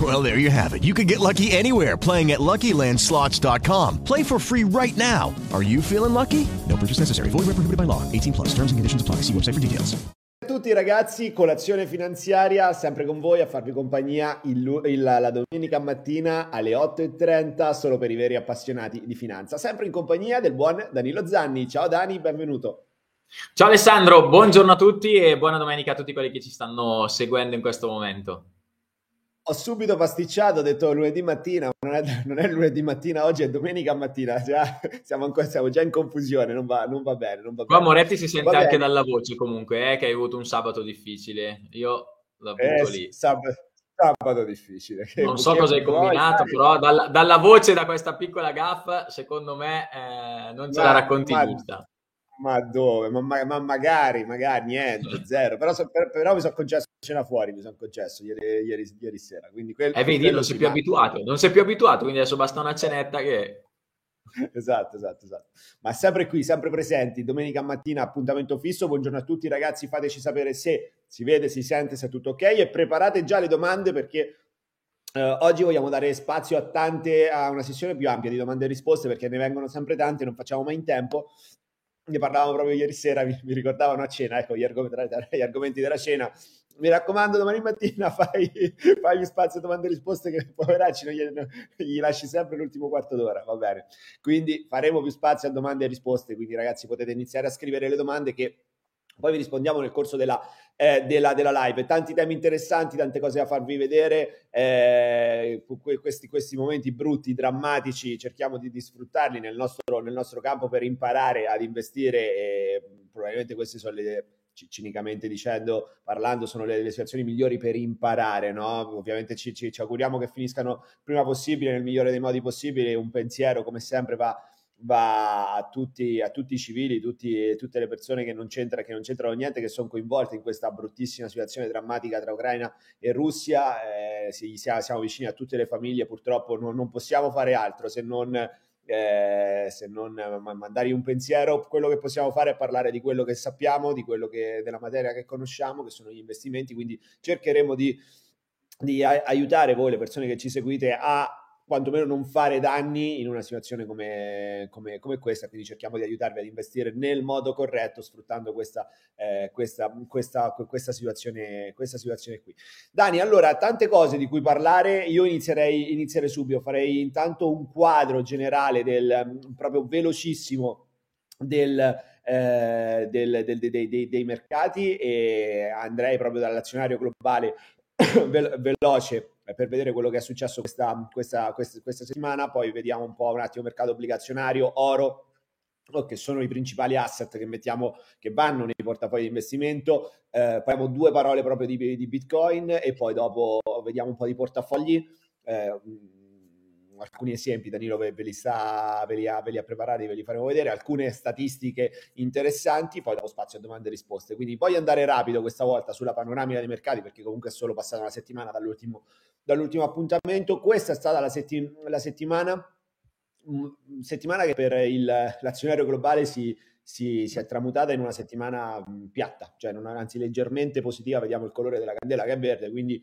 Well, there you have it. You can get lucky anywhere, playing at LuckyLandSlots.com. Play for free right now. Are you feeling lucky? No purchase necessary. Void where prohibited by law. 18 plus. Terms and conditions apply. See website for details. Ciao a tutti ragazzi, colazione finanziaria, sempre con voi a farvi compagnia la domenica mattina alle 8:30, solo per i veri appassionati di finanza, sempre in compagnia del buon Danilo Zanni. Ciao Dani, benvenuto. Ciao Alessandro, buongiorno a tutti e buona domenica a tutti quelli che ci stanno seguendo in questo momento. Ho subito pasticciato, ho detto lunedì mattina, ma non è lunedì mattina, oggi è domenica mattina, cioè, siamo già in confusione, non va bene. Qua Moretti si sente anche dalla voce comunque, che hai avuto un sabato difficile, io la butto lì. Sabato difficile. Non so cosa hai combinato, però dalla voce, da questa piccola gaffa, secondo me non ce la racconti giusta. Ma dove? Magari niente, zero. Però mi sono concesso cena fuori, ieri sera. Quindi vedi, non sei più abituato, quindi adesso basta una cenetta che... Esatto. Ma sempre qui, sempre presenti, domenica mattina appuntamento fisso. Buongiorno a tutti ragazzi, fateci sapere se si vede, si sente, se è tutto ok e preparate già le domande perché... oggi vogliamo dare spazio a una sessione più ampia di domande e risposte perché ne vengono sempre tante, non facciamo mai in tempo. Ne parlavamo proprio ieri sera, mi ricordavano a cena, ecco, gli argomenti della cena. Mi raccomando, domani mattina fagli spazio a domande e risposte che poveracci non gli lasci sempre l'ultimo quarto d'ora, va bene? Quindi faremo più spazio a domande e risposte, quindi ragazzi potete iniziare a scrivere le domande che poi vi rispondiamo nel corso della live. Tanti temi interessanti, tante cose da farvi vedere, questi momenti brutti, drammatici, cerchiamo di sfruttarli nel nostro campo per imparare ad investire e probabilmente queste sono le... cinicamente parlando sono le situazioni migliori per imparare, no? Ovviamente ci auguriamo che finiscano prima possibile, nel migliore dei modi possibili. Un pensiero come sempre va a tutti i civili, tutte le persone che non c'entrano niente, che sono coinvolte in questa bruttissima situazione drammatica tra Ucraina e Russia. Siamo vicini a tutte le famiglie, purtroppo non possiamo fare altro se non mandare un pensiero. Quello che possiamo fare è parlare di quello che sappiamo, della materia che conosciamo, che sono gli investimenti, quindi cercheremo di aiutare voi, le persone che ci seguite, a quantomeno non fare danni in una situazione come questa, quindi cerchiamo di aiutarvi ad investire nel modo corretto, sfruttando questa situazione qui. Dani, allora, tante cose di cui parlare, io inizierei subito, farei intanto un quadro generale proprio velocissimo dei mercati e andrei proprio dall'azionario globale veloce per vedere quello che è successo questa settimana, poi vediamo un attimo mercato obbligazionario, oro, che sono i principali asset che mettiamo, che vanno nei portafogli di investimento, parliamo due parole proprio di Bitcoin e poi dopo vediamo un po' di portafogli, alcuni esempi Danilo ve li ha preparati, ve li faremo vedere, alcune statistiche interessanti, poi dopo spazio a domande e risposte. Quindi voglio andare rapido questa volta sulla panoramica dei mercati perché comunque è solo passata una settimana dall'ultimo appuntamento. Questa è stata la settimana che per l'azionario globale si è tramutata in una settimana piatta, cioè anzi leggermente positiva. Vediamo il colore della candela che è verde, quindi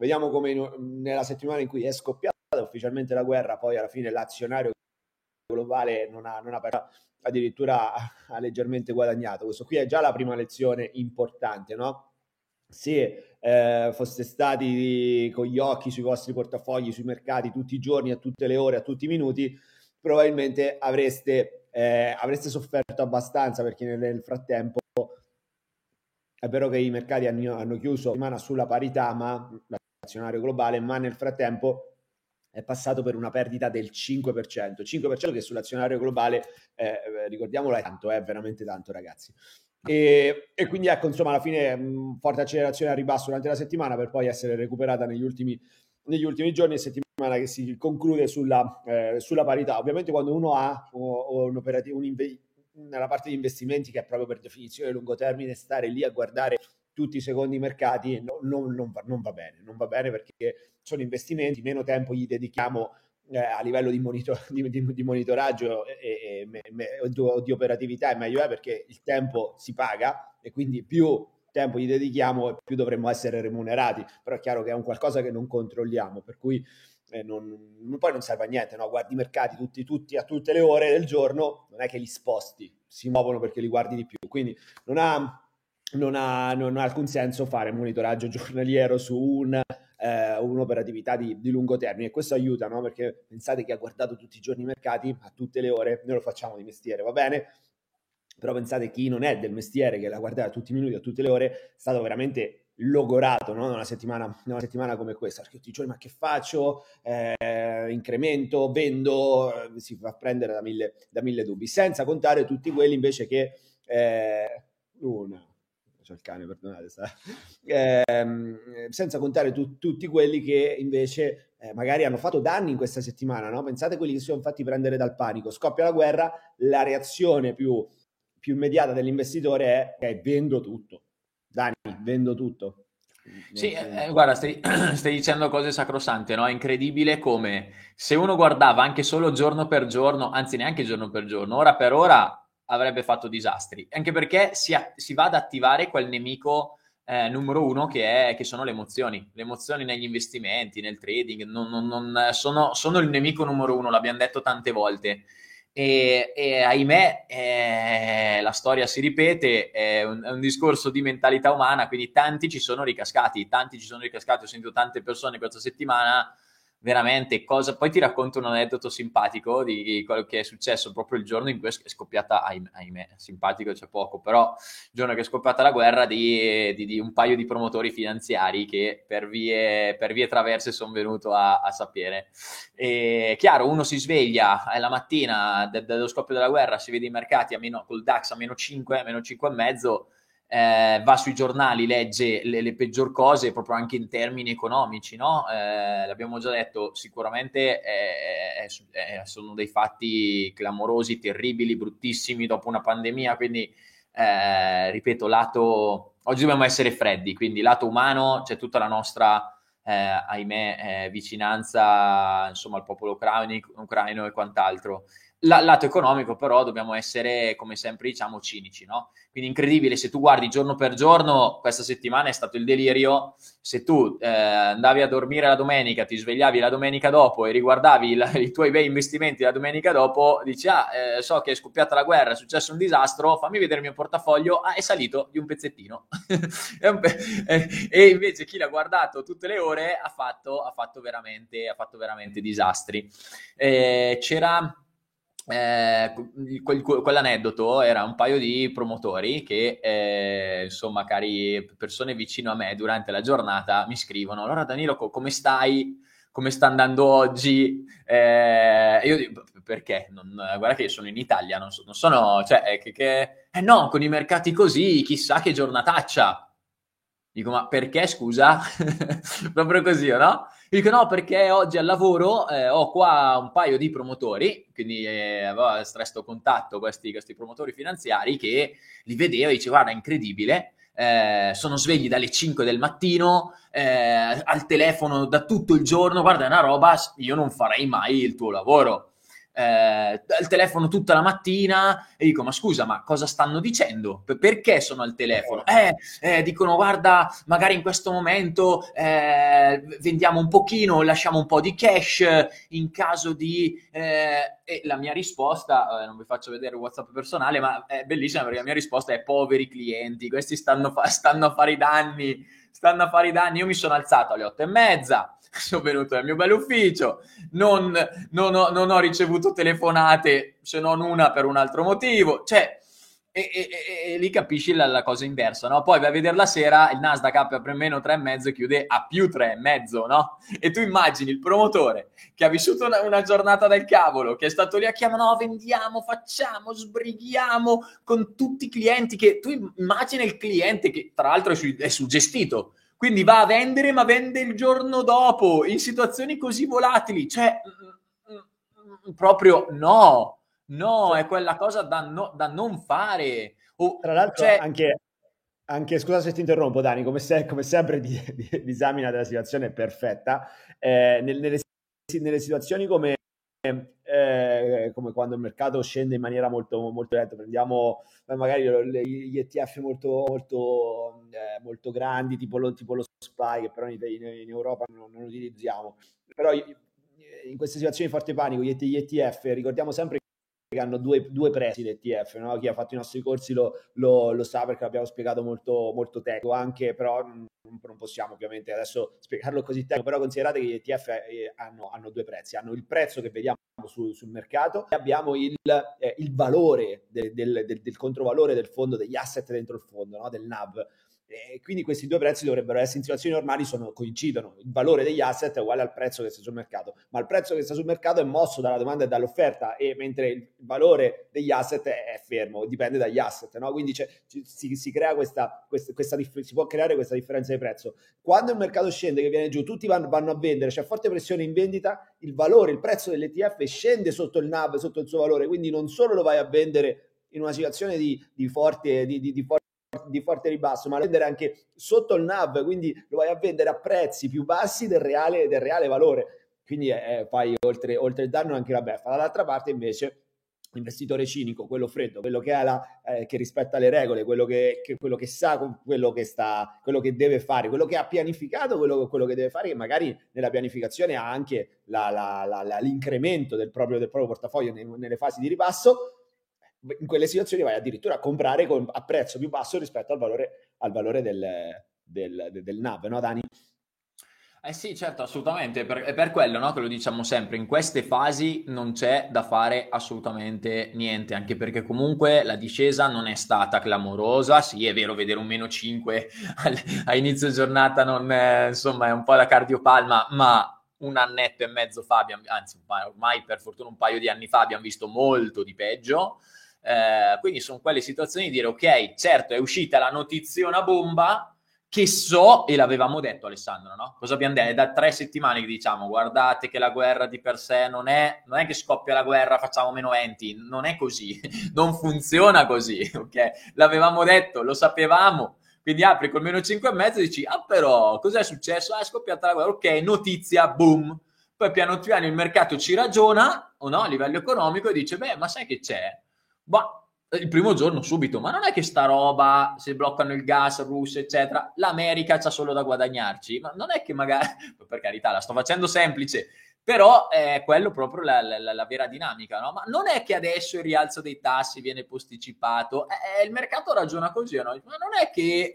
vediamo come nella settimana in cui è scoppiata ufficialmente la guerra, poi alla fine l'azionario globale non ha perso, addirittura ha leggermente guadagnato. Questo qui è già la prima lezione importante, no? Se foste stati con gli occhi sui vostri portafogli, sui mercati tutti i giorni, a tutte le ore, a tutti i minuti, probabilmente avreste sofferto abbastanza perché nel frattempo è vero che i mercati hanno chiuso settimana sulla parità, ma l'azionario globale, ma nel frattempo è passato per una perdita del 5%, 5% che sull'azionario globale, ricordiamolo, è tanto, è veramente tanto ragazzi. E quindi ecco, insomma, alla fine forte accelerazione al ribasso durante la settimana per poi essere recuperata negli ultimi giorni, settimana che si conclude sulla parità. Ovviamente quando uno ha un nella parte di investimenti, che è proprio per definizione lungo termine, stare lì a guardare tutti i secondi i mercati non va bene, perché sono investimenti, meno tempo gli dedichiamo a livello di monitoraggio e di operatività, è meglio è, perché il tempo si paga e quindi più tempo gli dedichiamo e più dovremmo essere remunerati, però è chiaro che è un qualcosa che non controlliamo, per cui poi non serve a niente, no? Guardi i mercati tutti a tutte le ore del giorno, non è che li sposti, si muovono perché li guardi di più, quindi non ha alcun senso fare monitoraggio giornaliero su un'operatività di lungo termine, e questo aiuta, no? Perché pensate che ha guardato tutti i giorni i mercati a tutte le ore, noi lo facciamo di mestiere, va bene? Però pensate chi non è del mestiere, che la guardava tutti i minuti, a tutte le ore, è stato veramente logorato, no? Una settimana come questa, perché tutti i giorni, ma che faccio? Incremento, vendo, si fa prendere da mille dubbi, senza contare tutti quelli invece che il cane, perdonate, senza contare tutti quelli che invece magari hanno fatto danni in questa settimana, no? Pensate quelli che si sono fatti prendere dal panico, scoppia la guerra, la reazione più immediata dell'investitore è vendo tutto. Sì, guarda, stai dicendo cose sacrosante, no? È incredibile come se uno guardava anche solo giorno per giorno, anzi neanche giorno per giorno, ora per ora, avrebbe fatto disastri, anche perché si va ad attivare quel nemico numero uno che sono le emozioni. Le emozioni negli investimenti, nel trading, non sono il nemico numero uno, l'abbiamo detto tante volte. E ahimè, la storia si ripete, è un discorso di mentalità umana, quindi tanti ci sono ricascati, ho sentito tante persone questa settimana, veramente cosa. Poi ti racconto un aneddoto simpatico di quello che è successo proprio il giorno in cui è scoppiata, ahimè, simpatico c'è poco, però il giorno che è scoppiata la guerra di un paio di promotori finanziari che per vie traverse sono venuto a sapere. E chiaro, uno si sveglia la mattina dallo scoppio della guerra, si vede i mercati col DAX a -5,5, va sui giornali, legge le peggior cose, proprio anche in termini economici, no? L'abbiamo già detto, sicuramente sono dei fatti clamorosi, terribili, bruttissimi dopo una pandemia, quindi ripeto, oggi dobbiamo essere freddi, quindi lato umano, c'è tutta la nostra vicinanza, insomma, al popolo ucraino e quant'altro. Lato economico però dobbiamo essere, come sempre diciamo, cinici, no? Quindi incredibile, se tu guardi giorno per giorno, questa settimana è stato il delirio. Se tu andavi a dormire la domenica, ti svegliavi la domenica dopo e riguardavi i tuoi bei investimenti la domenica dopo, dici so che è scoppiata la guerra, è successo un disastro, fammi vedere il mio portafoglio, è salito di un pezzettino e invece chi l'ha guardato tutte le ore ha fatto veramente disastri. C'era quell'aneddoto, era un paio di promotori che insomma, cari persone vicino a me, durante la giornata mi scrivono: allora Danilo, come stai? Come sta andando oggi? Io dico, perché? Guarda che io sono in Italia, non sono, cioè, no, con i mercati così, chissà che giornataccia. Dico, ma perché, scusa? Proprio così, no? Dico, no, perché oggi al lavoro ho qua un paio di promotori, quindi avevo stretto contatto questi promotori finanziari, che li vedevo e dicevo, guarda, incredibile, sono svegli dalle 5 del mattino, al telefono da tutto il giorno, guarda, è una roba, io non farei mai il tuo lavoro. Al telefono tutta la mattina, e dico, ma scusa, ma cosa stanno dicendo? Perché sono al telefono? Dicono, guarda, magari in questo momento vendiamo un pochino, lasciamo un po' di cash in caso di... E la mia risposta, non vi faccio vedere il WhatsApp personale, ma è bellissima, perché la mia risposta è: poveri clienti, questi stanno a fare i danni. Io mi sono alzato alle 8:30, sono venuto nel mio bell'ufficio, non ho ricevuto telefonate, se non una per un altro motivo, cioè, e lì capisci la cosa inversa, no? Poi vai a vedere la sera, il Nasdaq apre per -3,5 e chiude a +3,5, no? E tu immagini il promotore che ha vissuto una giornata del cavolo, che è stato lì a chiamare, no, vendiamo, facciamo, sbrighiamo, con tutti i clienti, che tu immagini il cliente che tra l'altro è suggestito, quindi va a vendere, ma vende il giorno dopo, in situazioni così volatili, cioè, proprio no! No, è quella cosa da non fare. Tra l'altro, cioè... anche scusa se ti interrompo, Dani, come sempre disamina della situazione perfetta. Nelle situazioni come quando il mercato scende in maniera molto, molto lenta, prendiamo magari gli ETF molto, molto, molto grandi, tipo lo SPY, che però in Europa non utilizziamo. Però in queste situazioni di forte panico, gli ETF, ricordiamo sempre che hanno due prezzi di ETF, no? Chi ha fatto i nostri corsi lo sa, perché l'abbiamo spiegato molto, molto tecnico, anche, però non possiamo ovviamente adesso spiegarlo così tecnico, però considerate che gli ETF hanno due prezzi, hanno il prezzo che vediamo sul mercato e abbiamo il valore del controvalore del fondo, degli asset dentro il fondo, no? Del NAV. E quindi questi due prezzi dovrebbero essere, in situazioni normali, coincidono. Il valore degli asset è uguale al prezzo che sta sul mercato, ma il prezzo che sta sul mercato è mosso dalla domanda e dall'offerta, e mentre il valore degli asset è fermo, dipende dagli asset, no? Quindi si crea si può creare questa differenza di prezzo. Quando il mercato scende, che viene giù, tutti vanno a vendere, c'è forte pressione in vendita, il prezzo dell'ETF scende sotto il NAV, sotto il suo valore, quindi non solo lo vai a vendere in una situazione di forte ribasso, ma vendere anche sotto il NAV, quindi lo vai a vendere a prezzi più bassi del reale valore, quindi fai oltre il danno anche la beffa. Dall'altra parte invece l'investitore cinico, quello freddo, quello che che rispetta le regole, quello che sa quello che deve fare, quello che ha pianificato, quello che deve fare, che magari nella pianificazione ha anche l'incremento del proprio portafoglio nelle fasi di ribasso. In quelle situazioni vai addirittura a comprare a prezzo più basso rispetto al valore del NAV, no Dani? Eh sì, certo, assolutamente, è per quello, no, che lo diciamo sempre, in queste fasi non c'è da fare assolutamente niente, anche perché comunque la discesa non è stata clamorosa. Sì, è vero, vedere un -5 a inizio giornata non è, insomma, è un po' la cardiopalma, ma un annetto e mezzo fa, anzi ormai per fortuna un paio di anni fa, abbiamo visto molto di peggio. Quindi sono quelle situazioni di dire, ok, certo è uscita la notiziona bomba, che so, e l'avevamo detto, Alessandro, no? Cosa abbiamo detto? È da 3 settimane che diciamo, guardate che la guerra di per sé non è che scoppia la guerra, facciamo -20, non è così, non funziona così, ok? L'avevamo detto, lo sapevamo. Quindi apri col -5,5 e dici, ah però, cos'è successo? Ah, è scoppiata la guerra, ok, notizia, boom. Poi piano piano il mercato ci ragiona, o no, a livello economico, e dice, beh, ma sai che c'è? Bah, il primo giorno subito, ma non è che sta roba, se bloccano il gas russo, eccetera, l'America c'ha solo da guadagnarci, ma non è che magari, per carità, la sto facendo semplice, però è quello proprio la vera dinamica, no? Ma non è che adesso il rialzo dei tassi viene posticipato, il mercato ragiona così, no? Ma non è che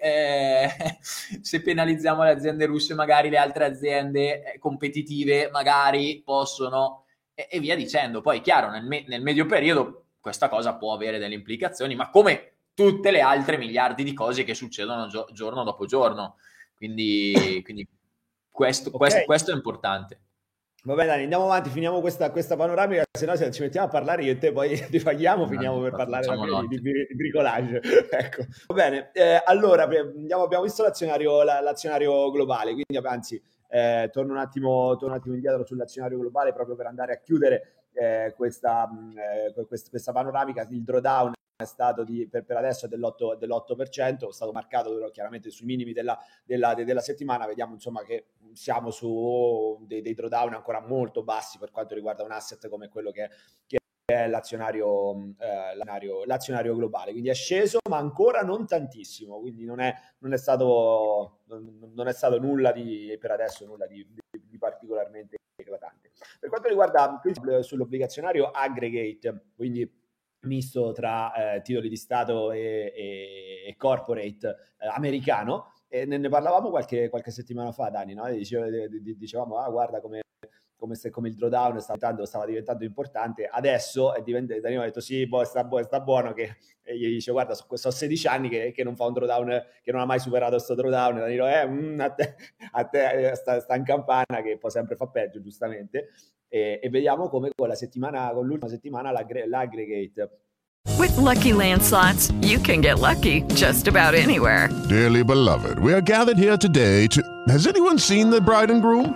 se penalizziamo le aziende russe, magari le altre aziende competitive magari possono, e via dicendo. Poi chiaro, nel medio periodo questa cosa può avere delle implicazioni, ma come tutte le altre miliardi di cose che succedono giorno dopo giorno, quindi questo è importante. Va bene, Dani, andiamo avanti, finiamo questa panoramica, se no se ci mettiamo a parlare io e te poi divaghiamo, finiamo per parlare di bricolage. Ecco. Va bene, allora abbiamo visto l'azionario globale, quindi anzi torno un attimo indietro sull'azionario globale, proprio per andare a chiudere questa panoramica. Il drawdown è stato per adesso dell'8%, è stato marcato chiaramente sui minimi della settimana. Vediamo insomma che siamo su dei drawdown ancora molto bassi per quanto riguarda un asset come quello che è l'azionario globale, quindi è sceso ma ancora non tantissimo, quindi non è stato nulla per adesso nulla di particolarmente eclatante. Per quanto riguarda sull'obbligazionario aggregate, quindi misto tra titoli di Stato e corporate americano, e ne parlavamo qualche settimana fa, Dani, no? Dicevamo, ah guarda come il drawdown stava diventando importante, adesso Danilo ha detto sì, sta buono, che e gli dice guarda, sono 16 anni che non fa un drawdown, che non ha mai superato questo drawdown. Danilo a te sta in campana, che poi sempre fa peggio, giustamente. E vediamo come con l'ultima settimana l'aggregate. With Lucky Land Slots, you can get lucky just about anywhere. Dearly beloved, we are gathered here today to... Has anyone seen the bride and groom?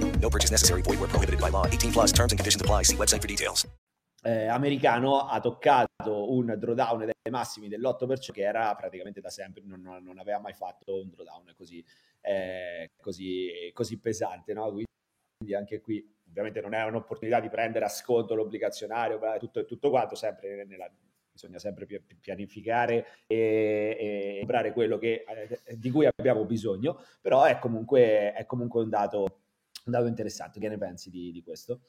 No purchase necessary. Void where prohibited by law. 18 plus terms and conditions apply. See website for details. Americano ha toccato un drawdown dai massimi dell'8%, che era praticamente da sempre, non aveva mai fatto un drawdown così pesante, no? Quindi anche qui ovviamente non è un'opportunità di prendere a sconto l'obbligazionario, tutto quanto, sempre bisogna sempre pianificare e comprare quello di cui abbiamo bisogno, però è comunque un dato interessante. Che ne pensi di questo?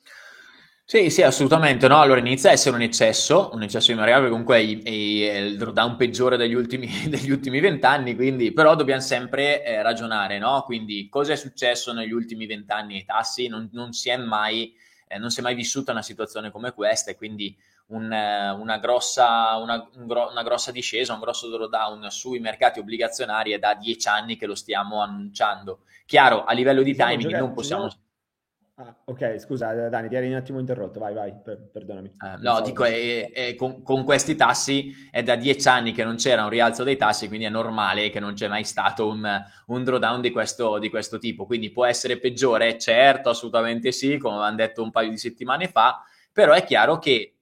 Sì, assolutamente, no? Allora inizia a essere un eccesso di marea, perché comunque è il drawdown peggiore degli ultimi 20 anni, quindi però dobbiamo sempre ragionare, no? Quindi cosa è successo negli ultimi 20 anni ai tassi? Non si è mai vissuta una situazione come questa, e quindi una grossa discesa, un grosso drawdown sui mercati obbligazionari è da 10 anni che lo stiamo annunciando. Chiaro, a livello di timing non possiamo... ok, scusa Dani, ti eri un attimo interrotto, vai, perdonami. Con questi tassi è da 10 anni che non c'era un rialzo dei tassi, quindi è normale che non c'è mai stato un drawdown di questo tipo. Quindi può essere peggiore, certo, assolutamente sì, come avevamo detto un paio di settimane fa, però è chiaro che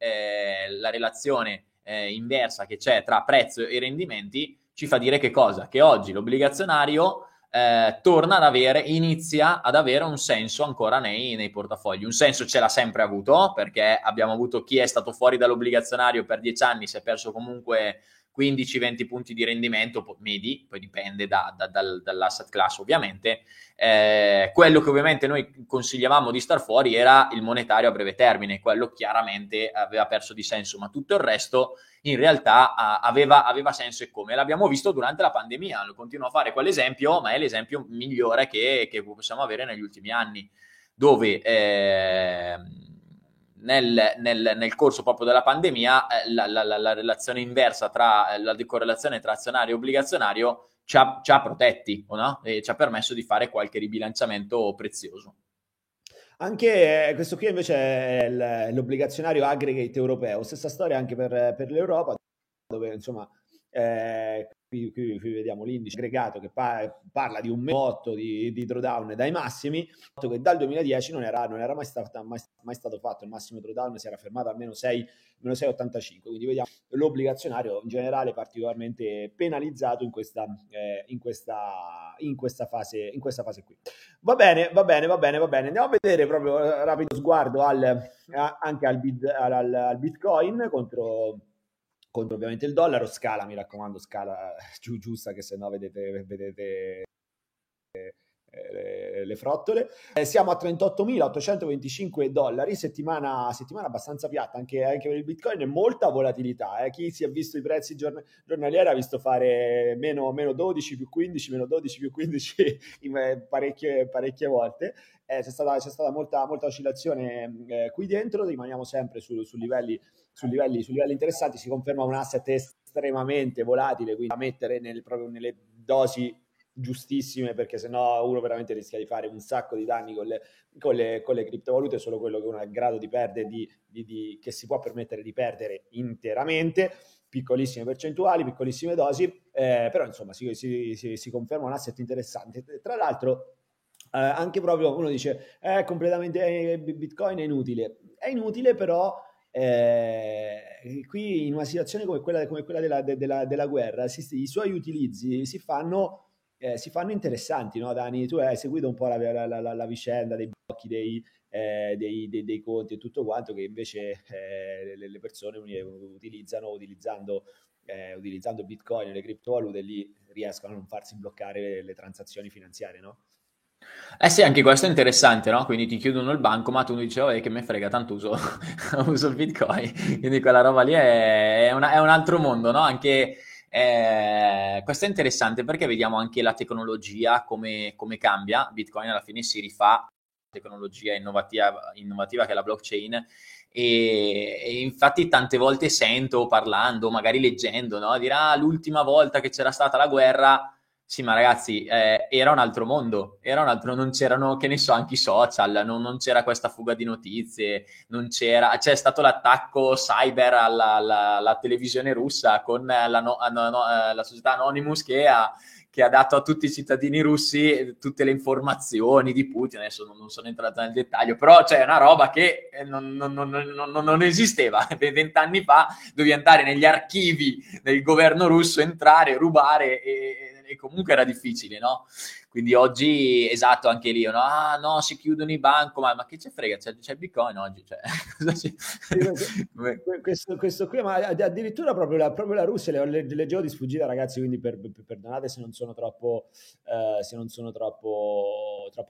la relazione inversa che c'è tra prezzo e rendimenti ci fa dire che cosa? Che oggi l'obbligazionario... inizia ad avere un senso ancora nei portafogli. Un senso ce l'ha sempre avuto, perché abbiamo avuto chi è stato fuori dall'obbligazionario per 10 anni, si è perso comunque 15-20 punti di rendimento medi, poi dipende dall'asset class ovviamente. Quello che ovviamente noi consigliavamo di star fuori era il monetario a breve termine, quello chiaramente aveva perso di senso, ma tutto il resto in realtà aveva senso, e come l'abbiamo visto durante la pandemia. Lo continuo a fare quell'esempio, ma è l'esempio migliore che possiamo avere negli ultimi anni, dove... Nel corso proprio della pandemia la relazione inversa tra la decorrelazione tra azionario e obbligazionario ci ha protetti, no? E ci ha permesso di fare qualche ribilanciamento prezioso. Anche questo qui invece è l'obbligazionario aggregate europeo, stessa storia anche per l'Europa, dove insomma qui vediamo l'indice aggregato che parla di un motto di drawdown dai massimi, che dal 2010 non era mai stato fatto. Il massimo drawdown si era fermato a -6,85, quindi vediamo l'obbligazionario in generale particolarmente penalizzato in questa fase qui. Va bene, andiamo a vedere proprio rapido sguardo anche al Bitcoin contro ovviamente il dollaro. Scala, mi raccomando, scala giusta, che se no vedete le frottole. Siamo a $38.825, settimana abbastanza piatta anche per il Bitcoin, e molta volatilità. Chi si è visto i prezzi giornalieri ha visto fare meno 12 più 15, meno 12 più 15 parecchie volte. C'è stata molta oscillazione qui dentro. Rimaniamo sempre su livelli interessanti. Si conferma un asset estremamente volatile, quindi da mettere proprio nelle dosi giustissime, perché sennò uno veramente rischia di fare un sacco di danni con le criptovalute. È solo quello che uno è in grado di perdere, che si può permettere di perdere interamente, piccolissime percentuali, piccolissime dosi, però insomma si conferma un asset interessante. Tra l'altro anche proprio uno dice completamente Bitcoin è inutile, però qui in una situazione come quella della guerra i suoi utilizzi si fanno interessanti, no Dani? Tu hai seguito un po' la vicenda dei blocchi dei conti e tutto quanto, che invece le persone utilizzando Bitcoin e le criptovalute lì riescono a non farsi bloccare le transazioni finanziarie, no? Sì, anche questo è interessante, no? Quindi ti chiudono il banco, ma tu dici, vabbè, che me frega, tanto uso il Bitcoin. Quindi quella roba lì è un altro mondo, no? Anche... questo è interessante perché vediamo anche la tecnologia come cambia. Bitcoin alla fine si rifà tecnologia innovativa che è la blockchain e infatti tante volte sento parlando, magari leggendo, no? Dirà l'ultima volta che c'era stata la guerra. Sì, ma ragazzi, era un altro mondo, non c'erano, che ne so, anche i social, non c'era questa fuga di notizie, c'è stato l'attacco cyber alla televisione russa con la società Anonymous che ha dato a tutti i cittadini russi tutte le informazioni di Putin. Adesso non sono entrato nel dettaglio, però c'è una roba che non esisteva 20 anni fa. Dovevi andare negli archivi del governo russo, entrare, rubare e comunque era difficile, no? Quindi oggi, esatto, anche lì, no? Ah no, si chiudono i banco, ma che ce frega, c'è Bitcoin oggi, cioè. questo qui, ma addirittura proprio la Russia, leggevo di sfuggita, ragazzi, quindi perdonate se non sono troppo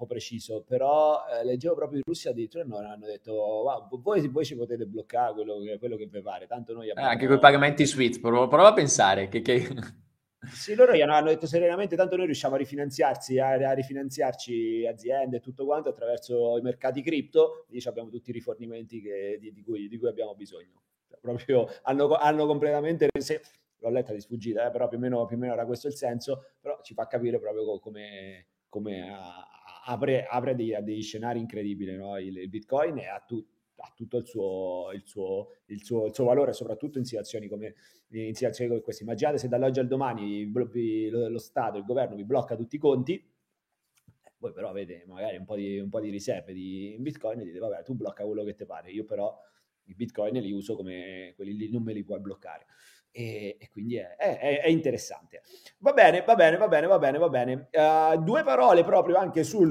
preciso, però leggevo proprio in Russia, addirittura no, hanno detto, wow, voi ci potete bloccare quello che vi pare, tanto noi abbiamo... anche coi pagamenti Swift, prova a pensare che... Sì, loro gli hanno detto serenamente, tanto noi riusciamo a rifinanziarsi, a rifinanziarci aziende e tutto quanto attraverso i mercati cripto, quindi abbiamo tutti i rifornimenti di cui abbiamo bisogno. Cioè, proprio hanno completamente, l'ho letta di sfuggita, però più o meno era questo il senso, però ci fa capire proprio come apre degli scenari incredibili, no? Il Bitcoin e ha tutto il suo valore, soprattutto in situazioni come queste. Immaginate se dall'oggi al domani lo Stato, il governo vi blocca tutti i conti, voi però avete magari un po' di riserve in Bitcoin e dite, vabbè, tu blocca quello che te pare, io però i Bitcoin li uso come quelli lì, non me li puoi bloccare. E quindi è interessante. Va bene. Due parole proprio anche sul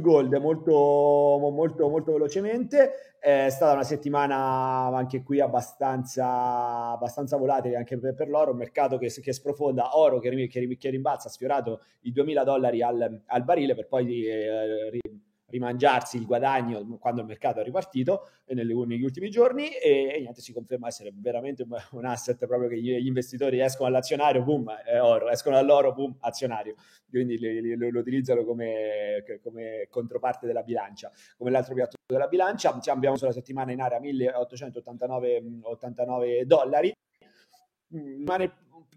gold, molto velocemente. È stata una settimana anche qui abbastanza volatile anche per l'oro, un mercato che sprofonda, oro che rimbalza, ha sfiorato i $2.000 al barile per poi rimangiarsi il guadagno quando il mercato è ripartito negli ultimi giorni e niente, si conferma essere veramente un asset proprio che gli investitori escono all'azionario, boom, oro, escono all'oro, boom, azionario, quindi lo utilizzano come controparte della bilancia, come l'altro piatto della bilancia. Ci abbiamo sulla settimana in area $1.889, rimane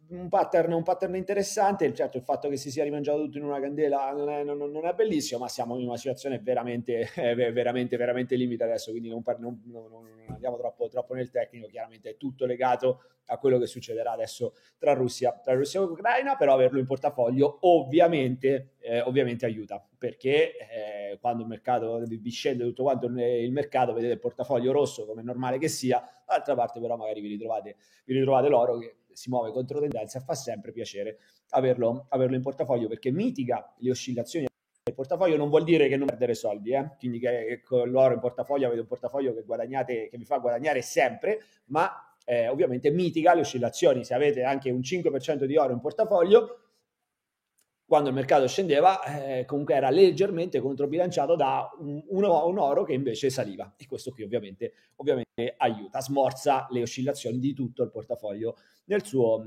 un pattern interessante. Certo, il fatto che si sia rimangiato tutto in una candela non è bellissimo, ma siamo in una situazione veramente limite adesso, quindi non andiamo troppo nel tecnico, chiaramente è tutto legato a quello che succederà adesso tra Russia e Ucraina, però averlo in portafoglio ovviamente aiuta, perché quando il mercato vi scende tutto quanto, il mercato, vedete il portafoglio rosso come è normale che sia, dall'altra parte però magari vi ritrovate l'oro che si muove contro tendenza. Fa sempre piacere averlo in portafoglio perché mitiga le oscillazioni del portafoglio. Non vuol dire che non perdere soldi, quindi che con l'oro in portafoglio avete un portafoglio che vi fa guadagnare sempre, ma ovviamente mitiga le oscillazioni. Se avete anche un 5% di oro in portafoglio, quando il mercato scendeva comunque era leggermente controbilanciato da un oro che invece saliva, e questo qui ovviamente aiuta, smorza le oscillazioni di tutto il portafoglio nel suo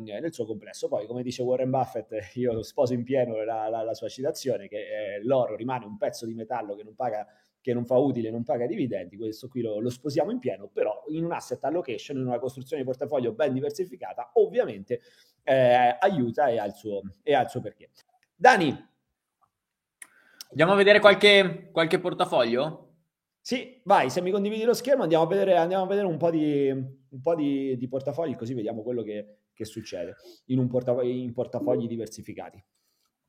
complesso. Poi, come dice Warren Buffett, io lo sposo in pieno la sua citazione, che l'oro rimane un pezzo di metallo che non fa utile, non paga dividendi. Questo qui lo sposiamo in pieno, però in un asset allocation, in una costruzione di portafoglio ben diversificata, ovviamente aiuta e ha il suo perché. Dani, andiamo a vedere qualche portafoglio? Sì, vai, se mi condividi lo schermo andiamo a vedere un po' di portafogli, così vediamo quello che succede in portafogli diversificati.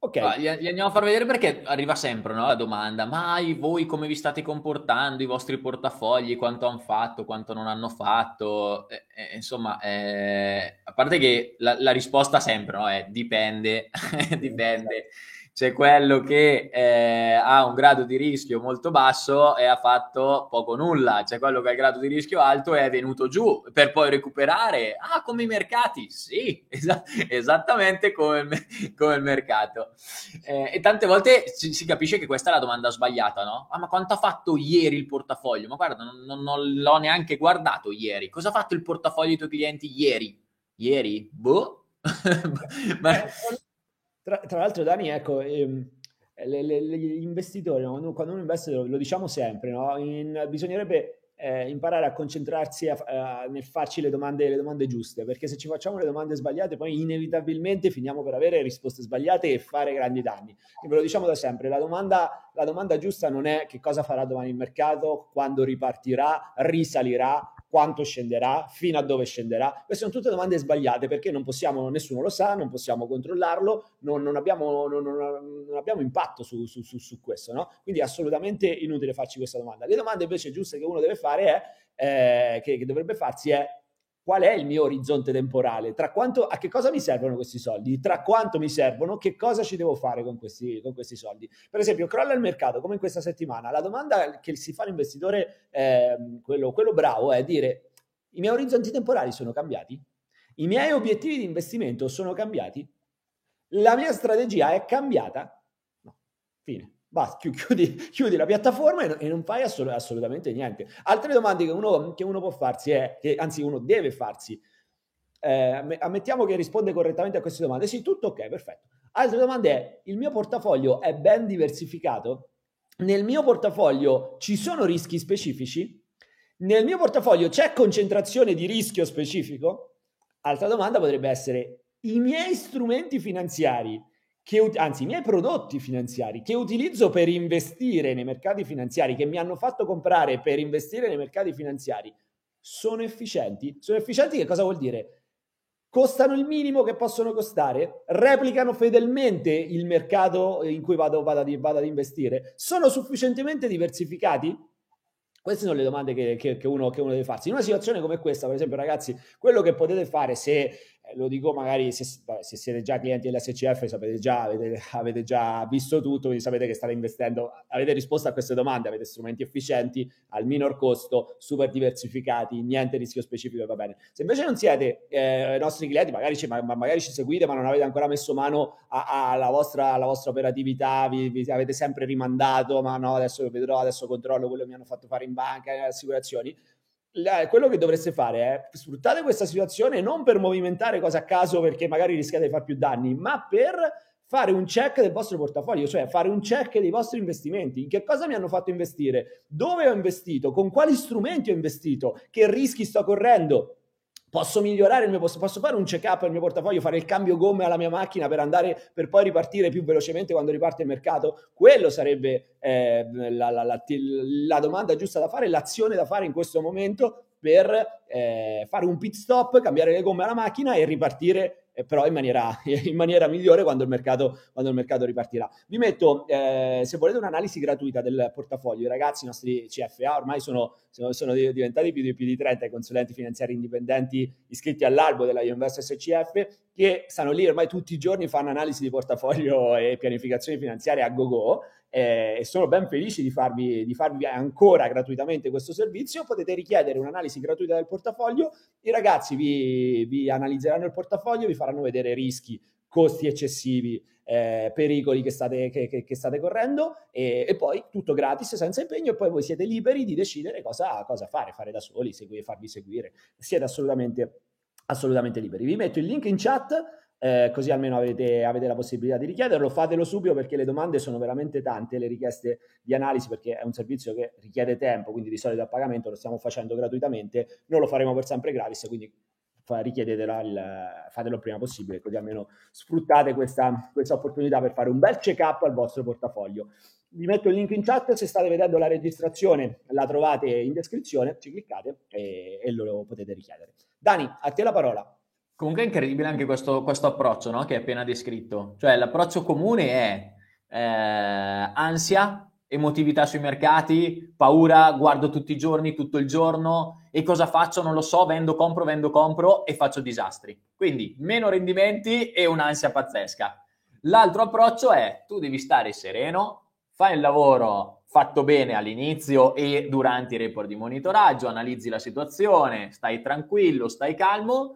Ok, li andiamo a far vedere perché arriva sempre, no, la domanda, ma voi come vi state comportando, i vostri portafogli, quanto hanno fatto, quanto non hanno fatto, insomma, a parte che la risposta sempre, no, è dipende, c'è quello che ha un grado di rischio molto basso e ha fatto poco nulla, c'è quello che ha il grado di rischio alto e è venuto giù per poi recuperare. Ah, come i mercati, sì, esattamente come il mercato. E tante volte si capisce che questa è la domanda sbagliata, no? Ah, ma quanto ha fatto ieri il portafoglio? Ma guarda, non l'ho neanche guardato ieri. Cosa ha fatto il portafoglio dei tuoi clienti ieri? Ieri? Boh. Ma... Tra l'altro, Dani, ecco, gli investitori, no? Quando uno investe, lo diciamo sempre, no? Bisognerebbe imparare a concentrarsi nel farci le domande giuste, perché se ci facciamo le domande sbagliate poi inevitabilmente finiamo per avere risposte sbagliate e fare grandi danni. E ve lo diciamo da sempre, la domanda giusta non è che cosa farà domani il mercato, quando ripartirà, risalirà, quanto scenderà, fino a dove scenderà. Queste sono tutte domande sbagliate, perché non possiamo, nessuno lo sa, non possiamo controllarlo, non abbiamo impatto su questo, no? Quindi è assolutamente inutile farci questa domanda. Le domande invece giuste che uno deve fare è, che dovrebbe farsi è: qual è il mio orizzonte temporale? A che cosa mi servono questi soldi? Tra quanto mi servono? Che cosa ci devo fare con questi soldi? Per esempio, crolla il mercato, come in questa settimana. La domanda che si fa l'investitore, quello bravo, è dire: i miei orizzonti temporali sono cambiati? I miei obiettivi di investimento sono cambiati? La mia strategia è cambiata? No, fine. Basta, chiudi la piattaforma e non fai assolutamente niente. Altre domande che uno può farsi uno deve farsi. Ammettiamo che risponde correttamente a queste domande. Sì, tutto ok, perfetto. Altre domande è: il mio portafoglio è ben diversificato? Nel mio portafoglio ci sono rischi specifici? Nel mio portafoglio c'è concentrazione di rischio specifico? Altra domanda potrebbe essere: i miei strumenti finanziari, i miei prodotti finanziari che utilizzo per investire nei mercati finanziari, che mi hanno fatto comprare per investire nei mercati finanziari, sono efficienti? Sono efficienti che cosa vuol dire? Costano il minimo che possono costare? Replicano fedelmente il mercato in cui vado ad investire? Sono sufficientemente diversificati? Queste sono le domande che uno deve farsi. In una situazione come questa, per esempio, ragazzi, quello che potete fare, lo dico magari se siete già clienti dell'SCF, sapete già, avete già visto tutto, quindi sapete che state investendo, avete risposto a queste domande, avete strumenti efficienti, al minor costo, super diversificati, niente rischio specifico, va bene. Se invece non siete nostri clienti, magari ci seguite ma non avete ancora messo mano alla vostra operatività, vi avete sempre rimandato, ma no, adesso vedrò, adesso controllo quello che mi hanno fatto fare in banca, nelle assicurazioni. Quello che dovreste fare è sfruttare questa situazione non per movimentare cose a caso, perché magari rischiate di far più danni, ma per fare un check del vostro portafoglio, cioè fare un check dei vostri investimenti. In che cosa mi hanno fatto investire? Dove ho investito? Con quali strumenti ho investito? Che rischi sto correndo? Posso migliorare il mio posso fare un check up al mio portafoglio, fare il cambio gomme alla mia macchina per poi ripartire più velocemente quando riparte il mercato? Quello sarebbe la domanda giusta da fare, l'azione da fare in questo momento per fare un pit stop, cambiare le gomme alla macchina e ripartire però in maniera migliore quando il mercato ripartirà. Vi metto, se volete, un'analisi gratuita del portafoglio. I ragazzi, i nostri CFA ormai sono diventati più di 30 i consulenti finanziari indipendenti iscritti all'albo della IoInvesto SCF, che stanno lì ormai tutti i giorni, fanno analisi di portafoglio e pianificazione finanziaria a go-go, e sono ben felici di farvi ancora gratuitamente questo servizio. Potete richiedere un'analisi gratuita del portafoglio, i ragazzi vi analizzeranno il portafoglio, vi faranno vedere rischi, costi eccessivi, pericoli che state correndo, e poi tutto gratis, senza impegno, e poi voi siete liberi di decidere cosa fare da soli, farvi seguire. Siete assolutamente liberi. Vi metto il link in chat, così almeno avete la possibilità di richiederlo. Fatelo subito, perché le domande sono veramente tante, le richieste di analisi, perché è un servizio che richiede tempo, quindi di solito a pagamento lo stiamo facendo gratuitamente, non lo faremo per sempre gratis, quindi richiedetelo, fatelo il prima possibile, così almeno sfruttate questa opportunità per fare un bel check-up al vostro portafoglio. Vi metto il link in chat, se state vedendo la registrazione la trovate in descrizione, ci cliccate e lo potete richiedere. Dani, a te la parola. Comunque è incredibile anche questo approccio, no? Che è appena descritto, cioè l'approccio comune è ansia, emotività sui mercati, paura, guardo tutti i giorni, tutto il giorno, e cosa faccio? Non lo so, vendo, compro e faccio disastri. Quindi meno rendimenti e un'ansia pazzesca. L'altro approccio è tu devi stare sereno, fai il lavoro fatto bene all'inizio e durante i report di monitoraggio, analizzi la situazione, stai tranquillo, stai calmo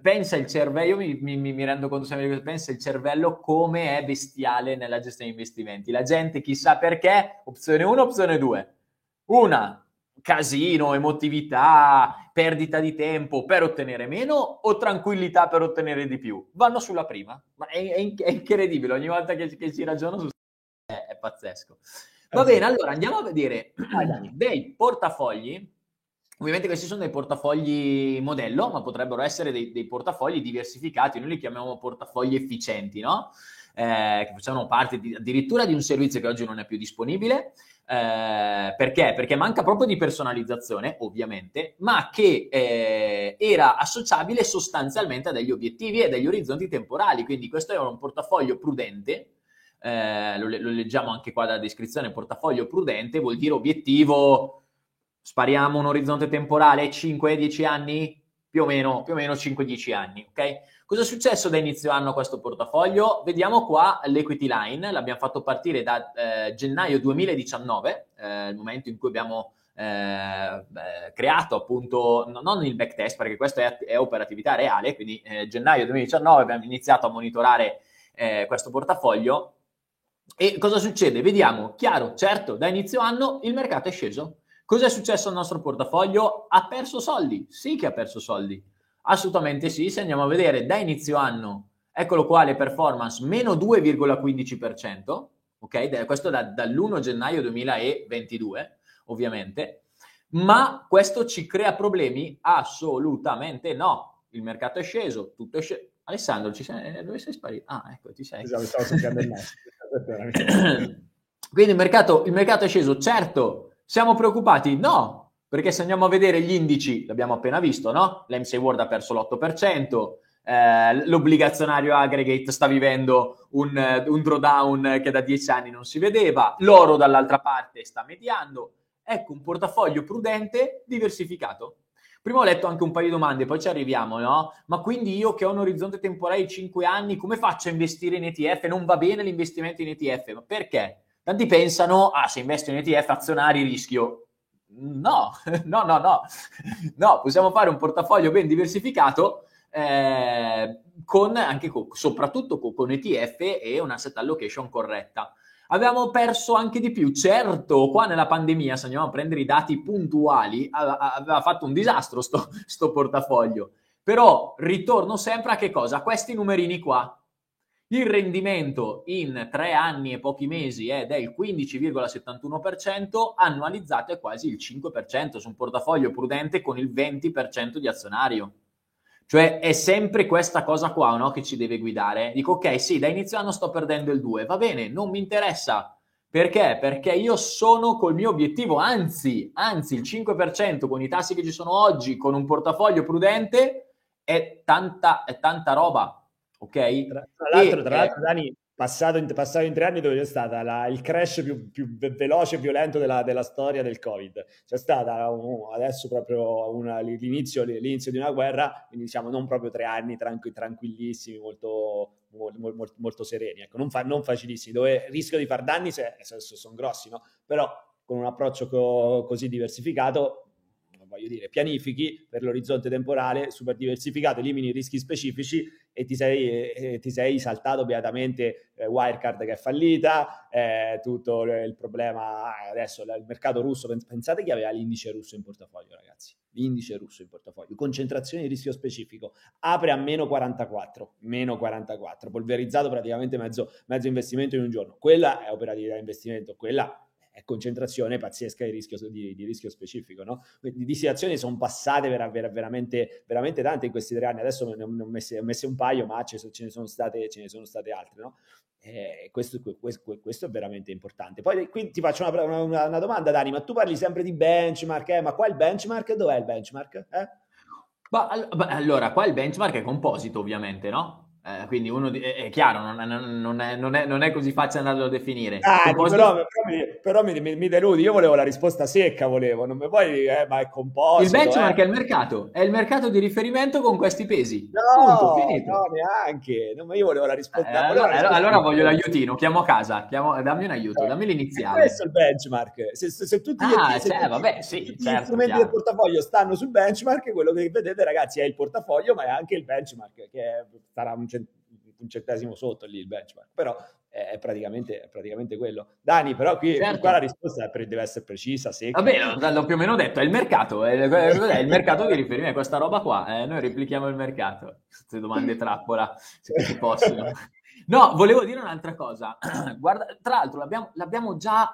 Pensa il cervello, io mi rendo conto sempre di questo, pensa il cervello come è bestiale nella gestione di investimenti. La gente chissà perché, opzione 1, opzione 2. Una, casino, emotività, perdita di tempo per ottenere meno o tranquillità per ottenere di più. Vanno sulla prima, ma è incredibile, ogni volta che si ragiona su è pazzesco. Va bene, allora andiamo a vedere dei portafogli. Ovviamente questi sono dei portafogli modello, ma potrebbero essere dei portafogli diversificati, noi li chiamiamo portafogli efficienti, no? Che facevano parte addirittura di un servizio che oggi non è più disponibile. Perché? Perché manca proprio di personalizzazione, ovviamente, ma che era associabile sostanzialmente a degli obiettivi e degli orizzonti temporali. Quindi questo era un portafoglio prudente. Lo leggiamo anche qua dalla descrizione, portafoglio prudente vuol dire obiettivo... Spariamo un orizzonte temporale 5-10 anni, più o meno 5-10 anni, ok? Cosa è successo da inizio anno a questo portafoglio? Vediamo qua l'equity line, l'abbiamo fatto partire da gennaio 2019, il momento in cui abbiamo creato appunto, non il backtest perché questa è operatività reale, quindi gennaio 2019 abbiamo iniziato a monitorare questo portafoglio e cosa succede? Vediamo, chiaro, certo, da inizio anno il mercato è sceso. Cosa è successo al nostro portafoglio? Ha perso soldi? Sì che ha perso soldi, assolutamente sì, se andiamo a vedere da inizio anno, eccolo qua le performance, meno 2,15%, ok? Questo dall'1 gennaio 2022, ovviamente, ma questo ci crea problemi? Assolutamente no, il mercato è sceso, tutto è sceso. Alessandro, ci sei? Dove sei sparito? Ah, ecco, ci sei. Esatto, stavo cercando il massimo. Quindi il mercato è sceso, certo. Siamo preoccupati? No, perché se andiamo a vedere gli indici, l'abbiamo appena visto, no? L'MSCI World ha perso l'8%, l'obbligazionario aggregate sta vivendo un drawdown che da 10 anni non si vedeva, l'oro dall'altra parte sta mediando. Ecco un portafoglio prudente diversificato. Prima ho letto anche un paio di domande, poi ci arriviamo, no? Ma quindi io che ho un orizzonte temporale di 5 anni, come faccio a investire in ETF? Non va bene l'investimento in ETF, ma perché? Tanti pensano, se investo in ETF azionari rischio. No, possiamo fare un portafoglio ben diversificato soprattutto con ETF e un asset allocation corretta. Abbiamo perso anche di più, certo, qua nella pandemia, se andiamo a prendere i dati puntuali, aveva fatto un disastro sto portafoglio. Però ritorno sempre a che cosa? A questi numerini qua. Il rendimento in 3 anni e pochi mesi è del 15,71%, annualizzato è quasi il 5% su un portafoglio prudente con il 20% di azionario. Cioè è sempre questa cosa qua, no, che ci deve guidare. Dico, ok, sì, da inizio anno sto perdendo il 2, va bene, non mi interessa. Perché? Perché io sono col mio obiettivo, anzi il 5% con i tassi che ci sono oggi, con un portafoglio prudente, è tanta roba. Okay. Tra l'altro, Dani, passato in 3 anni dove c'è stata il crash più veloce e violento della storia del Covid. C'è stata adesso proprio l'inizio di una guerra, quindi diciamo non proprio 3 anni tranquillissimi, molto sereni, ecco, non facilissimi, dove il rischio di far danni sono grossi, no? Però con un approccio così diversificato voglio dire, pianifichi per l'orizzonte temporale super diversificato, elimini i rischi specifici e ti sei saltato beatamente Wirecard che è fallita, tutto il problema adesso il mercato russo, pensate che aveva l'indice russo in portafoglio, ragazzi, l'indice russo in portafoglio, concentrazione di rischio specifico, apre a -44, polverizzato praticamente mezzo investimento in un giorno. Quella è operatività di investimento, quella è concentrazione pazzesca di rischio specifico, no? Di situazioni sono passate veramente tante in questi 3 anni, adesso ne ho messe un paio, ma ce ne sono state altre, no? Questo è veramente importante. Poi qui ti faccio una domanda, Dani, ma tu parli sempre di benchmark, ma qua il benchmark, dov'è il benchmark? Allora, qua il benchmark è composito, ovviamente, no? Quindi uno è chiaro, non è così facile andarlo a definire. Però mi deludi, io volevo la risposta secca, non mi puoi, ma è composito. Il benchmark è il mercato di riferimento con questi pesi. No, punto, finito. No, neanche, ma io volevo la risposta. Allora voglio l'aiutino, chiamo a casa, dammi un aiuto, dammi l'iniziale. Questo è il benchmark, se tutti gli strumenti del portafoglio stanno sul benchmark, quello che vedete, ragazzi, è il portafoglio, ma è anche il benchmark, che sarà un centesimo sotto lì il benchmark, però è praticamente quello, Dani. Però qui, certo, qua la risposta deve essere precisa, secca. Vabbè, l'ho più o meno detto, è il mercato mercato di riferimento, questa roba qua, noi replichiamo il mercato. Queste domande trappola, se si possono. No, volevo dire un'altra cosa. Guarda, tra l'altro l'abbiamo già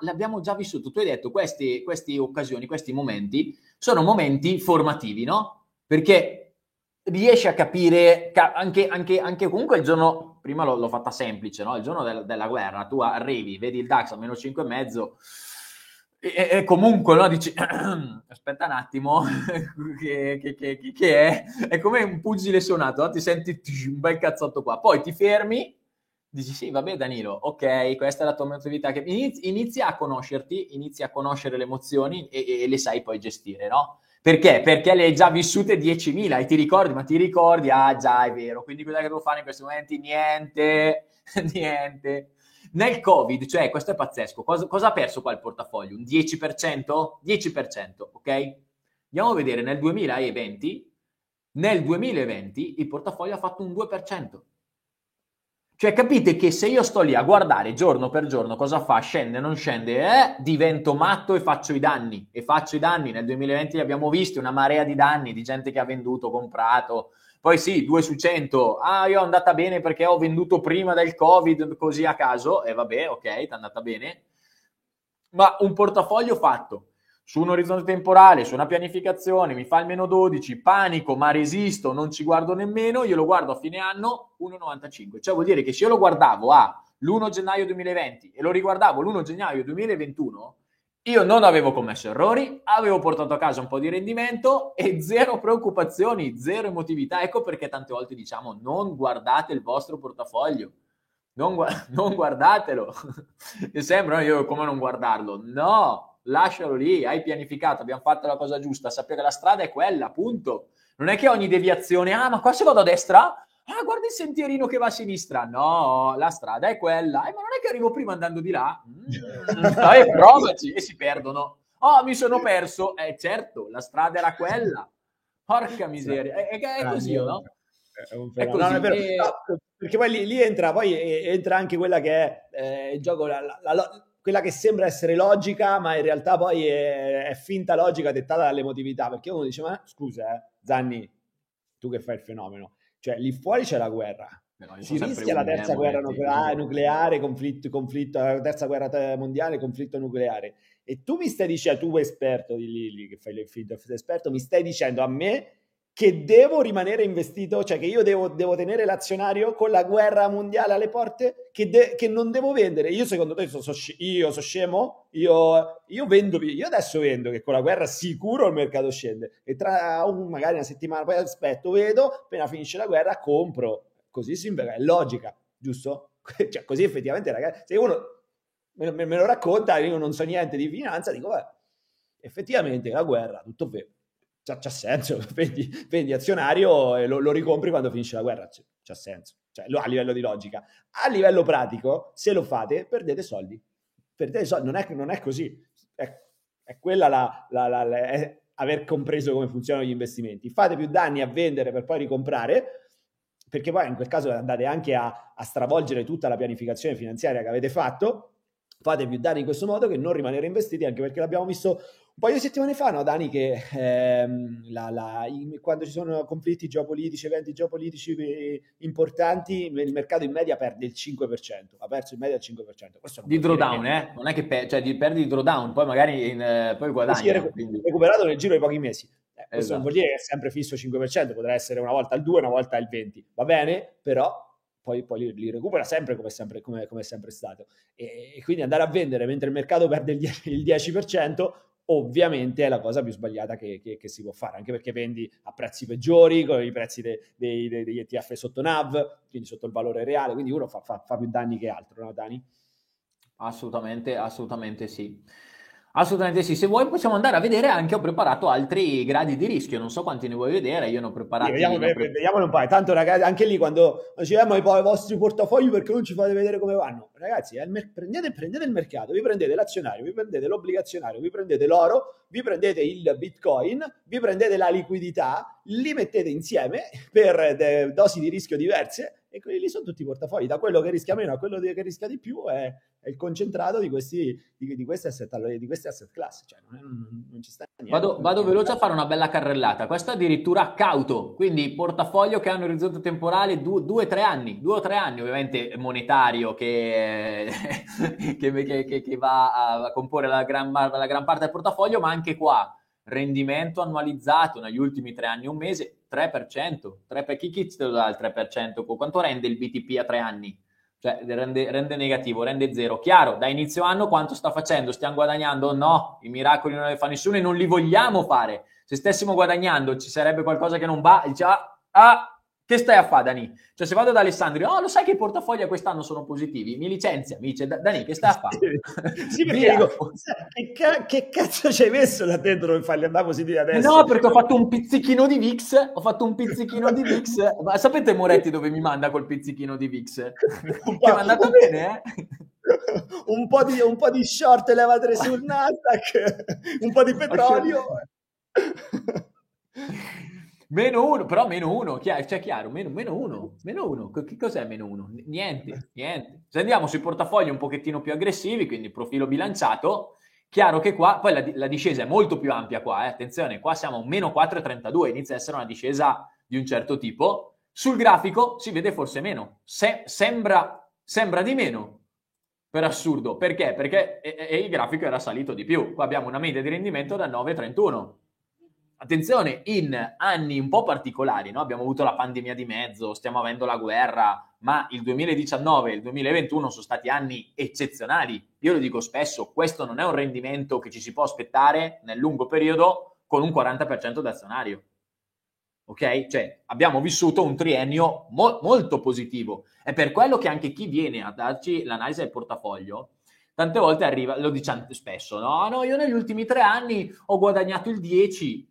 vissuto. Tu hai detto queste occasioni, questi momenti sono momenti formativi, no? Perché riesci a capire anche comunque il giorno, prima l'ho fatta semplice, no? Il giorno della guerra, tu arrivi, vedi il DAX a -5,5 e comunque, no? Dici, aspetta un attimo, che è come un pugile suonato, no? Ti senti un bel cazzotto qua, poi ti fermi, dici sì, vabbè Danilo, ok, questa è la tua motività, che inizia a conoscerti, inizia a conoscere le emozioni e le sai poi gestire, no? Perché? Perché le hai già vissute 10.000 e ti ricordi, ah già, è vero, quindi cosa che devo fare in questi momenti? Niente. Nel Covid, cioè, questo è pazzesco, cosa ha perso qua il portafoglio? Un 10%? 10%, ok? Andiamo a vedere, nel 2020 il portafoglio ha fatto un 2%. Cioè, capite che se io sto lì a guardare giorno per giorno cosa fa, scende, non scende, divento matto e faccio i danni. Nel 2020 li abbiamo visti, una marea di danni, di gente che ha venduto, comprato. Poi sì, 2 su 100, io è andata bene perché ho venduto prima del Covid, così a caso, e vabbè, ok, è andata bene. Ma un portafoglio fatto su un orizzonte temporale, su una pianificazione, mi fa il -12, panico, ma resisto, non ci guardo nemmeno, io lo guardo a fine anno, 1,95. Cioè vuol dire che se io lo guardavo l'1 gennaio 2020 e lo riguardavo l'1 gennaio 2021, io non avevo commesso errori, avevo portato a casa un po' di rendimento e zero preoccupazioni, zero emotività. Ecco perché tante volte diciamo non guardate il vostro portafoglio. Non guardatelo. Mi sembra, io come non guardarlo? No! Lascialo lì, hai pianificato, abbiamo fatto la cosa giusta, sappiamo che la strada è quella, punto. Non è che ogni deviazione, ma qua se vado a destra, guarda il sentierino che va a sinistra, no, la strada è quella, ma non è che arrivo prima andando di là, provaci, e si perdono, mi sono perso, certo, la strada era quella, porca miseria, è così, no? È così, è vero. No, perché poi lì entra anche quella che è il gioco, quella che sembra essere logica, ma in realtà poi è finta logica dettata dall'emotività, perché uno dice, ma scusa, Zanni, tu che fai il fenomeno, cioè lì fuori c'è la guerra, si rischia la terza guerra nucleare, conflitto, la terza guerra mondiale, conflitto nucleare, e tu mi stai dicendo, tu esperto di lì che fai il finto esperto, mi stai dicendo a me che devo rimanere investito, cioè che io devo tenere l'azionario con la guerra mondiale alle porte, che non devo vendere. Io secondo te sono scemo? Io vendo, io adesso vendo, che con la guerra sicuro il mercato scende, e tra magari una settimana poi aspetto, vedo, appena finisce la guerra compro. Così si inverte, è logica, giusto? Cioè così effettivamente, ragazzi, se uno me lo racconta, io non so niente di finanza, dico, beh, effettivamente la guerra, tutto vero. C'ha senso, vendi azionario e lo ricompri quando finisce la guerra, c'ha senso, cioè, a livello di logica. A livello pratico, se lo fate perdete soldi. Non è così, è quella la aver compreso come funzionano gli investimenti. Fate più danni a vendere per poi ricomprare, perché poi in quel caso andate anche a stravolgere tutta la pianificazione finanziaria che avete fatto. Fate più danni in questo modo che non rimanere investiti, anche perché l'abbiamo visto un paio di settimane fa, no Dani, che quando ci sono conflitti geopolitici, eventi geopolitici importanti, il mercato in media perde il 5%, ha perso in media il 5%. Questo di drawdown, non è che perdi di drawdown, poi magari poi guadagni. Recuperato nel giro di pochi mesi. Questo esatto. Non vuol dire che è sempre fisso il 5%, potrà essere una volta il 2, una volta il 20, va bene, però... Poi li recupera sempre come è sempre stato, e quindi andare a vendere mentre il mercato perde il 10% ovviamente è la cosa più sbagliata che si può fare, anche perché vendi a prezzi peggiori, con i prezzi degli ETF sotto NAV, quindi sotto il valore reale, quindi uno fa più danni che altro, no Dani? Assolutamente sì, se vuoi possiamo andare a vedere anche, ho preparato altri gradi di rischio, non so quanti ne vuoi vedere, io ne ho preparati. Vediamone un paio, tanto ragazzi, anche lì quando diciamo i vostri portafogli perché non ci fate vedere come vanno, ragazzi, prendete il mercato, vi prendete l'azionario, vi prendete l'obbligazionario, vi prendete l'oro, vi prendete il bitcoin, vi prendete la liquidità, li mettete insieme per dosi di rischio diverse e quelli lì sono tutti i portafogli, da quello che rischia meno a quello che rischia di più è il concentrato di questi asset class, cioè non ci sta niente. Vado veloce a fare una bella carrellata, questo addirittura cauto, quindi portafoglio che hanno un orizzonte temporale 2 o 3 anni, ovviamente monetario che va a comporre la gran parte del portafoglio, ma anche qua rendimento annualizzato negli ultimi 3 anni un mese 3%, chi te lo dà il 3%? Quanto rende il BTP a 3 anni? Cioè rende negativo, rende zero. Chiaro, da inizio anno quanto sta facendo? Stiamo guadagnando? No, i miracoli non li fa nessuno e non li vogliamo fare. Se stessimo guadagnando ci sarebbe qualcosa che non va, dice, che stai a fare Dani? Cioè se vado da Alessandro, lo sai che i portafogli quest'anno sono positivi? Mi licenzia, mi dice, Dani che stai a fare? Sì, perché dico, che cazzo ci hai messo là dentro per farli andare positivi adesso? No, perché ho fatto un pizzichino di VIX, ma sapete Moretti dove mi manda col pizzichino di VIX? Che mi è andato bene, un po' di short levate sul Nasdaq, un po' di petrolio... Meno uno, chiaro, meno uno, che cos'è meno uno? Niente. Se andiamo sui portafogli un pochettino più aggressivi, quindi profilo bilanciato, chiaro che qua, poi la discesa è molto più ampia qua, attenzione, qua siamo a un meno 4,32, inizia a essere una discesa di un certo tipo, sul grafico si vede forse meno, sembra di meno, per assurdo, perché? Perché il grafico era salito di più, qua abbiamo una media di rendimento da 9,31, attenzione, in anni un po' particolari, no? Abbiamo avuto la pandemia di mezzo, stiamo avendo la guerra, ma il 2019 e il 2021 sono stati anni eccezionali. Io lo dico spesso, questo non è un rendimento che ci si può aspettare nel lungo periodo con un 40% d'azionario. Ok? Cioè, abbiamo vissuto un triennio molto positivo. È per quello che anche chi viene a darci l'analisi del portafoglio tante volte arriva, lo dice spesso, no, io negli ultimi 3 anni ho guadagnato il 10%.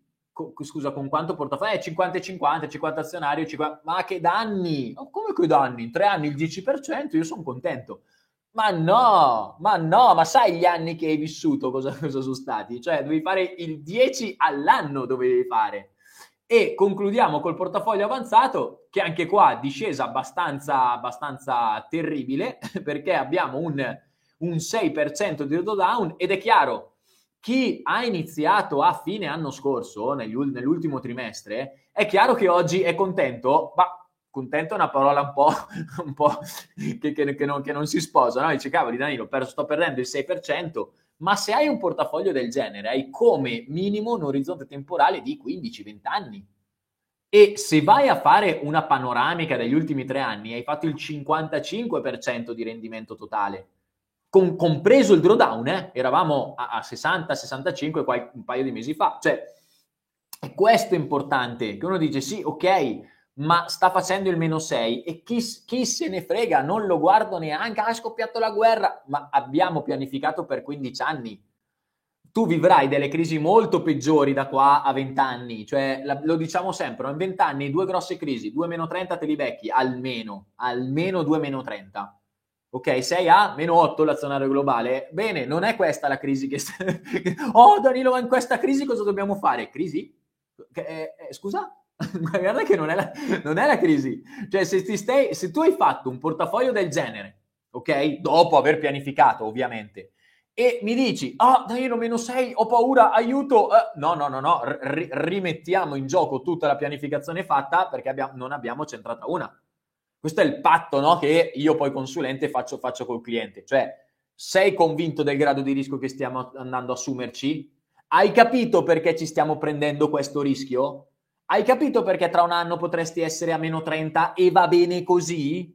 Scusa, con quanto portafoglio? 50-50, 50 azionario, 50... ma che danni? Come coi danni? In 3 anni il 10%, io sono contento. Ma sai gli anni che hai vissuto cosa sono stati? Cioè, devi fare il 10 all'anno, dovevi fare. E concludiamo col portafoglio avanzato, che anche qua discesa abbastanza terribile, perché abbiamo un 6% di drawdown, ed è chiaro, chi ha iniziato a fine anno scorso, nell'ultimo trimestre, è chiaro che oggi è contento, ma contento è una parola un po' che non si sposa, no? Dice, cavoli Danilo, sto perdendo il 6%, ma se hai un portafoglio del genere, hai come minimo un orizzonte temporale di 15-20 anni. E se vai a fare una panoramica degli ultimi 3 anni, hai fatto il 55% di rendimento totale. Compreso il drawdown, eravamo a 60-65 un paio di mesi fa. Cioè, questo è importante, che uno dice sì, ok, ma sta facendo il meno 6 e chi se ne frega, non lo guardo neanche, ha scoppiato la guerra, ma abbiamo pianificato per 15 anni. Tu vivrai delle crisi molto peggiori da qua a 20 anni, cioè lo diciamo sempre, in 20 anni 2 grosse crisi, 2-30 te li becchi, almeno 2-30. Ok, 6 a meno 8 l'azionario globale. Bene, non è questa la crisi che... Oh Danilo, ma in questa crisi cosa dobbiamo fare? Crisi? Scusa? Guarda che non è la crisi. Cioè, se tu hai fatto un portafoglio del genere, ok? Dopo aver pianificato, ovviamente, e mi dici, ah, Danilo, meno 6, ho paura, aiuto. No. Rimettiamo in gioco tutta la pianificazione fatta perché non abbiamo centrata una. Questo è il patto, no? Che io poi consulente faccio col cliente. Cioè, sei convinto del grado di rischio che stiamo andando a assumerci? Hai capito perché ci stiamo prendendo questo rischio? Hai capito perché tra un anno potresti essere a meno 30 e va bene così?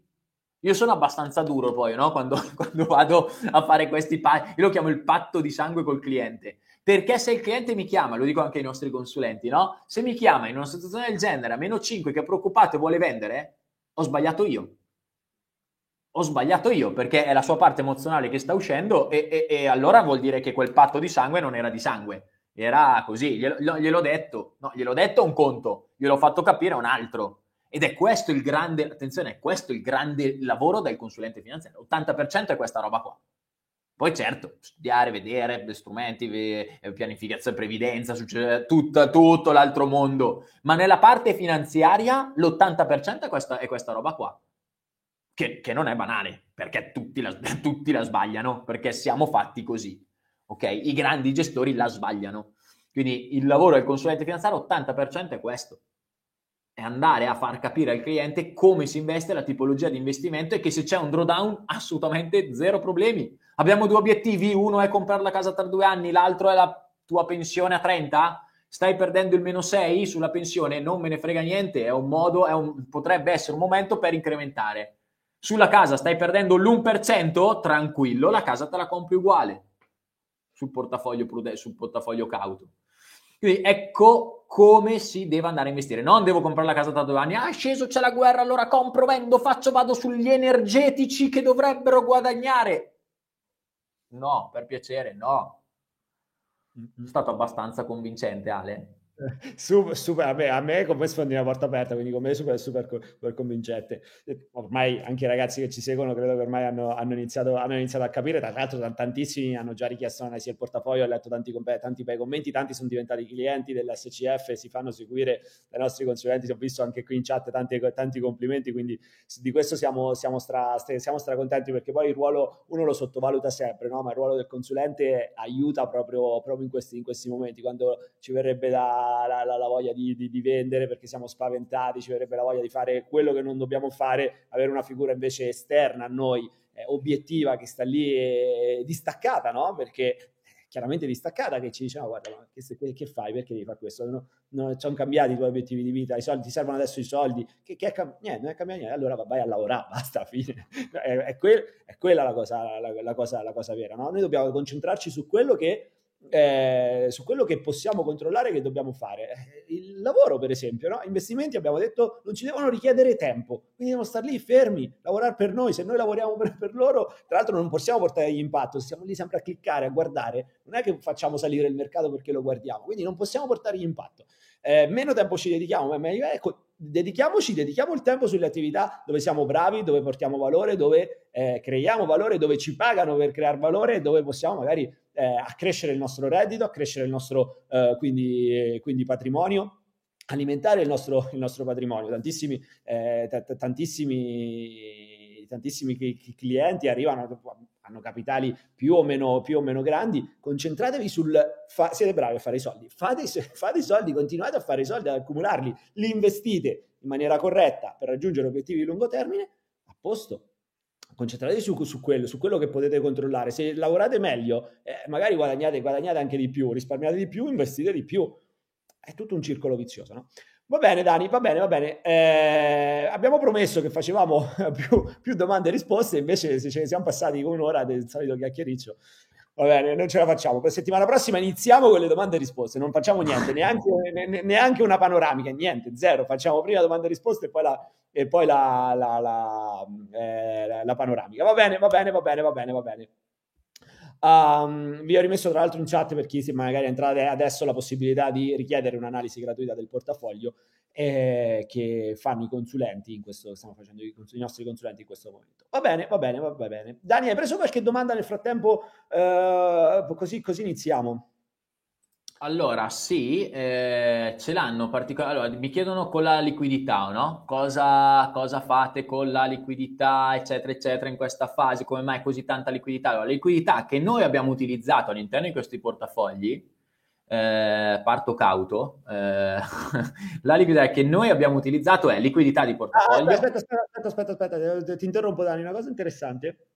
Io sono abbastanza duro poi, no? Quando vado a fare questi patti. Io lo chiamo il patto di sangue col cliente. Perché se il cliente mi chiama, lo dico anche ai nostri consulenti, no? Se mi chiama in una situazione del genere a meno 5 che è preoccupato e vuole vendere... Ho sbagliato io, perché è la sua parte emozionale che sta uscendo e allora vuol dire che quel patto di sangue non era di sangue, era così, gliel'ho detto un conto, gliel'ho fatto capire un altro. Ed è questo il grande, attenzione, è questo il grande lavoro del consulente finanziario, 80% è questa roba qua. Poi certo, studiare, vedere, strumenti, pianificazione, previdenza, succede tutto l'altro mondo. Ma nella parte finanziaria l'80% è questa roba qua, che non è banale, perché tutti la sbagliano, perché siamo fatti così, ok? I grandi gestori la sbagliano. Quindi il lavoro del consulente finanziario, 80% è questo. È andare a far capire al cliente come si investe, la tipologia di investimento e che se c'è un drawdown assolutamente zero problemi. Abbiamo due obiettivi, uno è comprare la casa tra 2 anni, l'altro è la tua pensione a 30, stai perdendo il meno 6 sulla pensione, non me ne frega niente, è un modo, potrebbe essere un momento per incrementare. Sulla casa stai perdendo l'1%, tranquillo, la casa te la compri uguale sul portafoglio cauto. Quindi ecco come si deve andare a investire. Non devo comprare la casa tra 2 anni. Ah, è sceso, c'è la guerra, allora compro, vendo, vado sugli energetici che dovrebbero guadagnare. No, per piacere, no. È stato abbastanza convincente, Ale. Super, vabbè, a me con voi sfondi una porta aperta, quindi con me super convincente. Ormai anche i ragazzi che ci seguono credo che ormai hanno iniziato a capire, tra l'altro tantissimi hanno già richiesto analisi del portafoglio, ho letto tanti bei commenti, tanti sono diventati clienti dell'SCF, si fanno seguire dai nostri consulenti, ho visto anche qui in chat tanti complimenti, quindi di questo siamo contenti, perché poi il ruolo uno lo sottovaluta sempre, no? Ma il ruolo del consulente aiuta proprio in questi momenti, quando ci verrebbe la voglia di vendere perché siamo spaventati, ci verrebbe la voglia di fare quello che non dobbiamo fare, avere una figura invece esterna a noi, obiettiva, che sta lì e distaccata, no? Perché chiaramente distaccata, che ci dice no, guarda, ma che fai? Perché devi fare questo? Non sono cambiati i tuoi obiettivi di vita, i soldi ti servono adesso, i soldi, niente, non è cambiato niente, allora vai a lavorare, basta, fine. È quella la cosa vera, no? Noi dobbiamo concentrarci su quello che possiamo controllare, che dobbiamo fare. Il lavoro, per esempio, no? Investimenti, abbiamo detto, non ci devono richiedere tempo, quindi devono star lì fermi, lavorare per noi. Se noi lavoriamo per loro, tra l'altro non possiamo portargli impatto, siamo lì sempre a cliccare, a guardare, non è che facciamo salire il mercato perché lo guardiamo, quindi non possiamo portargli impatto. Meno tempo ci dedichiamo, ma meglio è dedichiamo il tempo sulle attività dove siamo bravi, dove portiamo valore, dove creiamo valore, dove ci pagano per creare valore, dove possiamo magari accrescere il nostro reddito, accrescere il nostro quindi patrimonio, alimentare il nostro patrimonio. Tantissimi clienti arrivano, hanno capitali più o meno grandi. Concentratevi siete bravi a fare i soldi, fate i soldi, continuate a fare i soldi, ad accumularli, li investite in maniera corretta per raggiungere obiettivi di lungo termine, a posto. Concentratevi su quello che potete controllare. Se lavorate meglio, magari guadagnate anche di più, risparmiate di più, investite di più. È tutto un circolo vizioso, no? Va bene Dani, va bene. Abbiamo promesso che facevamo più domande e risposte, invece se ce ne siamo passati con un'ora del solito chiacchiericcio. Va bene, non ce la facciamo. Per settimana prossima iniziamo con le domande e risposte, non facciamo niente, neanche una panoramica, niente, zero. Facciamo prima domande e risposte e poi la panoramica. Va bene. Vi ho rimesso tra l'altro in chat, per chi magari è entrato adesso, la possibilità di richiedere un'analisi gratuita del portafoglio che fanno i consulenti in questo, stiamo facendo i nostri consulenti in questo momento. Va bene. Dani, hai preso qualche domanda nel frattempo? Così iniziamo. Allora, sì, ce l'hanno particolare. Allora, mi chiedono con la liquidità, no? Cosa fate con la liquidità, eccetera, eccetera, in questa fase? Come mai così tanta liquidità? Allora, la liquidità che noi abbiamo utilizzato all'interno di questi portafogli, parto cauto, la liquidità che noi abbiamo utilizzato è liquidità di portafoglio. Aspetta, ti interrompo, Dani, una cosa interessante.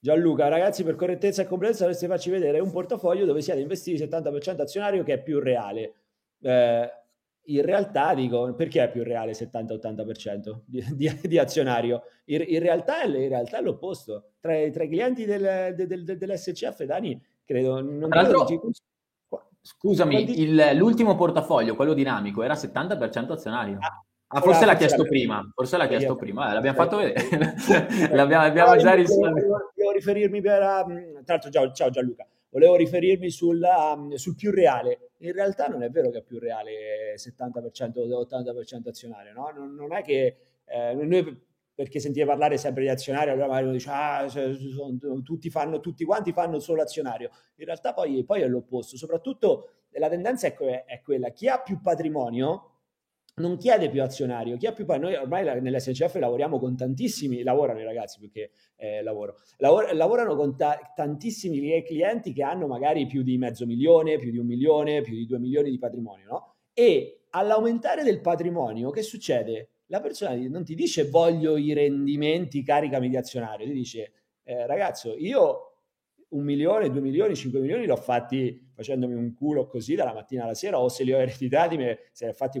Gianluca, ragazzi, per correttezza e completezza dovreste farci vedere un portafoglio dove siete investiti 70% azionario, che è più reale. In realtà, dico, perché è più reale 70-80% di azionario? In realtà è l'opposto. Tra i clienti dell'SCF, Dani, credo... Scusami, l'ultimo portafoglio, quello dinamico, era 70% azionario. Forse l'ha chiesto prima. L'abbiamo fatto vedere. L'abbiamo già risolto. Volevo riferirmi tra l'altro, ciao Gianluca. Volevo riferirmi sul più reale. In realtà non è vero che è più reale 70% o 80% azionario, no? Non è che noi, perché sentiva parlare sempre di azionario, allora magari uno dice tutti quanti fanno solo azionario. In realtà poi è l'opposto. Soprattutto la tendenza è quella: chi ha più patrimonio non chiede più azionario, chi ha più patrimonio. Noi ormai nell'SCF lavoriamo con tantissimi, lavorano i ragazzi, perché lavorano con tantissimi clienti che hanno magari più di 500.000, più di 1 milione, più di 2 milioni di patrimonio, no? E all'aumentare del patrimonio, che succede? La persona non ti dice voglio i rendimenti, caricami di azionario, ti dice ragazzo, io 1 milione, 2 milioni, 5 milioni l'ho fatti facendomi un culo così dalla mattina alla sera, o se li ho ereditati se ha fatto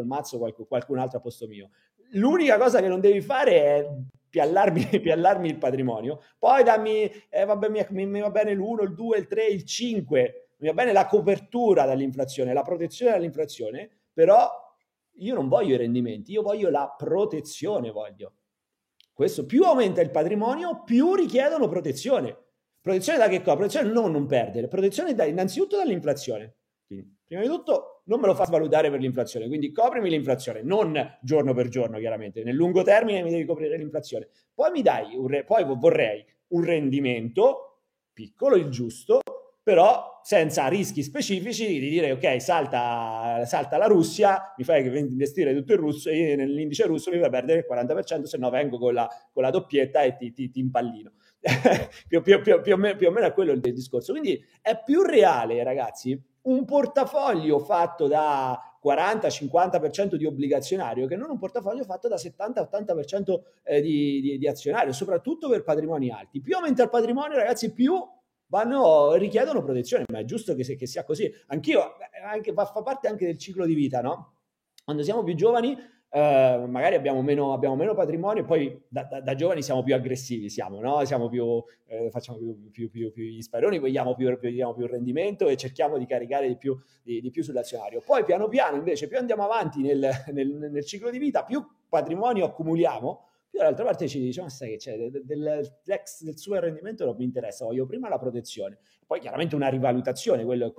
il mazzo qualcun altro a posto mio. L'unica cosa che non devi fare è piallarmi il patrimonio, poi dammi mi va bene l'1, il 2, il 3, il 5, mi va bene la copertura dall'inflazione, la protezione dall'inflazione, però io non voglio i rendimenti, io voglio la protezione, voglio. Questo, più aumenta il patrimonio, più richiedono protezione. Protezione da che cosa? Protezione non perdere, protezione innanzitutto dall'inflazione. Quindi, prima di tutto, non me lo fa svalutare per l'inflazione, quindi coprimi l'inflazione, non giorno per giorno, chiaramente. Nel lungo termine mi devi coprire l'inflazione. Poi mi dai poi vorrei un rendimento piccolo, il giusto, però senza rischi specifici di dire ok, salta la Russia, mi fai investire tutto il russo e nell'indice russo mi fai perdere il 40%, se no vengo con la doppietta e ti impallino. più o meno è quello il discorso. Quindi è più reale, ragazzi, un portafoglio fatto da 40-50% di obbligazionario che non un portafoglio fatto da 70-80% di azionario, soprattutto per patrimoni alti. Più aumenta il patrimonio, ragazzi, più richiedono protezione, ma è giusto che sia così. Fa parte anche del ciclo di vita, no? Quando siamo più giovani, magari abbiamo meno patrimonio, e poi da giovani siamo più aggressivi, no? Siamo più, facciamo più gli sparoni, vogliamo più rendimento e cerchiamo di caricare di più sull'azionario. Poi piano piano, invece, più andiamo avanti nel ciclo di vita, più patrimonio accumuliamo, dall'altra parte ci dice, ma sai che c'è del suo rendimento non mi interessa, voglio prima la protezione, poi chiaramente una rivalutazione, quello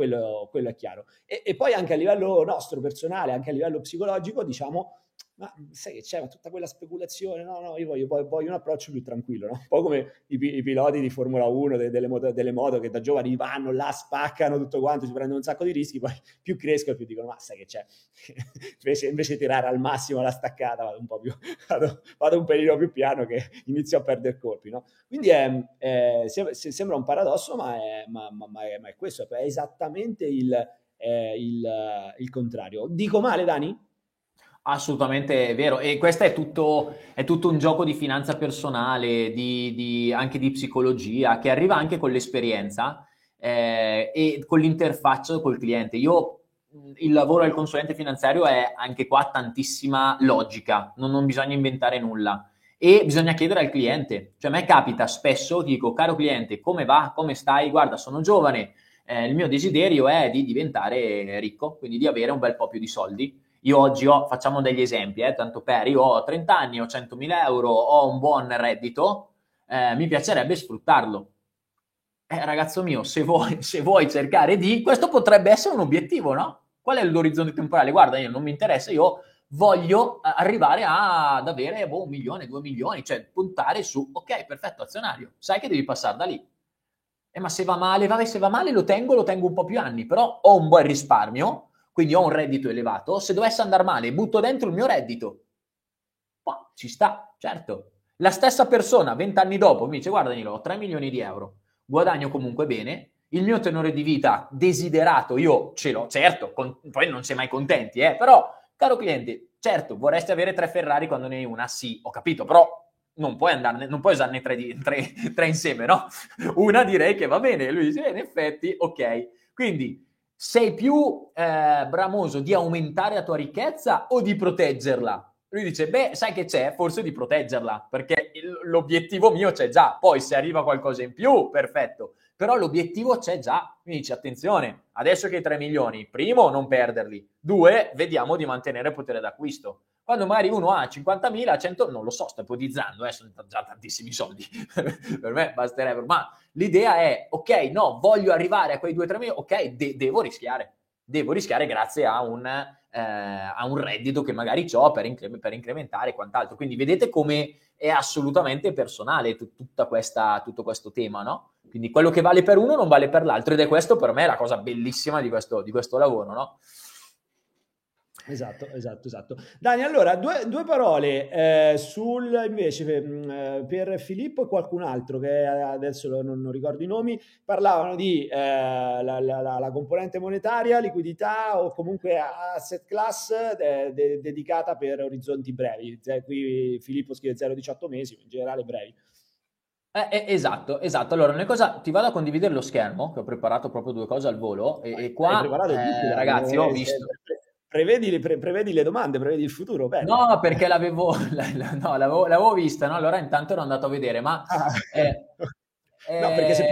è chiaro, e poi anche a livello nostro personale, anche a livello psicologico, diciamo, ma sai che c'è, ma tutta quella speculazione, no, io voglio un approccio più tranquillo, no? Un po' come i piloti di Formula 1, delle moto che da giovani vanno là, spaccano tutto quanto, si prendono un sacco di rischi, poi più crescono più dicono, ma sai che c'è, invece tirare al massimo la staccata vado un pelino più piano, che inizio a perdere colpi, no? Quindi sembra un paradosso, ma è questo, è esattamente il contrario. Dico male, Dani? Assolutamente vero, e questo è tutto un gioco di finanza personale, anche di psicologia, che arriva anche con l'esperienza e con l'interfaccia col cliente. Il lavoro del consulente finanziario è anche qua tantissima logica, non bisogna inventare nulla e bisogna chiedere al cliente. Cioè, a me capita spesso, dico, caro cliente, come va? Come stai? Guarda, sono giovane, il mio desiderio è di diventare ricco, quindi di avere un bel po' più di soldi. Io oggi facciamo degli esempi, tanto per, io ho 30 anni, ho 100.000 euro, ho un buon reddito, mi piacerebbe sfruttarlo. Ragazzo mio, se vuoi cercare questo potrebbe essere un obiettivo, no? Qual è l'orizzonte temporale? Guarda, io non mi interessa, io voglio arrivare ad avere 1 milione, 2 milioni, cioè puntare su, ok, perfetto, azionario, sai che devi passare da lì. Ma se va male, lo tengo un po' più anni, però ho un buon risparmio, quindi ho un reddito elevato, se dovesse andare male, butto dentro il mio reddito. Poi ci sta, certo. La stessa persona, 20 anni dopo, mi dice, guarda Danilo, ho 3 milioni di euro, guadagno comunque bene, il mio tenore di vita desiderato io ce l'ho, certo, poi non sei mai contenti, però, caro cliente, certo, vorresti avere 3 Ferrari quando ne hai una, sì, ho capito, però non puoi usarne 3 insieme, no? Una direi che va bene, lui dice, in effetti, ok. Quindi, sei più bramoso di aumentare la tua ricchezza o di proteggerla? Lui dice, sai che c'è? Forse di proteggerla, perché l'obiettivo mio c'è già, poi se arriva qualcosa in più, perfetto, però l'obiettivo c'è già, quindi dice, attenzione, adesso che hai 3 milioni, primo, non perderli, 2, vediamo di mantenere il potere d'acquisto. Quando magari uno ha 50.000, 100, non lo so, sto ipotizzando, sono già tantissimi soldi, per me basterebbero, ma l'idea è, ok, no, voglio arrivare a quei 2-3 milioni, ok, devo rischiare grazie a un reddito che magari ho per incrementare e quant'altro. Quindi vedete come è assolutamente personale tutto questo tema, no? Quindi quello che vale per uno non vale per l'altro, ed è questo per me la cosa bellissima di questo lavoro, no? Esatto. Dani, allora, due parole per Filippo e qualcun altro che adesso non ricordo i nomi, parlavano di la componente monetaria, liquidità o comunque asset class dedicata per orizzonti brevi. Qui Filippo scrive 0-18 mesi, in generale brevi. Esatto. Allora, una cosa, ti vado a condividere lo schermo, che ho preparato proprio 2 cose al volo e qua, ragazzi, ho visto... Prevedi le domande, prevedi il futuro, bene. No, perché l'avevo vista, no? Allora intanto ero andato a vedere, ma... No, perché se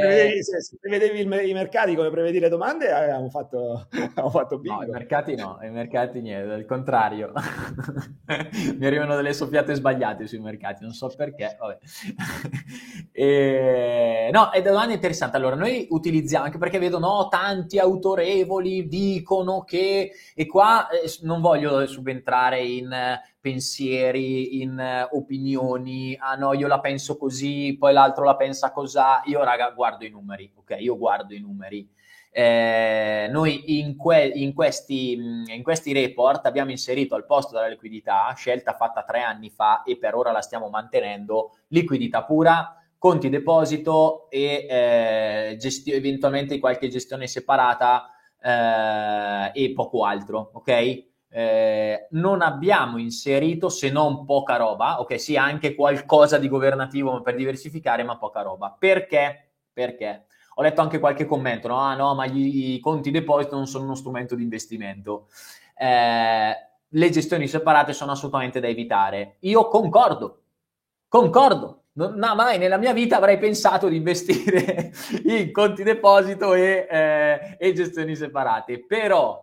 prevedevi i mercati come prevedi le domande, abbiamo fatto bingo. No, i mercati niente, al contrario. Mi arrivano delle soffiate sbagliate sui mercati, non so perché, vabbè. No, è domanda interessante. Allora, noi utilizziamo, anche perché vedo, no, tanti autorevoli dicono che, e qua non voglio subentrare in... pensieri, in opinioni, ah no, io la penso così, poi l'altro la pensa cos'ha, io raga guardo i numeri, ok? Io guardo i numeri. Noi in questi report abbiamo inserito al posto della liquidità, scelta fatta 3 anni fa e per ora la stiamo mantenendo, liquidità pura, conti deposito e eventualmente qualche gestione separata e poco altro, ok? Non abbiamo inserito, se non poca roba, ok, sì, anche qualcosa di governativo per diversificare, ma poca roba. Perché? Ho letto anche qualche commento, no? Ah no, ma i conti deposito non sono uno strumento di investimento. Le gestioni separate sono assolutamente da evitare. Io concordo. No, mai nella mia vita avrei pensato di investire in conti deposito e gestioni separate, però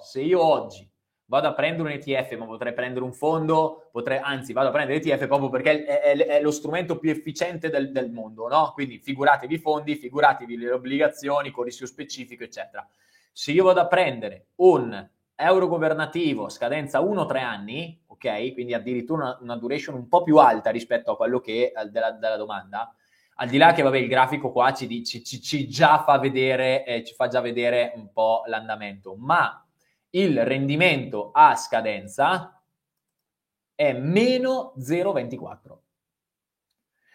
se io oggi vado a prendere un ETF, ma potrei prendere un fondo, vado a prendere ETF proprio perché è lo strumento più efficiente del mondo, no? Quindi figuratevi i fondi, figuratevi le obbligazioni con rischio specifico, eccetera. Se io vado a prendere un euro governativo, scadenza 1-3 anni, ok? Quindi addirittura una duration un po' più alta rispetto a quello che è della domanda, al di là che, vabbè, il grafico qua ci fa già vedere un po' l'andamento, ma il rendimento a scadenza è meno 0,24.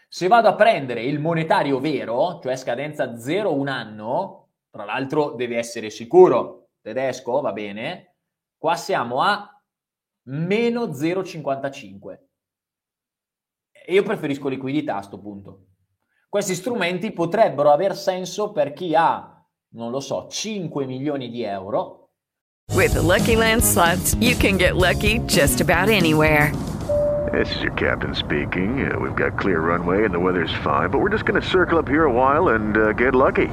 Se vado a prendere il monetario vero, cioè scadenza 0,1 anno, tra l'altro deve essere sicuro, tedesco, va bene, qua siamo a meno 0,55. Io preferisco liquidità a sto punto. Questi strumenti potrebbero aver senso per chi ha, non lo so, 5 milioni di euro. With the Lucky Land Slots, you can get lucky just about anywhere. This is your captain speaking. We've got clear runway and the weather's fine, but we're just going to circle up here a while and get lucky.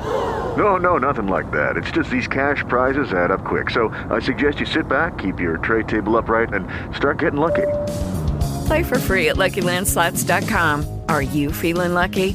No, nothing like that. It's just these cash prizes add up quick. So I suggest you sit back, keep your tray table upright, and start getting lucky. Play for free at LuckyLandSlots.com. Are you feeling lucky?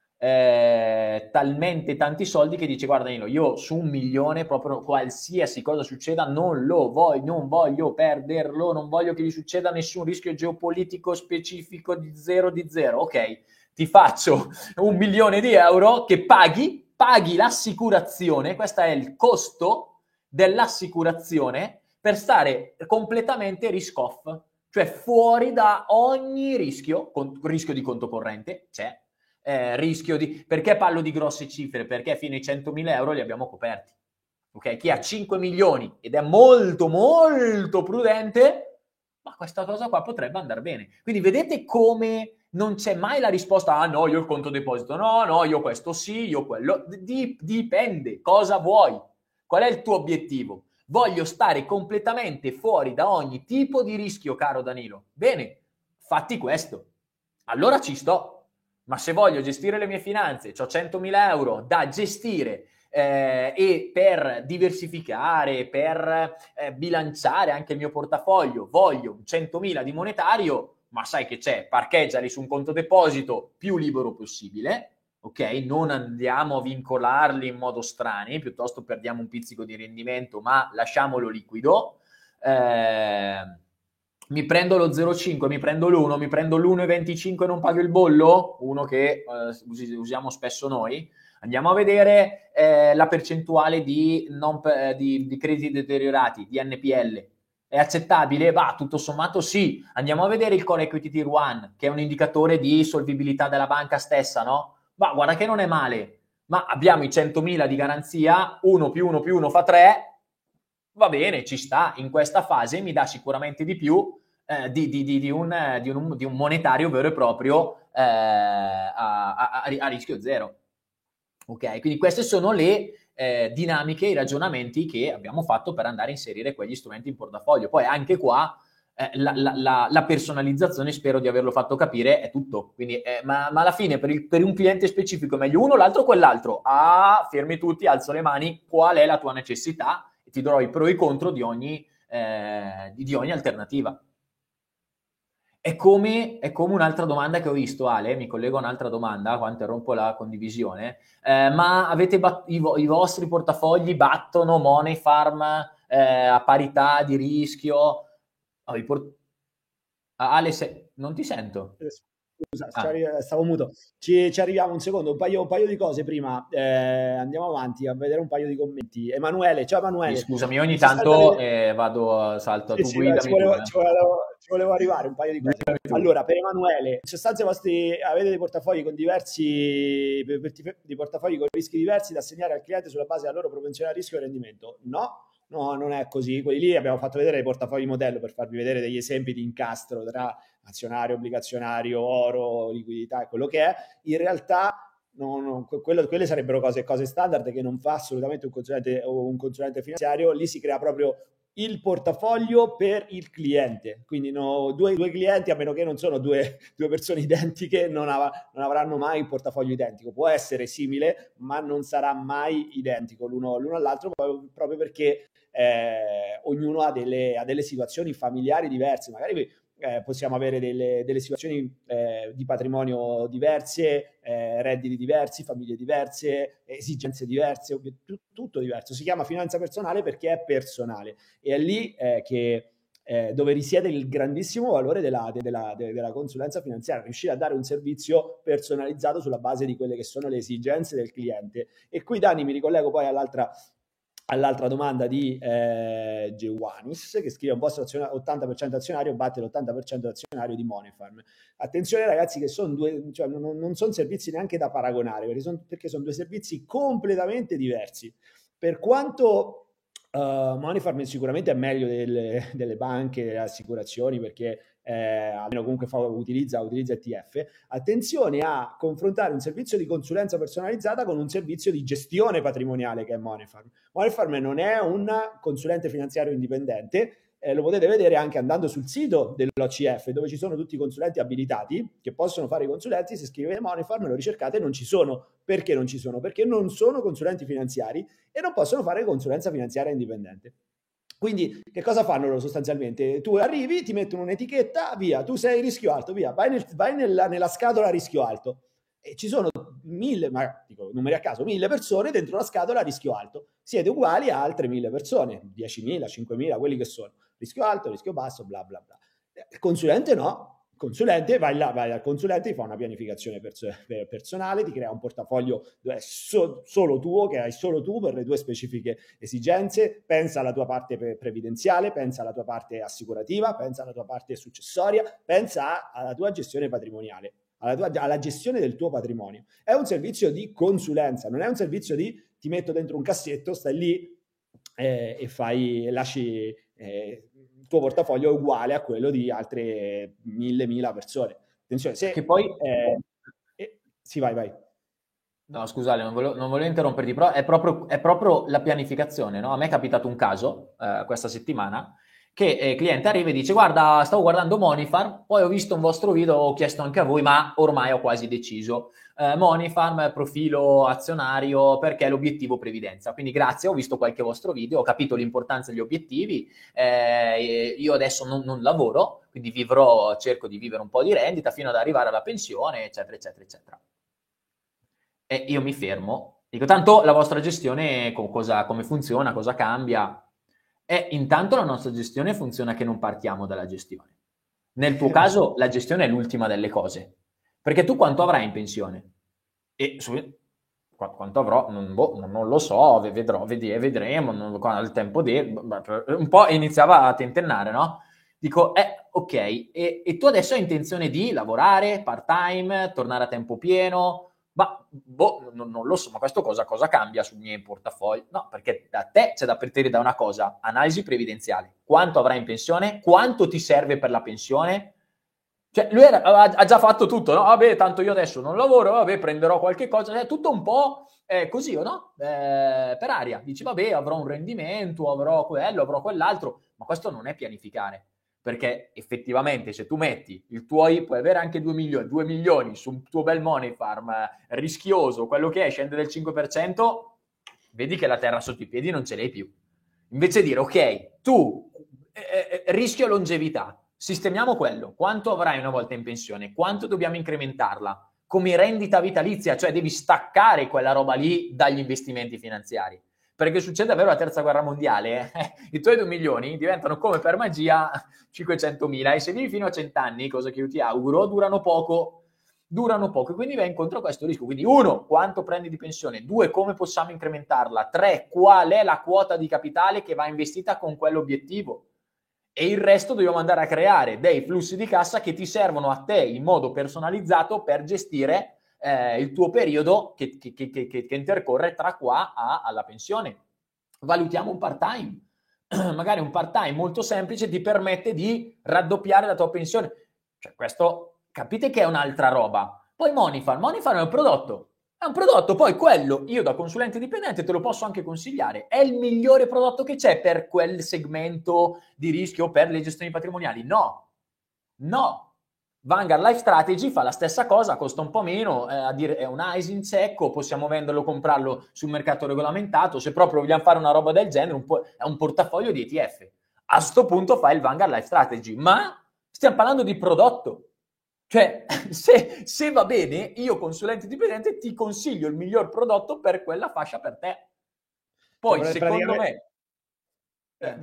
Talmente tanti soldi che dice: guarda Danilo, io su 1 milione proprio qualsiasi cosa succeda non lo voglio, non voglio perderlo, non voglio che gli succeda nessun rischio geopolitico specifico di zero. Ok, ti faccio 1 milione di euro che paghi l'assicurazione. Questo è il costo dell'assicurazione per stare completamente risk off, cioè fuori da ogni rischio, rischio di conto corrente c'è. Rischio di... Perché parlo di grosse cifre? Perché fino ai 100.000 euro li abbiamo coperti. Ok? Chi ha 5 milioni ed è molto molto prudente, ma questa cosa qua potrebbe andare bene. Quindi vedete come non c'è mai la risposta: ah no, io il conto deposito, no, io questo sì, io quello. Dipende cosa vuoi, qual è il tuo obiettivo. Voglio stare completamente fuori da ogni tipo di rischio, caro Danilo. Bene, fatti questo, allora ci sto. Ma se voglio gestire le mie finanze, ho 100.000 euro da gestire e per diversificare, per bilanciare anche il mio portafoglio, voglio 100.000 di monetario, ma sai che c'è, parcheggiali su un conto deposito più libero possibile, ok? Non andiamo a vincolarli in modo strano, piuttosto perdiamo un pizzico di rendimento, ma lasciamolo liquido. Mi prendo lo 0,5, mi prendo l'1, mi prendo l'1,25 e non pago il bollo? Uno che usiamo spesso noi. Andiamo a vedere la percentuale di crediti deteriorati, di NPL. È accettabile? Va, tutto sommato sì. Andiamo a vedere il Core Equity Tier 1, che è un indicatore di solvibilità della banca stessa, no? Ma guarda che non è male. Ma abbiamo i 100.000 di garanzia, 1 più 1 più 1 fa 3. Va bene, ci sta. In questa fase mi dà sicuramente di più. Di un monetario vero e proprio a rischio zero. Ok, quindi queste sono le dinamiche, i ragionamenti che abbiamo fatto per andare a inserire quegli strumenti in portafoglio. Poi anche qua la personalizzazione, spero di averlo fatto capire, è tutto. Quindi, ma alla fine per un cliente specifico è meglio uno, l'altro quell'altro. Ah, fermi tutti, alzo le mani, qual è la tua necessità? E ti darò i pro e i contro di ogni alternativa. È come un'altra domanda che ho visto, Ale, mi collego a un'altra domanda, qua interrompo la condivisione, ma avete i vostri portafogli battono Moneyfarm a parità di rischio? Oh, Ale, non ti sento. Scusa, stavo muto. Ci arriviamo un secondo, un paio di cose prima, andiamo avanti a vedere un paio di commenti. Emanuele, ciao Emanuele. Scusami, ogni tanto salto a tu guida. Ci volevo arrivare un paio di cose. Allora, per Emanuele, in sostanza avete dei portafogli con diversi di portafogli con rischi diversi da assegnare al cliente sulla base della loro propensione al rischio e rendimento. No, non è così. Quelli lì abbiamo fatto vedere i portafogli modello per farvi vedere degli esempi di incastro tra azionario, obbligazionario, oro, liquidità e quello che è. In realtà quelle sarebbero cose standard che non fa assolutamente un consulente finanziario. Lì si crea proprio il portafoglio per il cliente, quindi due clienti, a meno che non sono due persone identiche, non avranno mai un portafoglio identico. Può essere simile, ma non sarà mai identico l'uno all'altro, proprio perché ognuno ha delle situazioni familiari diverse. Magari possiamo avere delle situazioni di patrimonio diverse, redditi diversi, famiglie diverse, esigenze diverse, tutto diverso. Si chiama finanza personale perché è personale, e è lì dove risiede il grandissimo valore della consulenza finanziaria: riuscire a dare un servizio personalizzato sulla base di quelle che sono le esigenze del cliente. E qui, Dani, mi ricollego poi all'altra domanda di Gewanis, che scrive: un vostro 80% azionario batte l'80% azionario di Moneyfarm. Attenzione ragazzi, che sono due, cioè, non sono servizi neanche da paragonare, perché sono due servizi completamente diversi. Per quanto Moneyfarm sicuramente è meglio delle banche, delle assicurazioni, perché almeno comunque utilizza ETF. Attenzione a confrontare un servizio di consulenza personalizzata con un servizio di gestione patrimoniale che è Moneyfarm. Moneyfarm non è un consulente finanziario indipendente, lo potete vedere anche andando sul sito dell'OCF, dove ci sono tutti i consulenti abilitati che possono fare i consulenti. Se scrivete Moneyfarm, lo ricercate, non ci sono. Perché non ci sono? Perché non sono consulenti finanziari e non possono fare consulenza finanziaria indipendente. Quindi che cosa fanno loro sostanzialmente? Tu arrivi, ti mettono un'etichetta, via, tu sei rischio alto, via, vai nella scatola rischio alto. E ci sono 1000, ma dico numeri a caso, 1000 persone dentro la scatola rischio alto. Siete uguali a altre 1000 persone, 10.000, 5.000, quelli che sono. Rischio alto, rischio basso, bla bla bla. Il consulente no, il consulente vai al consulente, ti fa una pianificazione personale, ti crea un portafoglio solo tuo, che hai solo tu per le tue specifiche esigenze, pensa alla tua parte previdenziale, pensa alla tua parte assicurativa, pensa alla tua parte successoria, pensa alla tua gestione patrimoniale, alla gestione del tuo patrimonio. È un servizio di consulenza, non è un servizio di ti metto dentro un cassetto, stai lì e lasci il tuo portafoglio uguale a quello di altre 1000 persone. Attenzione, se che poi sì, vai. No, scusate, non volevo interromperti, però è proprio la pianificazione, no? A me è capitato un caso questa settimana, che cliente arriva e dice: guarda, stavo guardando Moneyfarm, poi ho visto un vostro video, ho chiesto anche a voi, ma ormai ho quasi deciso, Moneyfarm, profilo azionario, perché l'obiettivo previdenza, quindi grazie, ho visto qualche vostro video, ho capito l'importanza degli obiettivi, io adesso non lavoro, quindi cerco di vivere un po' di rendita fino ad arrivare alla pensione, eccetera eccetera eccetera. E io mi fermo, dico: tanto la vostra gestione come funziona, cosa cambia? E intanto la nostra gestione funziona che non partiamo dalla gestione. Nel tuo caso la gestione è l'ultima delle cose, perché tu quanto avrai in pensione? Quanto avrò? Non lo so, vedremo, al tempo un po' iniziava a tentennare, no? Dico, ok, e tu adesso hai intenzione di lavorare part-time, tornare a tempo pieno? Ma non lo so, ma questo cosa cambia sui miei portafogli? No, perché da te c'è da partire da una cosa: analisi previdenziale, quanto avrai in pensione, quanto ti serve per la pensione. Cioè lui ha già fatto tutto, no? Vabbè, tanto io adesso non lavoro, vabbè, prenderò qualche cosa, cioè, tutto un po' così, o no? Per aria, dici vabbè, avrò un rendimento, avrò quello, avrò quell'altro, ma questo non è pianificare. Perché effettivamente se tu metti puoi avere anche 2 milioni su un tuo bel Moneyfarm rischioso, quello che è, scende del 5%, vedi che la terra sotto i piedi non ce l'hai più. Invece dire, ok, tu rischio longevità, sistemiamo quello, quanto avrai una volta in pensione, quanto dobbiamo incrementarla, come rendita vitalizia, cioè devi staccare quella roba lì dagli investimenti finanziari. Perché succede davvero la terza guerra mondiale, i tuoi 2 milioni diventano come per magia 500.000, e se vivi fino a 100 anni, cosa che io ti auguro, durano poco, e quindi vai incontro a questo rischio. Quindi 1, quanto prendi di pensione, 2, come possiamo incrementarla, 3, qual è la quota di capitale che va investita con quell'obiettivo, e il resto dobbiamo andare a creare dei flussi di cassa che ti servono a te in modo personalizzato per gestire il tuo periodo che intercorre tra qua alla pensione. Valutiamo un part-time, magari un part-time molto semplice ti permette di raddoppiare la tua pensione. Cioè questo, capite che è un'altra roba. Poi Moneyfarm è un prodotto. È un prodotto, poi quello, io da consulente dipendente te lo posso anche consigliare, è il migliore prodotto che c'è per quel segmento di rischio, per le gestioni patrimoniali. No. Vanguard Life Strategy fa la stessa cosa, costa un po' meno, a dire è un ISIN secco, possiamo venderlo, comprarlo sul mercato regolamentato, se proprio vogliamo fare una roba del genere, è un portafoglio di ETF. A sto punto fai il Vanguard Life Strategy, ma stiamo parlando di prodotto. Cioè, se va bene, io consulente dipendente ti consiglio il miglior prodotto per quella fascia per te. Poi, secondo me...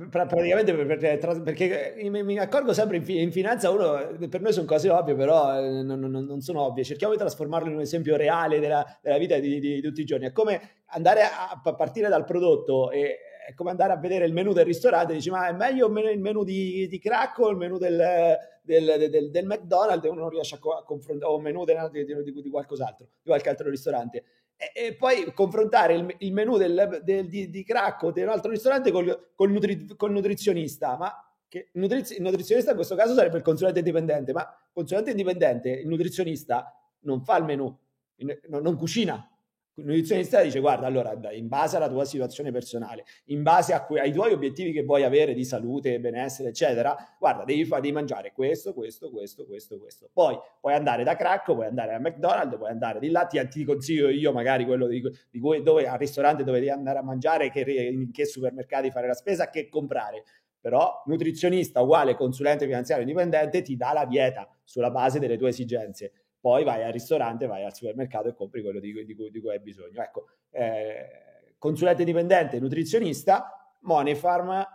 Praticamente perché mi accorgo sempre in finanza, uno, per noi sono cose ovvie, però non sono ovvie. Cerchiamo di trasformarlo in un esempio reale della vita di tutti i giorni. È come andare a partire dal prodotto, è come andare a vedere il menù del ristorante e dici: ma è meglio il menù di crack o il menù del McDonald's? Uno non riesce a confrontare, o il menù di qualcos'altro, di qualche altro ristorante. e poi confrontare il menù di Cracco di un altro ristorante col nutrizionista, ma che il nutrizionista in questo caso sarebbe il consulente indipendente, ma il consulente indipendente, il nutrizionista non fa il menù, non cucina. Il nutrizionista dice: guarda, allora, in base alla tua situazione personale, in base ai tuoi obiettivi che vuoi avere di salute, benessere, eccetera, guarda, devi mangiare questo. Poi puoi andare da Cracco, puoi andare a McDonald's, puoi andare di là, ti consiglio io magari quello di cui, dove al ristorante dove devi andare a mangiare, in che supermercati fare la spesa, che comprare. Però nutrizionista uguale consulente finanziario indipendente ti dà la dieta sulla base delle tue esigenze. Poi vai al ristorante, vai al supermercato e compri quello di cui hai bisogno. Ecco, consulente dipendente, nutrizionista, Moneyfarm,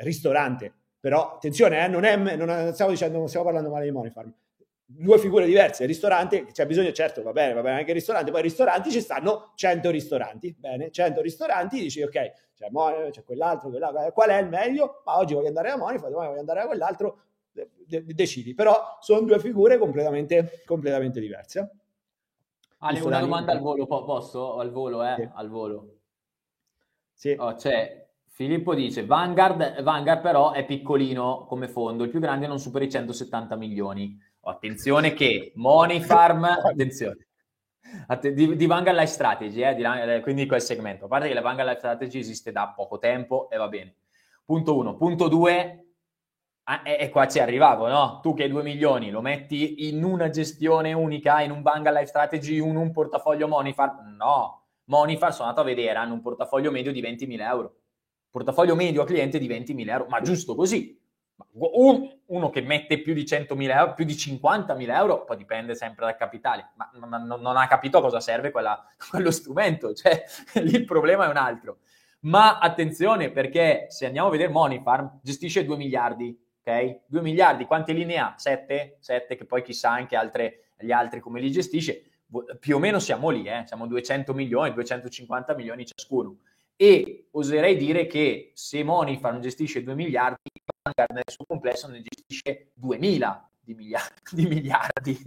ristorante. Però, attenzione, non stiamo parlando male di Moneyfarm. Due figure diverse, il ristorante, c'è bisogno, certo, va bene anche il ristorante, poi i ristoranti ci stanno 100 ristoranti, bene, 100 ristoranti, dici ok, c'è quell'altro, qual è il meglio? Ma oggi voglio andare a Moneyfarm, domani voglio andare a quell'altro, decidi, però sono due figure completamente diverse. Ale, una domanda al volo, posso? Al volo. Sì. Oh, Filippo dice, Vanguard però è piccolino come fondo, il più grande non supera i 170 milioni. Oh, attenzione che Moneyfarm, attenzione, di Vanguard Life Strategy, quindi quel segmento. A parte che la Vanguard Life Strategy esiste da poco tempo e va bene. Punto 1. Punto 2. E qua ci arrivavo, no? Tu che 2 milioni lo metti in una gestione unica, in un Vanguard Life Strategy, in un portafoglio Moneyfarm? No, Moneyfarm sono andato a vedere, hanno un portafoglio medio di 20.000 euro. Portafoglio medio a cliente di 20.000 euro, ma giusto così. Uno che mette più di 100.000 euro, più di 50.000 euro, poi dipende sempre dal capitale, ma non ha capito cosa serve quello strumento, cioè lì il problema è un altro. Ma attenzione, perché se andiamo a vedere Moneyfarm, gestisce 2 miliardi. Ok? 2 miliardi, quante linee ha? 7, che poi chissà anche gli altri come li gestisce. Più o meno siamo lì, siamo 200 milioni, 250 milioni ciascuno. E oserei dire che se Moneyfarm gestisce 2 miliardi, Vanguard nel suo complesso ne gestisce 2000 di miliardi.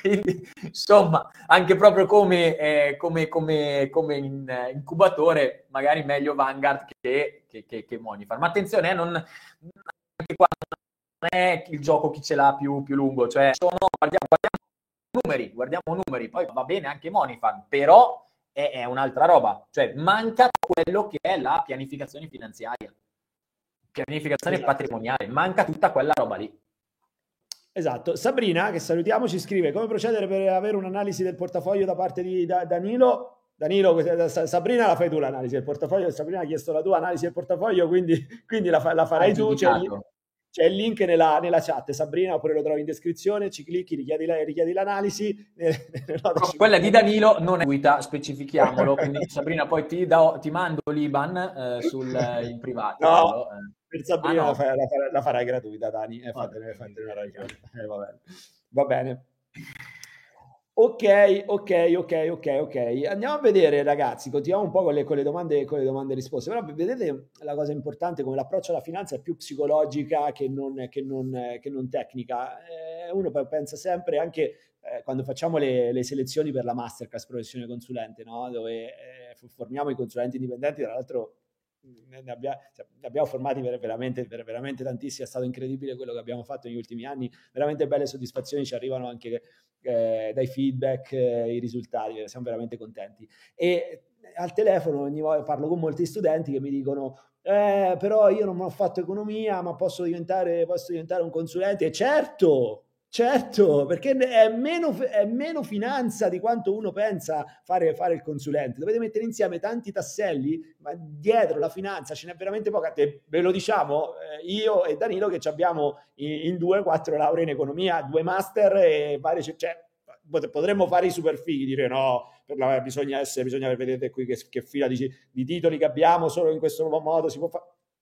Quindi, insomma, anche proprio come incubatore, magari meglio Vanguard che Moneyfarm. Ma attenzione, anche qua non è il gioco chi ce l'ha più lungo, cioè guardiamo numeri, poi va bene anche Moneyfarm, però è un'altra roba, cioè manca quello che è la pianificazione finanziaria, pianificazione esatto. Patrimoniale, manca tutta quella roba lì. Esatto. Sabrina, che salutiamo, ci scrive: come procedere per avere un'analisi del portafoglio da parte di Danilo? Danilo, Sabrina, la fai tu l'analisi del portafoglio. Sabrina ha chiesto la tua analisi del portafoglio, quindi la farai tu. C'è il link nella chat, Sabrina, oppure lo trovi in descrizione, ci clicchi, richiedi l'analisi. Quella di Danilo non è gratuita, specifichiamolo. Quindi Sabrina, poi ti mando l'IBAN in privato. No, per Sabrina no. La farai gratuita, Dani. Fatene una ragione. Va bene. Ok. Andiamo a vedere, ragazzi, continuiamo un po' con le domande risposte, però vedete la cosa importante, come l'approccio alla finanza è più psicologica che non tecnica. Uno pensa sempre, anche quando facciamo le selezioni per la masterclass professione consulente, no? Dove formiamo i consulenti indipendenti, tra l'altro ne abbiamo formati veramente tantissimi, è stato incredibile quello che abbiamo fatto negli ultimi anni, veramente belle soddisfazioni ci arrivano anche dai feedback, i risultati, siamo veramente contenti. E al telefono ogni volta parlo con molti studenti che mi dicono però io non ho fatto economia, ma posso diventare un consulente. E certo, perché è meno finanza di quanto uno pensa fare il consulente. Dovete mettere insieme tanti tasselli, ma dietro la finanza ce n'è veramente poca. Ve lo diciamo io e Danilo, che abbiamo in 4 lauree in economia, 2 master e vari, cioè potremmo fare i super fighi, dire no, bisogna vedete qui che fila di titoli che abbiamo, solo in questo modo si può fare.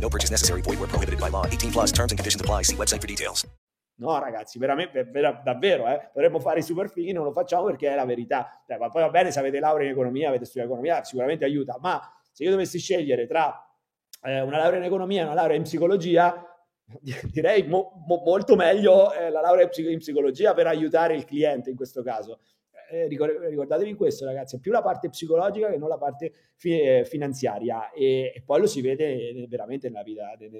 No purchase necessary. Void where prohibited by law. 18 plus terms and conditions apply. See website for details. No ragazzi, veramente, davvero, dovremmo fare i super fighi, non lo facciamo perché è la verità. Ma poi va bene se avete laurea in economia, avete studiato economia, sicuramente aiuta. Ma se io dovessi scegliere tra una laurea in economia e una laurea in psicologia, direi molto meglio la laurea in psicologia per aiutare il cliente in questo caso. Ricordatevi questo ragazzi, è più la parte psicologica che non la parte finanziaria e poi lo si vede veramente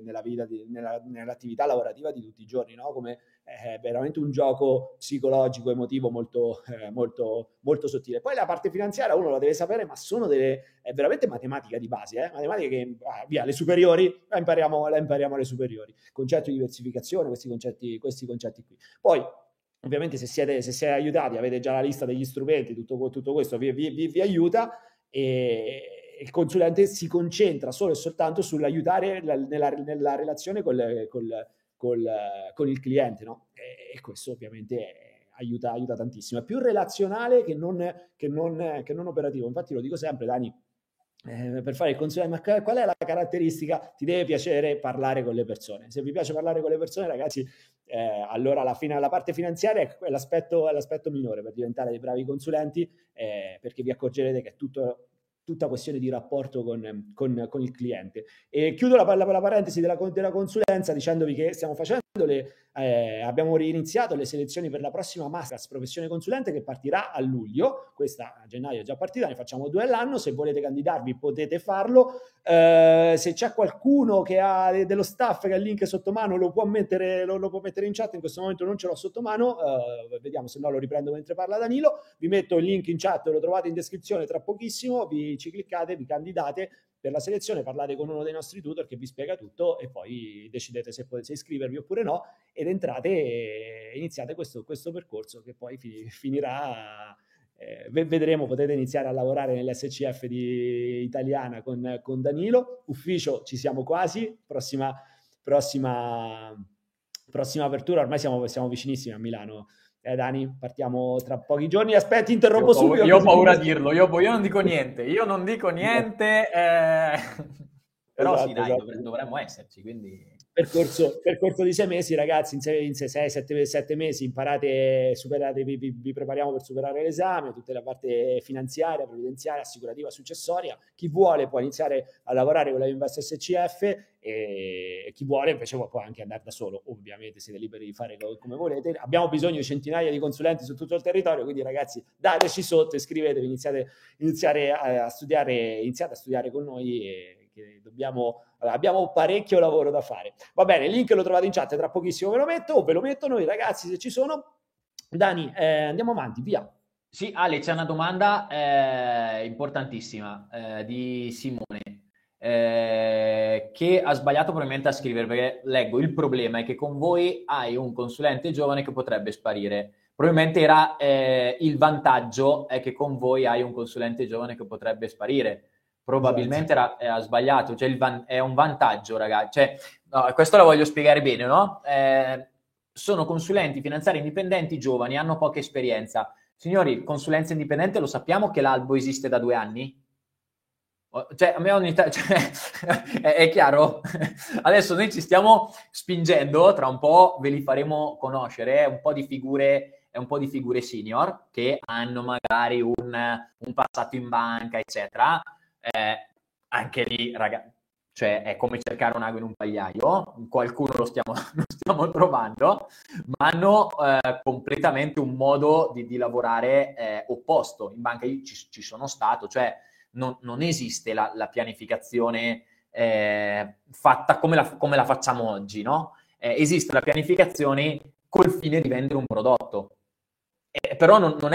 nell'attività lavorativa di tutti i giorni, no? Come è veramente un gioco psicologico emotivo molto sottile. Poi la parte finanziaria uno la deve sapere, ma è veramente matematica di base, matematica che le superiori la impariamo alle superiori, concetto di diversificazione, questi concetti qui. Poi ovviamente se siete aiutati, avete già la lista degli strumenti, tutto questo vi aiuta e il consulente si concentra solo e soltanto sull'aiutare nella relazione con il cliente, no? E questo ovviamente aiuta tantissimo. È più relazionale che non operativo. Infatti lo dico sempre, Dani, per fare il consulente, ma qual è la caratteristica? Ti deve piacere parlare con le persone. Se vi piace parlare con le persone, ragazzi, allora la parte finanziaria è l'aspetto minore per diventare dei bravi consulenti, perché vi accorgerete che è tutta questione di rapporto con il cliente. E chiudo la parentesi della consulenza dicendovi che stiamo facendo abbiamo riniziato le selezioni per la prossima Masters Professione Consulente che partirà a luglio. Questa a gennaio è già partita, ne facciamo 2 all'anno. Se volete candidarvi potete farlo. Se c'è qualcuno che ha dello staff che ha il link sotto mano lo può mettere in chat, in questo momento non ce l'ho sotto mano, vediamo se no lo riprendo mentre parla Danilo. Vi metto il link in chat, lo trovate in descrizione tra pochissimo, ci cliccate, vi candidate per la selezione, parlate con uno dei nostri tutor che vi spiega tutto e poi decidete se potete iscrivervi oppure no ed entrate e iniziate questo percorso che poi finirà, vedremo, potete iniziare a lavorare nell'SCF di Italiana con Danilo, ufficio ci siamo quasi, prossima apertura, ormai siamo vicinissimi a Milano. Dani, partiamo tra pochi giorni. Aspetti, interrompo subito. Io ho paura a dirlo, io non dico niente. Però esatto, sì, dai, esatto. Dovremmo esserci, quindi... Percorso di 6 mesi, ragazzi, in 6-7 mesi imparate, superate, vi prepariamo per superare l'esame, tutta la parte finanziaria, previdenziale, assicurativa, successoria. Chi vuole può iniziare a lavorare con la IoInvesto SCF e chi vuole invece può anche andare da solo, ovviamente siete liberi di fare come volete. Abbiamo bisogno di centinaia di consulenti su tutto il territorio, quindi ragazzi dateci sotto, iscrivetevi, iniziate a studiare con noi che abbiamo parecchio lavoro da fare. Va bene, il link lo trovate in chat, tra pochissimo ve lo metto noi ragazzi se ci sono. Dani, andiamo avanti, via. Sì, Ale, c'è una domanda importantissima di Simone che ha sbagliato probabilmente a scrivere, perché leggo: il problema è che con voi hai un consulente giovane che potrebbe sparire. Probabilmente era il vantaggio è che con voi hai un consulente giovane che potrebbe sparire. Probabilmente era sbagliato, cioè è un vantaggio, ragazzi. Cioè, no, questo la voglio spiegare bene, no? Sono consulenti finanziari indipendenti giovani, hanno poca esperienza. Signori, consulenza indipendente lo sappiamo che l'albo esiste da 2 anni? Cioè, a me è chiaro? Adesso noi ci stiamo spingendo, tra un po' ve li faremo conoscere, un po' di figure senior che hanno magari un passato in banca, eccetera. Anche lì, ragazzi, cioè è come cercare un ago in un pagliaio, qualcuno lo stiamo trovando, ma hanno completamente un modo di lavorare opposto. In banca io ci sono stato, cioè non esiste la pianificazione fatta come la facciamo oggi, no? Esiste la pianificazione col fine di vendere un prodotto. Però non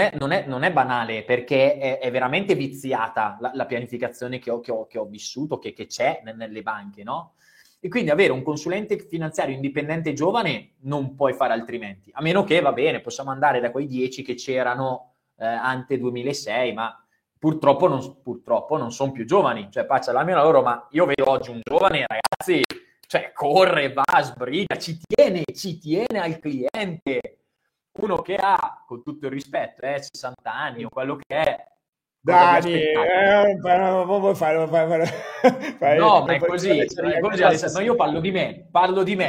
è banale, perché è veramente viziata la pianificazione che ho vissuto, che c'è nelle banche, no? E quindi avere un consulente finanziario indipendente giovane non puoi fare altrimenti, a meno che, va bene, possiamo andare da quei 10 che c'erano ante 2006, ma purtroppo non sono più giovani, cioè faccia la mia loro, ma io vedo oggi un giovane, ragazzi, cioè corre, va, sbriga, ci tiene al cliente. Uno che ha, con tutto il rispetto, 60 anni o quello che è, Dani, vuoi fare. No, ma è così Alessandro, io parlo di me.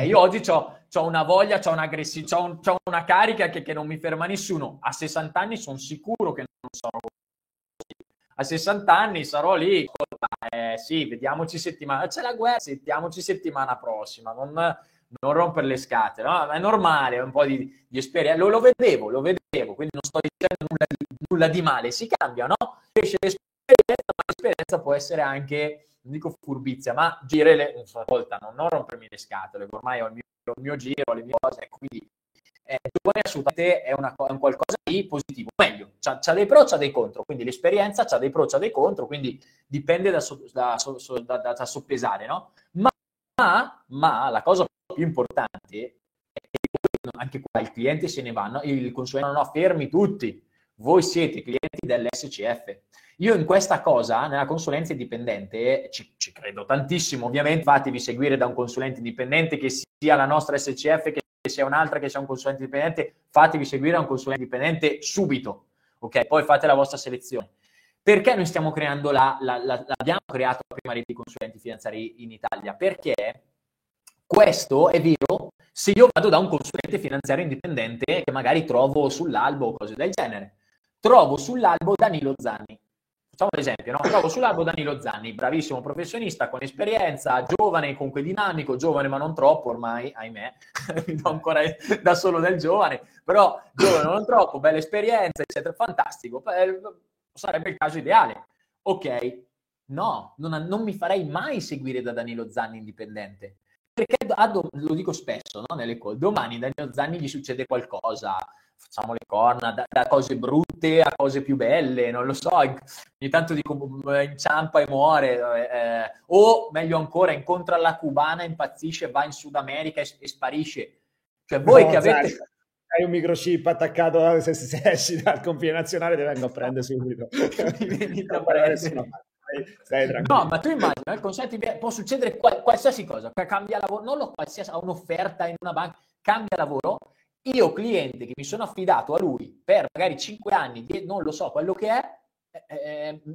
Io oggi c'ho una voglia, c'ho un'aggressione, c'ho una carica che non mi ferma nessuno. A 60 anni sono sicuro che non sarò così. A 60 anni sarò lì, sì, vediamoci settimana, c'è la guerra, sentiamoci settimana prossima, non rompere le scatole, no? È normale, è un po' di esperienza, lo vedevo, quindi non sto dicendo nulla di male, si cambia, no? Cresce l'esperienza, ma l'esperienza può essere anche, non dico furbizia, ma girare una volta, non rompermi le scatole, ormai ho il mio giro, le mie cose, quindi assolutamente è un qualcosa di positivo, meglio, c'ha dei pro, c'ha dei contro, quindi l'esperienza c'ha dei pro, c'ha dei contro, quindi dipende da soppesare, no? Ma la cosa più importante è che anche qua il cliente se ne va, no? Il consulente no, fermi tutti, voi siete clienti dell'SCF. Io in questa cosa, nella consulenza indipendente, ci credo tantissimo, ovviamente fatevi seguire da un consulente indipendente, che sia la nostra SCF, che sia un'altra, che sia un consulente indipendente, fatevi seguire da un consulente indipendente subito, ok? Poi fate la vostra selezione. Perché noi stiamo creando abbiamo creato la prima rete di consulenti finanziari in Italia? Perché questo è vero se io vado da un consulente finanziario indipendente che magari trovo sull'albo o cose del genere. Trovo sull'albo Danilo Zanni. Facciamo un esempio, no? Trovo sull'albo Danilo Zanni, bravissimo professionista, con esperienza, giovane, comunque dinamico, giovane ma non troppo ormai, ahimè, mi do ancora da solo del giovane, però giovane non troppo, bella esperienza, eccetera, fantastico, sarebbe il caso ideale. Ok, no, non mi farei mai seguire da Danilo Zanni indipendente. Perché lo dico spesso, no? Nelle domani Danilo Zanni gli succede qualcosa, facciamo le corna, da cose brutte a cose più belle, non lo so, ogni tanto dico inciampa e muore, o meglio ancora incontra la cubana, impazzisce, va in Sud America e sparisce. Cioè voi no, che avete... Zanni. Hai un microchip attaccato, se esci dal confine nazionale ti vengo a prendere subito. Venite a prendere. No, ma tu immagina, il consulente può succedere qualsiasi cosa, cambia lavoro, non lo qualsiasi, ha un'offerta in una banca, cambia lavoro, io cliente che mi sono affidato a lui per magari 5 anni, non lo so quello che è,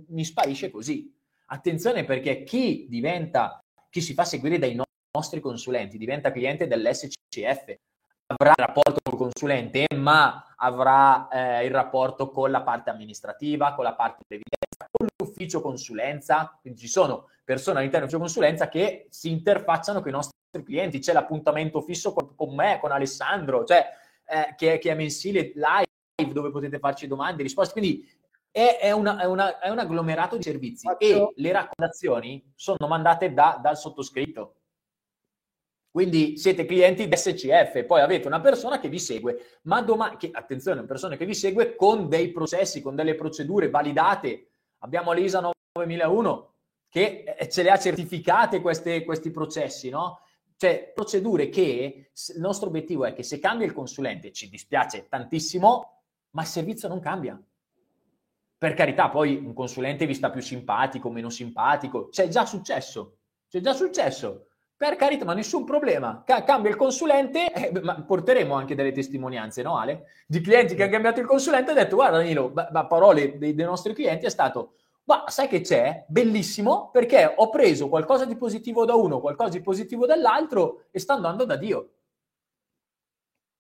mi sparisce così. Attenzione, perché chi si fa seguire dai nostri consulenti diventa cliente dell'SCF, avrà il rapporto col consulente, ma avrà il rapporto con la parte amministrativa, con la parte previdenza, con l'ufficio consulenza, quindi ci sono persone all'interno dell'ufficio consulenza che si interfacciano con i nostri clienti, c'è l'appuntamento fisso con me, con Alessandro, cioè che è mensile, live, dove potete farci domande, risposte, quindi è un agglomerato di servizi. E le raccomandazioni sono mandate dal sottoscritto. Quindi siete clienti di SCF, poi avete una persona che vi segue, ma attenzione, una persona che vi segue con dei processi, con delle procedure validate. Abbiamo l'ISA 9001 che ce le ha certificate questi processi, no? Cioè procedure che il nostro obiettivo è che se cambia il consulente, ci dispiace tantissimo, ma il servizio non cambia. Per carità, poi un consulente vi sta più simpatico, meno simpatico, c'è già successo. Per carità, ma nessun problema. Cambia il consulente, ma porteremo anche delle testimonianze, no Ale? Di clienti che hanno cambiato il consulente e hanno detto, guarda Danilo, parole dei nostri clienti è stato, ma sai che c'è? Bellissimo, perché ho preso qualcosa di positivo da uno, qualcosa di positivo dall'altro e sta andando da Dio.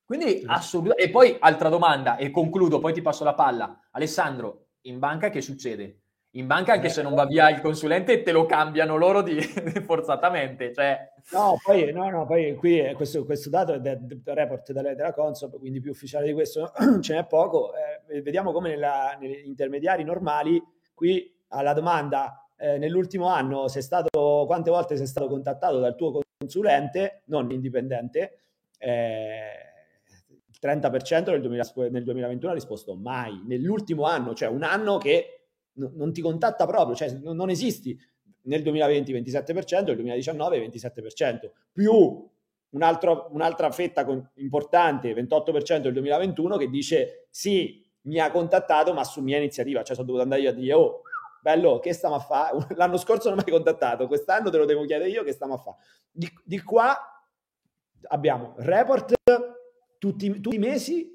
Quindi, assolutamente. E poi, altra domanda, e concludo, poi ti passo la palla. Alessandro, in banca che succede? In banca, anche se non va via il consulente, te lo cambiano loro forzatamente. Cioè. No, poi qui questo dato è del report della Consob, quindi più ufficiale di questo ce n'è poco. Vediamo come negli intermediari normali, qui alla domanda nell'ultimo anno quante volte sei stato contattato dal tuo consulente, non indipendente, il 30% nel 2021 ha risposto mai, nell'ultimo anno, cioè un anno che non ti contatta proprio, cioè non esisti. Nel 2020 27%, nel 2019 27%, più un'altra fetta importante, 28% del 2021, che dice sì, mi ha contattato ma su mia iniziativa, cioè sono dovuto andare io a dire, oh, bello, che stiamo a fare? L'anno scorso non mi hai contattato, quest'anno te lo devo chiedere io, che stiamo a fare? Di qua abbiamo report tutti i mesi,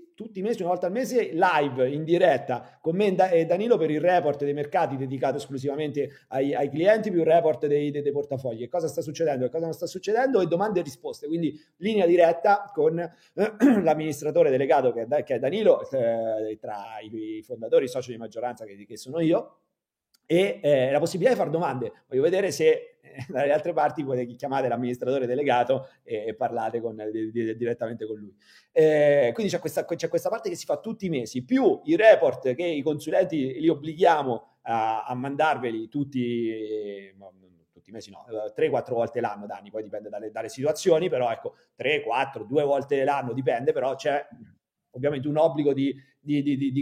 una volta al mese, live, in diretta, con me e Danilo per il report dei mercati dedicato esclusivamente ai clienti, più il report dei portafogli, che cosa sta succedendo, che cosa non sta succedendo, e domande e risposte, quindi linea diretta con l'amministratore delegato che è Danilo, tra i fondatori, i soci di maggioranza che sono io, e la possibilità di fare domande. Voglio vedere se dalle altre parti potete chiamare l'amministratore delegato e parlate direttamente con lui. Quindi c'è questa parte che si fa tutti i mesi, più i report che i consulenti li obblighiamo a mandarveli tutti i mesi, no, 3-4 volte l'anno, Dani, poi dipende dalle situazioni, però ecco, 3-4, 2 volte l'anno, dipende, però c'è ovviamente un obbligo di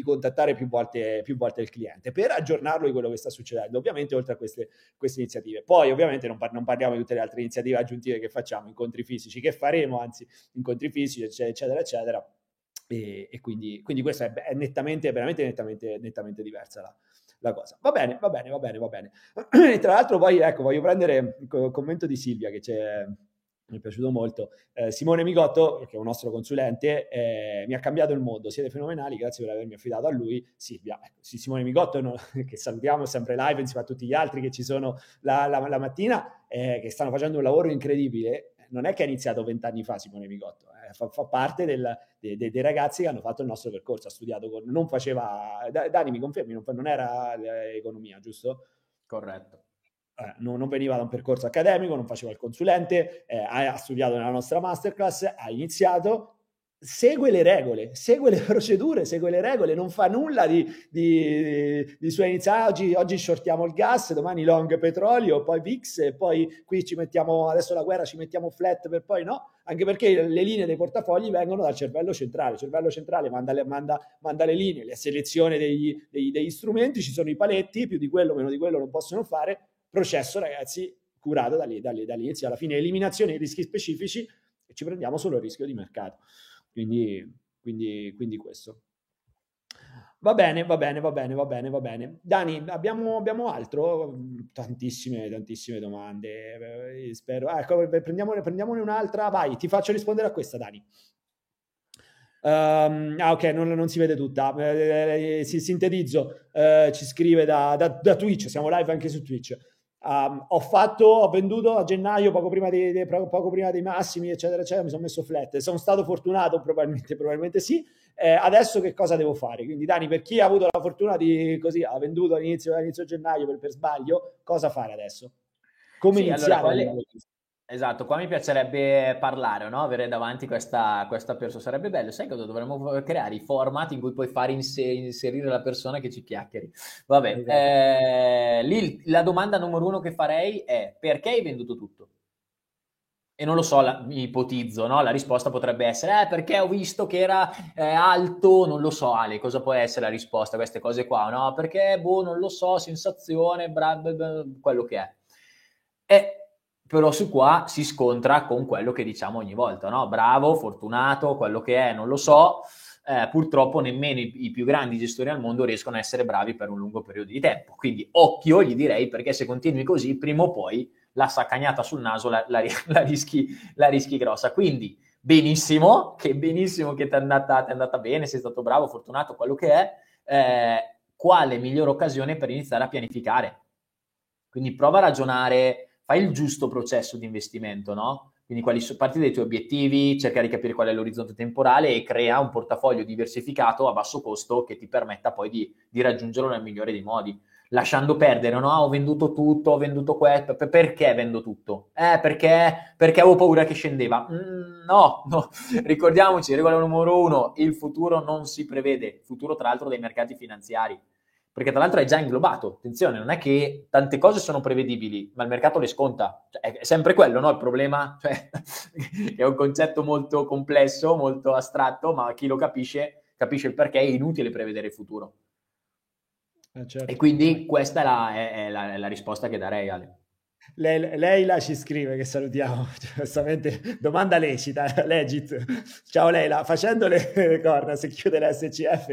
contattare più volte il cliente per aggiornarlo di quello che sta succedendo, ovviamente oltre a queste iniziative. Poi ovviamente non parliamo di tutte le altre iniziative aggiuntive che facciamo, incontri fisici, eccetera, eccetera. E quindi questa è veramente nettamente diversa la cosa. Va bene. E tra l'altro poi, ecco, voglio prendere il commento di Silvia che c'è... mi è piaciuto molto. Simone Micotto, che è un nostro consulente, mi ha cambiato il mondo, siete fenomenali, grazie per avermi affidato a lui. Silvia, ecco, sì, Simone Micotto, che salutiamo sempre live insieme a tutti gli altri che ci sono la mattina, che stanno facendo un lavoro incredibile. Non è che ha iniziato 20 anni fa Simone Micotto, fa parte dei ragazzi che hanno fatto il nostro percorso, ha studiato con... non faceva... Dani, mi confermi, non era economia, giusto? Corretto. Non veniva da un percorso accademico, non faceva il consulente, ha studiato nella nostra masterclass, ha iniziato, segue le regole, segue le procedure, segue le regole, non fa nulla di sua iniziativa. Oggi shortiamo il gas, domani long petrolio, poi VIX, e poi qui ci mettiamo, adesso la guerra, ci mettiamo flat, per poi no, anche perché le linee dei portafogli vengono dal cervello centrale. Il cervello centrale manda le linee, la selezione degli strumenti, ci sono i paletti, più di quello, meno di quello non possono fare. Processo, ragazzi, curato dall'inizio alla fine, eliminazione dei rischi specifici, e ci prendiamo solo il rischio di mercato. Quindi questo. Va bene. Dani, abbiamo altro? Tantissime domande, spero. Ecco, prendiamone un'altra, vai, ti faccio rispondere a questa, Dani. Ok, non si vede tutta, sintetizzo. Ci scrive da Twitch, siamo live anche su Twitch. Ho venduto a gennaio poco prima dei massimi, eccetera eccetera, mi sono messo flat, sono stato fortunato, probabilmente sì. Adesso che cosa devo fare? Quindi Dani, per chi ha avuto la fortuna di così, ha venduto all'inizio gennaio per sbaglio, cosa fare adesso? Come iniziare? Allora, esatto, qua mi piacerebbe parlare, no? Avere davanti questa persona, sarebbe bello. Sai cosa dovremmo creare? I format in cui puoi fare inserire la persona che ci chiacchieri. Vabbè, esatto. Lì la domanda numero 1 che farei è: perché hai venduto tutto? E non lo so, ipotizzo, no? La risposta potrebbe essere perché ho visto che era alto, non lo so, Ale, cosa può essere la risposta a queste cose qua, no? Perché, boh, non lo so, sensazione, quello che è. Però su qua si scontra con quello che diciamo ogni volta, no? Bravo, fortunato, quello che è, non lo so. Purtroppo nemmeno i più grandi gestori al mondo riescono a essere bravi per un lungo periodo di tempo. Quindi occhio, gli direi, perché se continui così, prima o poi la saccagnata sul naso la rischi grossa. Quindi benissimo che ti è andata bene, sei stato bravo, fortunato, quello che è. Quale migliore occasione per iniziare a pianificare? Quindi prova a ragionare... Fai il giusto processo di investimento, no? Quindi partire dai tuoi obiettivi, cercare di capire qual è l'orizzonte temporale e crea un portafoglio diversificato a basso costo che ti permetta poi di raggiungerlo nel migliore dei modi. Lasciando perdere, no? Ho venduto tutto, ho venduto questo. Perché vendo tutto? Perché avevo paura che scendeva. No. Ricordiamoci, regola numero 1, il futuro non si prevede. Il futuro, tra l'altro, dei mercati finanziari. Perché tra l'altro è già inglobato, attenzione, non è che tante cose sono prevedibili, ma il mercato le sconta, cioè, è sempre quello, no? Il problema, cioè, è un concetto molto complesso, molto astratto, ma chi lo capisce il perché è inutile prevedere il futuro. Certo. E quindi questa è la risposta che darei, Ale. Leila ci scrive, che salutiamo, giustamente, domanda lecita, legit. Ciao Leila, facendo le corna se chiude l'SCF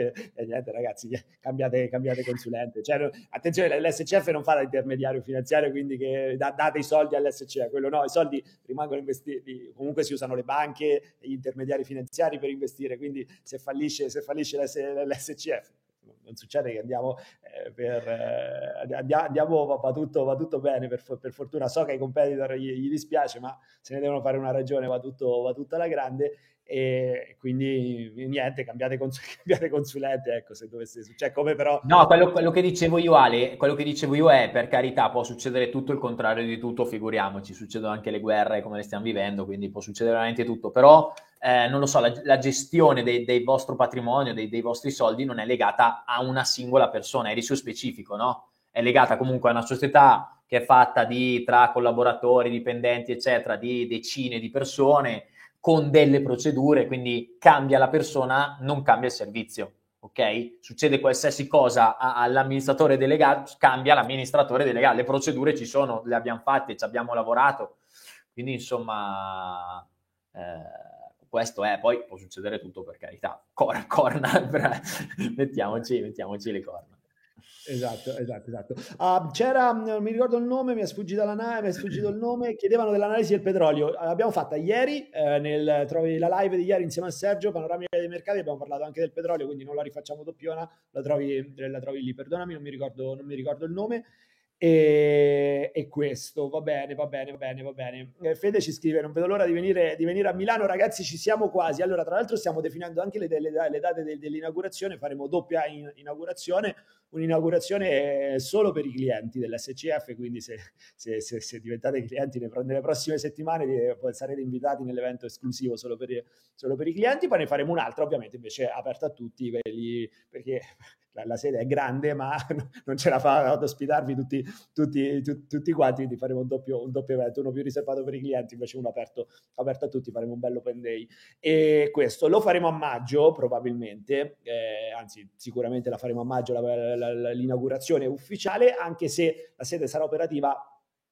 niente ragazzi, cambiate consulente, cioè, attenzione, l'SCF non fa da intermediario finanziario, quindi che date i soldi all'SCF, quello no, i soldi rimangono investiti, comunque si usano le banche, gli intermediari finanziari per investire, quindi se fallisce l'SCF non succede che andiamo va tutto bene, per fortuna. So che ai competitor gli dispiace, ma se ne devono fare una ragione, va tutto alla grande, e quindi niente, cambiate consulente, ecco, se dovesse succedere, come però... No, quello che dicevo io, Ale, quello che dicevo io è, per carità, può succedere tutto il contrario di tutto, figuriamoci, succedono anche le guerre come le stiamo vivendo, quindi può succedere veramente tutto, però... non lo so, la gestione dei vostro patrimonio, dei vostri soldi non è legata a una singola persona, è rischio specifico, no? È legata comunque a una società che è fatta di tra collaboratori, dipendenti, eccetera, di decine di persone con delle procedure, quindi cambia la persona, non cambia il servizio, ok? Succede qualsiasi cosa all'amministratore delegato, cambia l'amministratore delegato, le procedure ci sono, le abbiamo fatte, ci abbiamo lavorato, quindi insomma... Questo è, poi può succedere tutto, per carità, corna, mettiamoci le corna. Esatto. C'era, non mi ricordo il nome, mi è sfuggita la NAV, mi è sfuggito il nome, chiedevano dell'analisi del petrolio, l'abbiamo fatta ieri, trovi la live di ieri insieme a Sergio, panoramica dei mercati, abbiamo parlato anche del petrolio, quindi non la rifacciamo doppiona, la trovi lì, perdonami, non mi ricordo il nome. E questo va bene. Fede ci scrive: non vedo l'ora di venire a Milano, ragazzi, ci siamo quasi. Allora, tra l'altro stiamo definendo anche le date dell'inaugurazione, faremo doppia inaugurazione, un'inaugurazione solo per i clienti dell'SCF, quindi se diventate clienti nelle prossime settimane sarete invitati nell'evento esclusivo solo per i clienti, poi ne faremo un'altra ovviamente invece aperta a tutti, perché la sede è grande ma non ce la fa ad ospitarvi tutti quanti, quindi faremo un doppio evento, uno più riservato per i clienti, invece uno aperto a tutti, faremo un bello open day, e questo lo faremo a maggio probabilmente, anzi sicuramente la faremo a maggio l'inaugurazione ufficiale, anche se la sede sarà operativa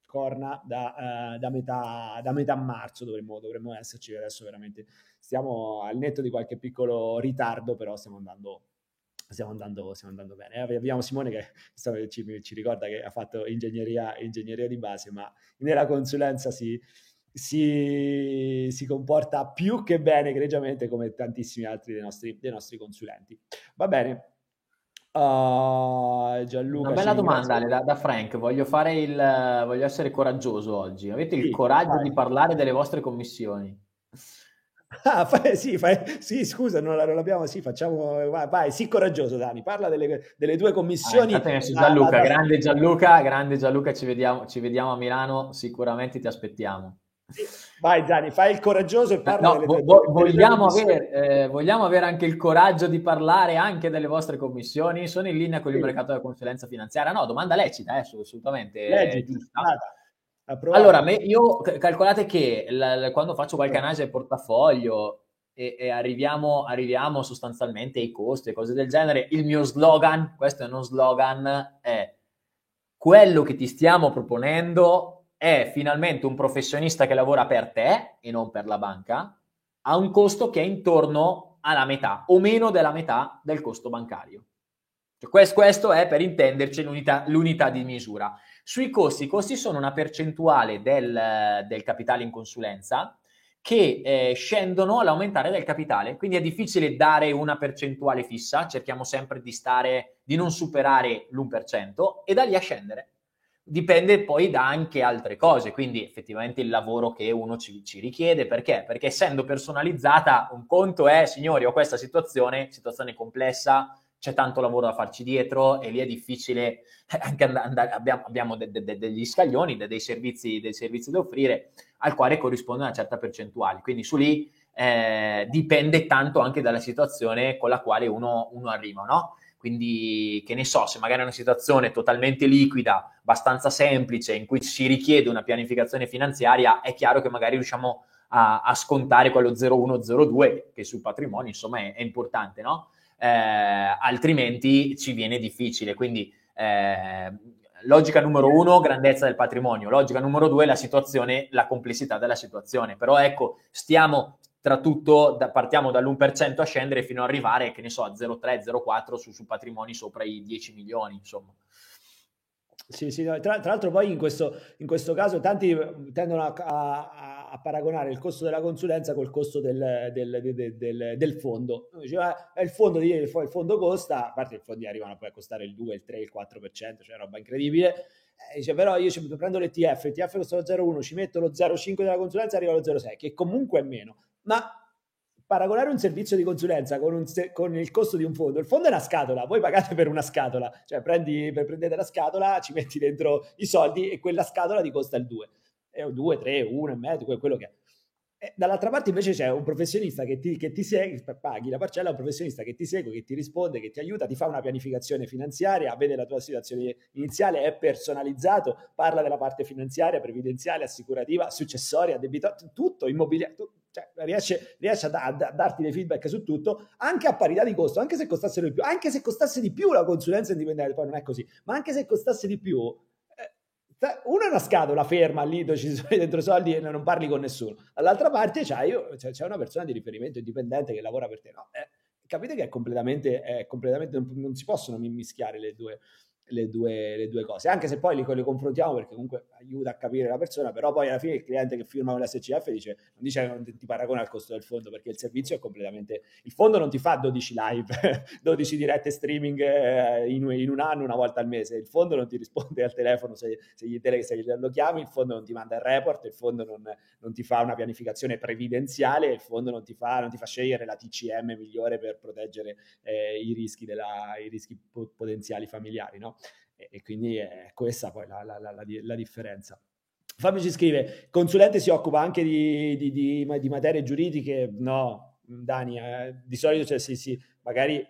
corna da metà marzo dovremmo esserci. Adesso veramente stiamo al netto di qualche piccolo ritardo, però stiamo andando bene. Abbiamo Simone che ci ricorda che ha fatto ingegneria di base, ma nella consulenza si comporta più che bene, egregiamente, come tantissimi altri dei nostri consulenti. Va bene. Gianluca, una bella domanda da Frank. Voglio essere coraggioso oggi. Avete il coraggio di parlare delle vostre commissioni? Sii coraggioso, Dani, parla delle tue commissioni. Gianluca, grande Gianluca, ci vediamo a Milano, sicuramente ti aspettiamo. Vai Dani, fai il coraggioso e parla vogliamo avere anche il coraggio di parlare anche delle vostre commissioni. Sono in linea con il mercato della consulenza finanziaria? No, domanda lecita, assolutamente giusta. Allora, io calcolate che quando faccio qualche analisi del portafoglio e arriviamo sostanzialmente ai costi e cose del genere, il mio slogan, questo è uno slogan, è: quello che ti stiamo proponendo è finalmente un professionista che lavora per te e non per la banca, a un costo che è intorno alla metà o meno della metà del costo bancario. Cioè, questo è, per intenderci, l'unità di misura. Sui costi, i costi sono una percentuale del capitale in consulenza che scendono all'aumentare del capitale, quindi è difficile dare una percentuale fissa, cerchiamo sempre di non superare l'1% e da lì a scendere. Dipende poi da anche altre cose, quindi effettivamente il lavoro che uno ci richiede, perché essendo personalizzata, un conto è: signori, ho questa situazione complessa, c'è tanto lavoro da farci dietro e lì è difficile anche andare, abbiamo degli scaglioni, dei servizi da offrire, al quale corrisponde una certa percentuale, quindi su lì dipende tanto anche dalla situazione con la quale uno arriva, no? Quindi, che ne so, se magari è una situazione totalmente liquida, abbastanza semplice, in cui si richiede una pianificazione finanziaria, è chiaro che magari riusciamo a scontare quello 0,1-0,2, che sul patrimonio, insomma, è importante, no? Altrimenti ci viene difficile, quindi Logica numero uno, grandezza del patrimonio. Logica numero due, la situazione, la complessità della situazione. Però ecco, stiamo tra tutto, partiamo dall'1% a scendere fino ad arrivare, che ne so, a 0,3, 0,4 su patrimoni sopra i 10 milioni, insomma. Sì, tra l'altro poi in questo caso tanti tendono a paragonare il costo della consulenza col costo del fondo. Diceva, il fondo costa, a parte i fondi arrivano poi a costare il 2, il 3, il 4%, cioè roba incredibile. Dice, però io prendo l'ETF costa lo 0,1, ci metto lo 0,5 della consulenza, arriva lo 0,6, che comunque è meno. Ma paragonare un servizio di consulenza con il costo di un fondo, il fondo è una scatola, voi pagate per una scatola, cioè prendete la scatola, ci metti dentro i soldi e quella scatola ti costa il 2, 2, 3, 1 e mezzo, quello che è. E dall'altra parte invece c'è un professionista che ti segue, paghi la parcella, un professionista che ti segue, che ti risponde, che ti aiuta, ti fa una pianificazione finanziaria, vede la tua situazione iniziale, è personalizzato, parla della parte finanziaria, previdenziale, assicurativa, successoria, debitoria, tutto, immobiliare, cioè, riesce a darti dei feedback su tutto, anche a parità di costo, anche se costassero di più, anche se costasse di più la consulenza indipendente, poi non è così, ma anche se costasse di più, una è una scatola ferma lì dove ci sono dentro soldi e non parli con nessuno, dall'altra parte c'è una persona di riferimento indipendente che lavora per te, no? Capite che è completamente non si possono mischiare le due cose, anche se poi le confrontiamo, perché comunque aiuta a capire la persona, però poi alla fine il cliente che firma con l'SCF dice non ti paragona al costo del fondo, perché il servizio è completamente, il fondo non ti fa 12 live 12 dirette streaming in un anno, una volta al mese, il fondo non ti risponde al telefono se lo chiami, il fondo non ti manda il report, il fondo non ti fa una pianificazione previdenziale, il fondo non ti fa scegliere la TCM migliore per proteggere i rischi potenziali familiari, no? E quindi è questa poi la differenza. Fabio ci scrive, il consulente si occupa anche di materie giuridiche? No, Dani, di solito sì, magari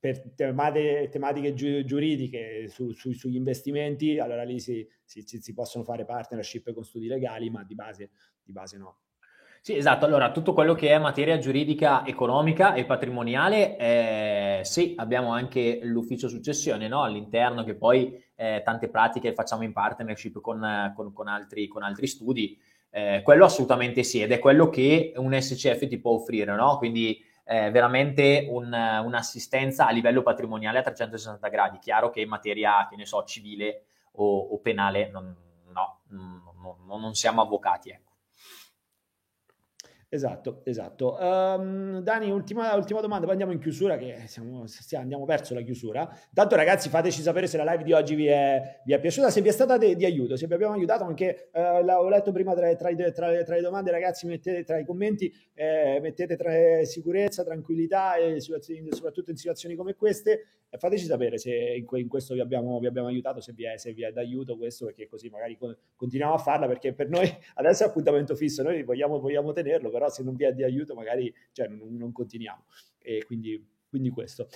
per tematiche giuridiche sugli investimenti, allora lì si possono fare partnership con studi legali, ma di base no. Sì, esatto. Allora, tutto quello che è materia giuridica, economica e patrimoniale, sì, abbiamo anche l'ufficio successione, no? All'interno, che poi tante pratiche facciamo in partnership con altri studi. Quello assolutamente sì, ed è quello che un SCF ti può offrire, no? Quindi veramente un'assistenza a livello patrimoniale a 360 gradi. Chiaro che in materia, che ne so, civile o penale, non siamo avvocati, ecco. Esatto. Dani, ultima domanda, poi andiamo in chiusura, che andiamo verso la chiusura. Intanto ragazzi, fateci sapere se la live di oggi vi è piaciuta, se vi è stata di aiuto, se vi abbiamo aiutato, anche ho letto prima tra le domande, ragazzi, mettete tra i commenti, mettete tra sicurezza, tranquillità, e soprattutto in situazioni come queste, fateci sapere se in questo vi abbiamo aiutato, se vi è d'aiuto questo, perché così magari continuiamo a farla, perché per noi adesso è appuntamento fisso, noi vogliamo tenerlo, però se non vi è di aiuto magari non continuiamo, e quindi questo.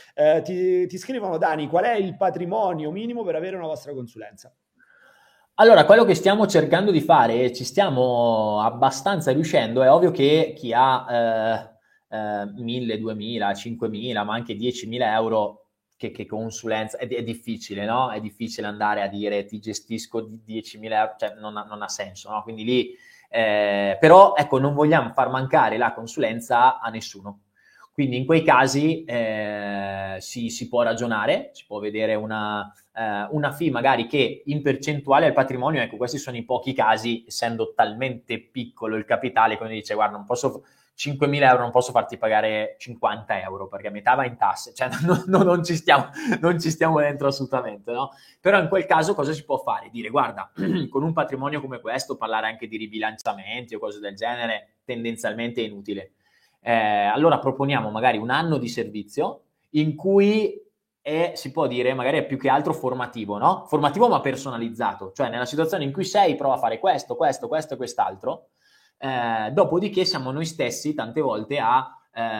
Ti scrivono, Dani, qual è il patrimonio minimo per avere una vostra consulenza? Allora, quello che stiamo cercando di fare, e ci stiamo abbastanza riuscendo, è ovvio che chi ha 1.000, 2.000, 5.000, ma anche 10.000 euro che consulenza, è difficile, no? È difficile andare a dire ti gestisco 10.000 euro, cioè non ha senso, no? Quindi lì però ecco, non vogliamo far mancare la consulenza a nessuno, quindi in quei casi si può ragionare, si può vedere una fee magari che in percentuale al patrimonio, ecco, questi sono i pochi casi, essendo talmente piccolo il capitale, quindi dice guarda, non posso 5.000 euro, non posso farti pagare 50 euro perché a metà va in tasse, cioè non ci stiamo dentro assolutamente, no? Però in quel caso cosa si può fare? Dire guarda, con un patrimonio come questo parlare anche di ribilanciamenti o cose del genere tendenzialmente è inutile, allora proponiamo magari un anno di servizio in cui si può dire magari è più che altro formativo, no? Formativo ma personalizzato, cioè nella situazione in cui sei prova a fare questo e quest'altro. Dopodiché siamo noi stessi tante volte a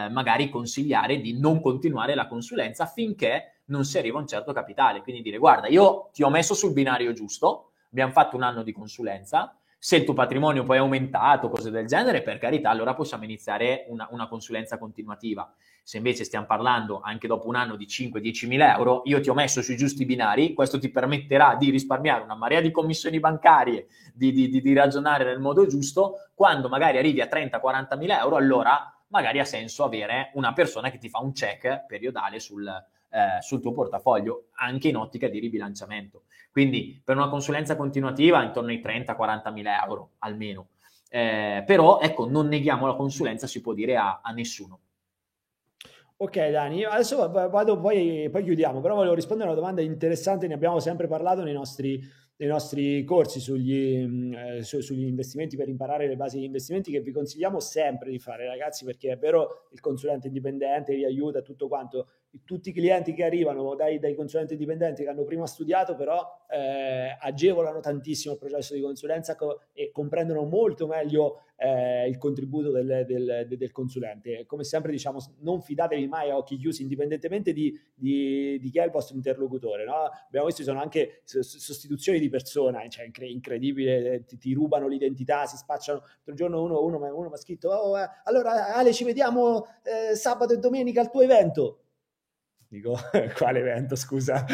magari consigliare di non continuare la consulenza finché non si arriva a un certo capitale, quindi dire guarda, io ti ho messo sul binario giusto, abbiamo fatto un anno di consulenza, Se il tuo patrimonio poi è aumentato, cose del genere, per carità, allora possiamo iniziare una consulenza continuativa. Se invece stiamo parlando anche dopo un anno di 5-10 mila euro, io ti ho messo sui giusti binari, questo ti permetterà di risparmiare una marea di commissioni bancarie, di ragionare nel modo giusto. Quando magari arrivi a 30-40 mila euro, allora magari ha senso avere una persona che ti fa un check periodale sul tuo portafoglio, anche in ottica di ribilanciamento. Quindi per una consulenza continuativa intorno ai 30-40 mila euro almeno. Però ecco, non neghiamo la consulenza, si può dire, a nessuno. Ok Dani, adesso vado, poi chiudiamo, però volevo rispondere a una domanda interessante. Ne abbiamo sempre parlato nei nostri corsi sugli investimenti, per imparare le basi di investimenti, che vi consigliamo sempre di fare, ragazzi, perché è vero, il consulente indipendente vi aiuta, tutto quanto. Tutti i clienti che arrivano dai consulenti indipendenti che hanno prima studiato, però agevolano tantissimo il processo di consulenza e comprendono molto meglio il contributo del consulente. Come sempre diciamo, non fidatevi mai a occhi chiusi, indipendentemente di chi è il vostro interlocutore, no? Abbiamo visto, ci sono anche sostituzioni di persona, cioè incredibile, ti rubano l'identità, si spacciano. L'altro giorno uno mi ha scritto: allora Ale, ci vediamo sabato e domenica al tuo evento. Dico: quale evento, scusa?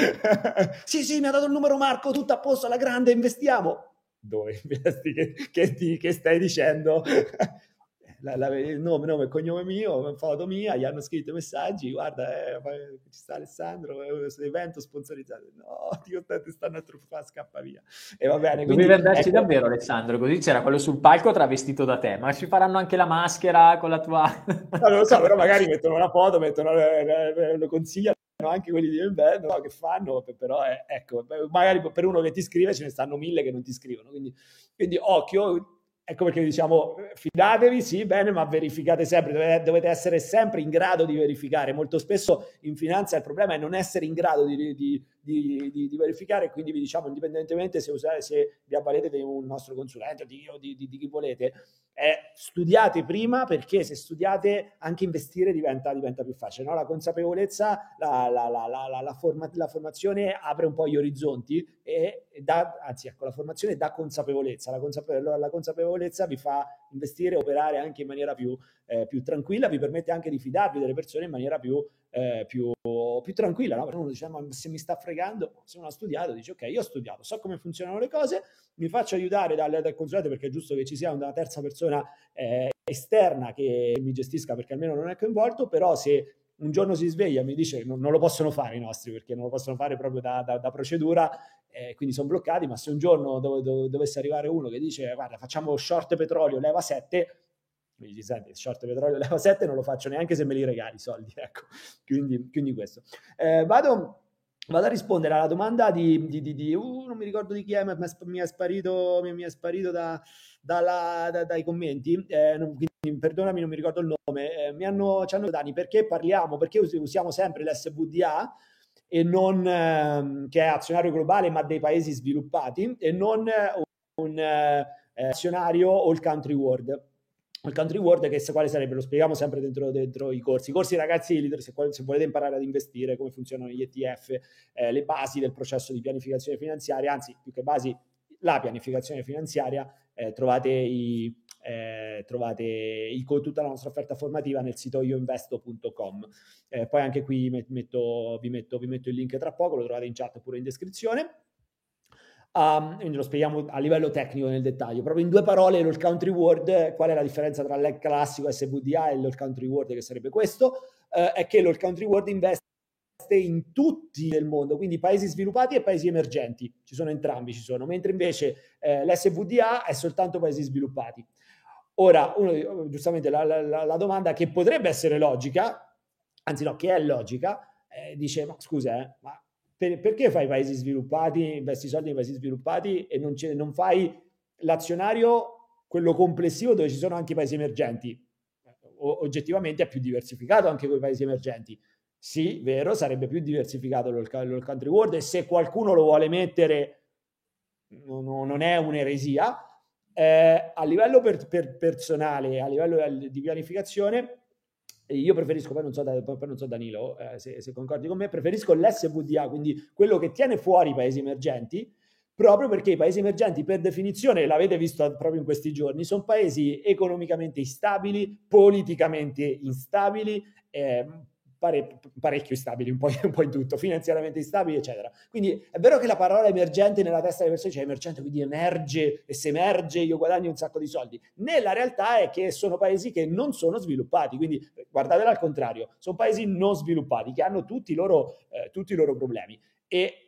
sì, mi ha dato il numero Marco, tutto a posto, alla grande, investiamo. Dove investi? Che stai dicendo? Il nome e cognome mio, foto mia, gli hanno scritto messaggi: guarda, ci sta Alessandro, questo evento sponsorizzato. No, ti stanno a truffare, scappa via. E va bene, quindi dovevi andarci, ecco, davvero Alessandro, così c'era quello sul palco travestito da te, ma ci faranno anche la maschera con la tua... No, non lo so, però magari mettono una foto, lo consigliano anche quelli di inverno che fanno, però ecco, magari per uno che ti scrive ce ne stanno 1000 che non ti scrivono, quindi occhio. Ecco perché diciamo, fidatevi, sì, bene, ma verificate sempre, dovete essere sempre in grado di verificare. Molto spesso in finanza il problema è non essere in grado di verificare, quindi vi diciamo, indipendentemente se vi avvalete di un nostro consulente o di chi volete, studiate prima, perché se studiate anche investire diventa più facile, no? La consapevolezza, la formazione apre un po' gli orizzonti la formazione dà consapevolezza, la consapevolezza vi fa investire, operare anche in maniera più tranquilla, vi permette anche di fidarvi delle persone in maniera più tranquilla, no? Uno dice: ma se mi sta fregando, se uno ha studiato, dice: ok, io ho studiato, so come funzionano le cose, mi faccio aiutare dal consulente, perché è giusto che ci sia una terza persona esterna che mi gestisca, perché almeno non è coinvolto. Però se un giorno si sveglia e mi dice che non lo possono fare i nostri, perché non lo possono fare proprio da procedura, quindi sono bloccati, ma se un giorno dovesse arrivare uno che dice: guarda, facciamo short petrolio, leva 7, mi dici: senti, short petrolio leva 7 non lo faccio neanche se me li regali i soldi, ecco. Quindi questo. Vado a rispondere alla domanda di non mi ricordo di chi è, ma mi è sparito dai commenti, quindi perdonami, non mi ricordo il nome. Ci hanno Dani, perché parliamo, perché usiamo sempre l'SWDA e non che è azionario globale, ma dei paesi sviluppati, e non un azionario All Country World. Il Country World, che quale sarebbe, lo spieghiamo sempre dentro i corsi. I corsi, ragazzi, se volete imparare ad investire, come funzionano gli ETF, le basi del processo di pianificazione finanziaria, anzi, più che basi, la pianificazione finanziaria, trovate tutta la nostra offerta formativa nel sito IoInvesto.com. Poi anche qui vi metto il link tra poco, lo trovate in chat oppure in descrizione. Quindi lo spieghiamo a livello tecnico nel dettaglio. Proprio in due parole, l'All Country World, qual è la differenza tra il classico SWDA e l'All Country World, che sarebbe questo, è che l'All Country World investe in tutti nel mondo, quindi paesi sviluppati e paesi emergenti, ci sono entrambi, mentre invece l'SWDA è soltanto paesi sviluppati. Ora, uno, giustamente la domanda, che potrebbe essere logica, anzi no, che è logica, dice: ma scusa, ma perché fai paesi sviluppati, investi soldi nei paesi sviluppati e non fai l'azionario, quello complessivo, dove ci sono anche i paesi emergenti? Oggettivamente è più diversificato anche con i paesi emergenti. Sì, vero, sarebbe più diversificato l'All Country World, e se qualcuno lo vuole mettere non è un'eresia. A livello personale, a livello di pianificazione, io preferisco, poi non so Danilo, se concordi con me, preferisco l'SWDA, quindi quello che tiene fuori i paesi emergenti, proprio perché i paesi emergenti, per definizione, l'avete visto proprio in questi giorni, sono paesi economicamente instabili, politicamente instabili, parecchio instabili, un po' in tutto, finanziariamente instabili, eccetera. Quindi è vero che la parola emergente nella testa delle persone, cioè emergente, quindi emerge, e se emerge io guadagno un sacco di soldi. Nella realtà è che sono paesi che non sono sviluppati, quindi guardatela al contrario, sono paesi non sviluppati che hanno tutti i loro problemi. E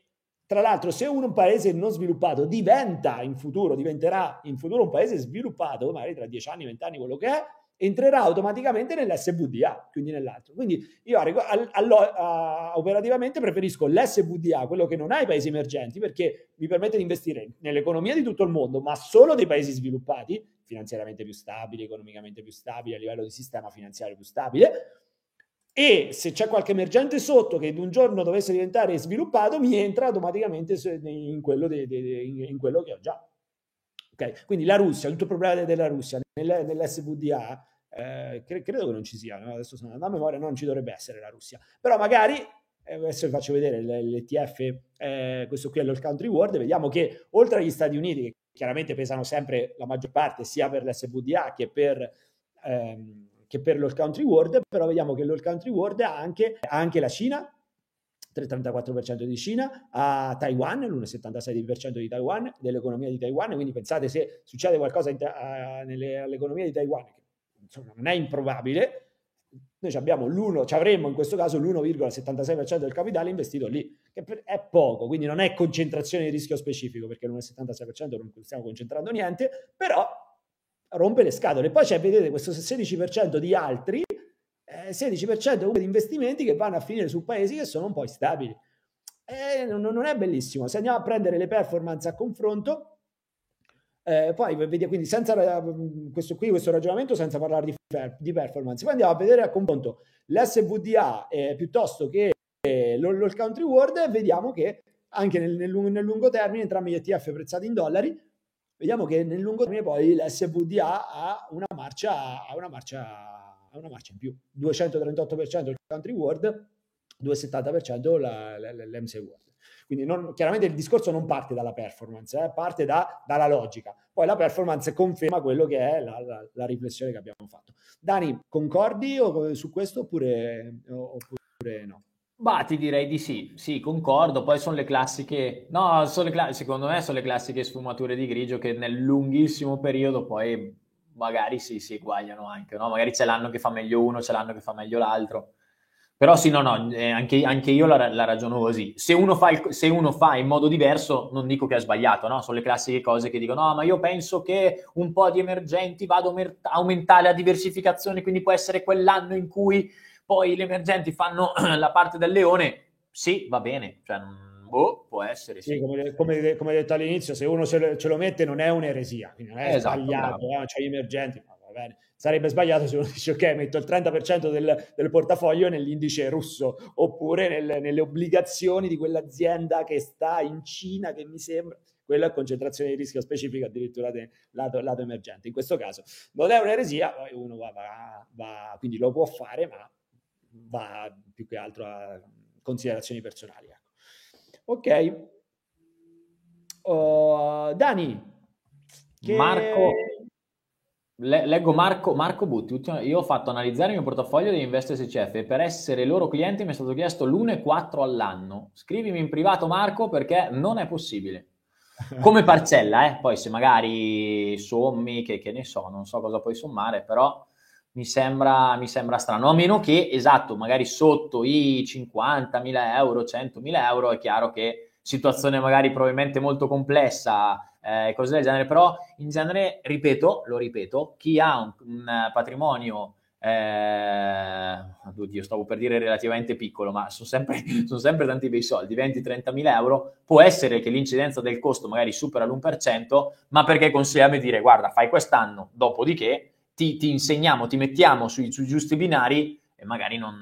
tra l'altro, se un paese non sviluppato diventerà in futuro un paese sviluppato, magari tra 10 anni, 20 anni, quello che è, entrerà automaticamente nell'SWDA, quindi nell'altro. Quindi io operativamente preferisco l'SWDA, quello che non ha i paesi emergenti, perché mi permette di investire nell'economia di tutto il mondo, ma solo dei paesi sviluppati, finanziariamente più stabili, economicamente più stabili, a livello di sistema finanziario più stabile. E se c'è qualche emergente sotto che un giorno dovesse diventare sviluppato, mi entra automaticamente in quello che ho già. Ok, quindi la Russia, tutto il problema della Russia nell'SWDA, credo che non ci sia, no? Adesso sono andando a memoria, non ci dovrebbe essere la Russia, però magari adesso vi faccio vedere l'ETF, questo qui è l'All Country World, e vediamo che oltre agli Stati Uniti, che chiaramente pesano sempre la maggior parte sia per l'SWDA che per l'All Country World, però vediamo che l'All Country World ha anche la Cina, 3,34% di Cina, a Taiwan, l'1,76% di Taiwan, dell'economia di Taiwan, quindi pensate se succede qualcosa all'economia di Taiwan, che insomma non è improbabile, noi avremmo in questo caso l'1,76% del capitale investito lì, che è poco, quindi non è concentrazione di rischio specifico, perché l'1,76% non stiamo concentrando niente, però rompe le scatole. Poi vedete questo 16% di altri, 16% di investimenti che vanno a finire su paesi che sono un po' instabili. Non è bellissimo. Se andiamo a prendere le performance a confronto, poi vediamo, quindi senza questo ragionamento, senza parlare di performance, poi andiamo a vedere a confronto l'SWDA piuttosto che l'All Country World, e vediamo che anche nel lungo termine, entrambi gli ETF prezzati in dollari, vediamo che nel lungo termine poi l'SWDA ha una marcia in più, 238% il Country World, 270% l'MSCI World. Quindi chiaramente il discorso non parte dalla performance, parte dalla logica. Poi la performance conferma quello che è la riflessione che abbiamo fatto. Dani, concordi su questo oppure no? Bah, ti direi di sì, concordo. Poi secondo me sono le classiche sfumature di grigio che nel lunghissimo periodo poi magari si eguagliano anche, no? Magari c'è l'anno che fa meglio uno, c'è l'anno che fa meglio l'altro. Però sì, anche io la ragiono così. Se uno fa in modo diverso, non dico che è sbagliato, no? Sono le classiche cose che dicono, no, ma io penso che un po' di emergenti vado a aumentare la diversificazione, quindi può essere quell'anno in cui poi gli emergenti fanno la parte del leone, sì, va bene, cioè, può essere. Sì. Come detto all'inizio, se uno ce lo mette non è un'eresia, quindi non è sbagliato, cioè gli emergenti, ma va bene. Sarebbe sbagliato se uno dice, ok, metto il 30% del portafoglio nell'indice russo, oppure nelle obbligazioni di quell'azienda che sta in Cina, che mi sembra. Quella è concentrazione di rischio specifica addirittura del lato emergente. In questo caso non è un'eresia, poi uno va, quindi lo può fare, ma va più che altro a considerazioni personali, ecco. Ok, Dani, Marco, leggo Marco Butti. Io ho fatto analizzare il mio portafoglio di Invest SCF e per essere loro cliente mi è stato chiesto l'1,4 all'anno. Scrivimi in privato, Marco, perché non è possibile come parcella, poi se magari sommi che ne so, non so cosa puoi sommare, però mi sembra strano, a meno che, esatto, magari sotto i 50.000 euro, 100.000 euro, è chiaro che situazione magari probabilmente molto complessa, cose del genere, però in genere, ripeto, chi ha un patrimonio, oddio, stavo per dire relativamente piccolo, ma sono sempre tanti bei soldi, 20-30.000 euro, può essere che l'incidenza del costo magari supera l'1%, ma perché consigliamo di dire, guarda, fai quest'anno, dopodiché ti insegniamo, ti mettiamo sui giusti binari e magari non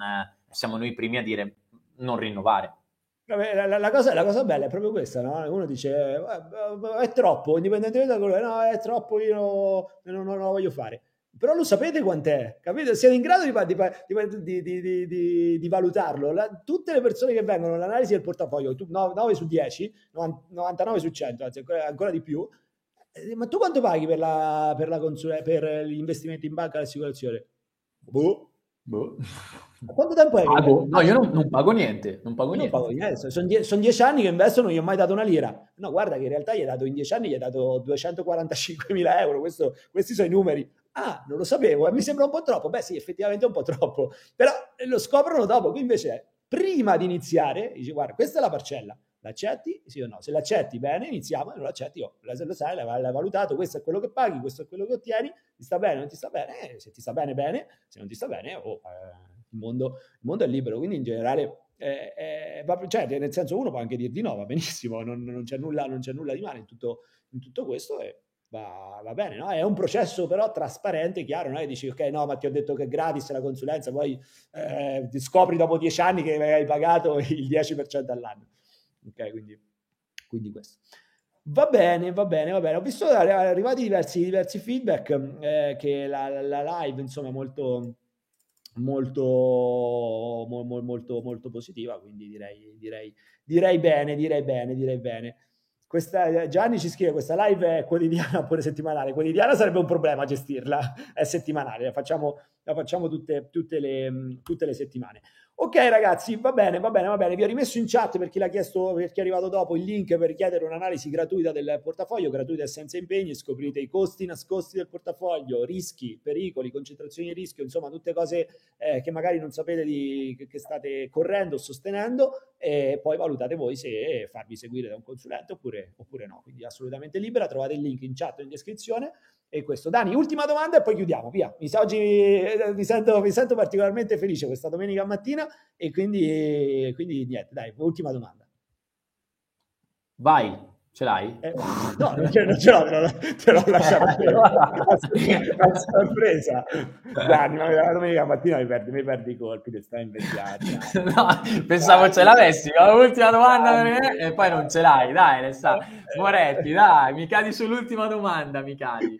siamo noi primi a dire non rinnovare. La cosa bella è proprio questa, no? Uno dice è troppo, indipendentemente da quello, no, è troppo, io non lo voglio fare. Però lo sapete quant'è, capito? Siete in grado di valutarlo. Tutte le persone che vengono all'analisi del portafoglio, 9 su 10, 99 su 100, anzi ancora di più, ma tu quanto paghi per l'investimento in banca e l'assicurazione? Boh. Quanto tempo è? No, io non pago niente. Non pago niente. Sono 10 anni che investo, non gli ho mai dato una lira. No, guarda che in realtà gli hai dato in 10 anni, gli hai dato 245.000 euro. Questi sono i numeri. Ah, non lo sapevo, mi sembra un po' troppo. Beh sì, effettivamente è un po' troppo, però lo scoprono dopo. Qui invece, prima di iniziare, dici guarda, questa è la parcella, l'accetti? Sì o no? Se l'accetti, bene, iniziamo. Non l'accetti, lo sai, l'hai valutato, questo è quello che paghi, questo è quello che ottieni, ti sta bene, non ti sta bene, se ti sta bene, bene, se non ti sta bene, il mondo è libero. Quindi in generale, cioè, nel senso, uno può anche dir di no, va benissimo, non c'è nulla di male in tutto questo, e va bene, no? È un processo però trasparente, chiaro, no? E dici ok, no, ma ti ho detto che è gratis la consulenza, poi ti scopri dopo 10 anni che hai pagato il 10% all'anno. Ok, quindi questo. Va bene. Ho visto arrivati diversi feedback, che la live, insomma, molto positiva, quindi direi bene. Questa, Gianni ci scrive, questa live è quotidiana oppure settimanale? Quotidiana sarebbe un problema gestirla, è settimanale, la facciamo tutte le settimane. Ok ragazzi, va bene, vi ho rimesso in chat per chi l'ha chiesto, per chi è arrivato dopo, il link per chiedere un'analisi gratuita del portafoglio, gratuita e senza impegni. Scoprite i costi nascosti del portafoglio, rischi, pericoli, concentrazioni di rischio, insomma tutte cose che magari non sapete che state correndo o sostenendo, e poi valutate voi se farvi seguire da un consulente oppure no. Quindi assolutamente libera, trovate il link in chat o in descrizione. E questo, Dani, ultima domanda e poi chiudiamo, via. Oggi mi sento particolarmente felice questa domenica mattina, e quindi niente, dai, ultima domanda. Vai, ce l'hai? No, non ce l'ho, te l'ho lasciata a sorpresa. Dani, la domenica mattina mi perdi i colpi che stai inventando. No, pensavo dai, ce l'avessi, l'ultima domanda per me, e poi non ce l'hai, dai, Alessandro. Moretti, dai, mi cadi sull'ultima domanda, mi cadi.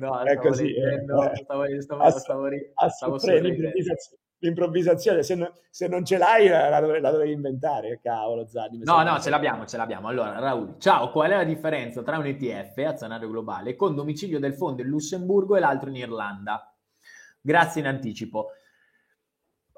No, è così. Stavo sorridendo. L'improvvisazione, se non ce l'hai la dovevi inventare, cavolo Zanni. No, ce l'abbiamo. Allora, Raul, ciao, qual è la differenza tra un ETF azionario globale con domicilio del fondo in Lussemburgo e l'altro in Irlanda? Grazie in anticipo.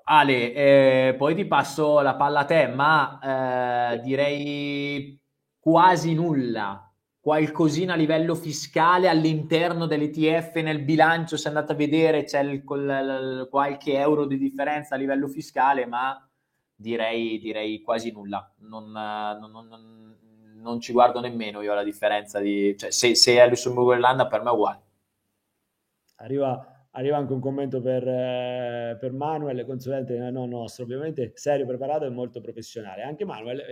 Ale, poi ti passo la palla a te, ma direi quasi nulla. Qualcosina a livello fiscale all'interno dell'ETF, nel bilancio, se andate a vedere, c'è qualche euro di differenza a livello fiscale, ma direi quasi nulla. Non ci guardo nemmeno io la differenza cioè, se è Lussemburgo e Irlanda, per me è uguale. Arriva anche un commento per Manuel, consulente non nostro, ovviamente serio, preparato e molto professionale. Anche Manuel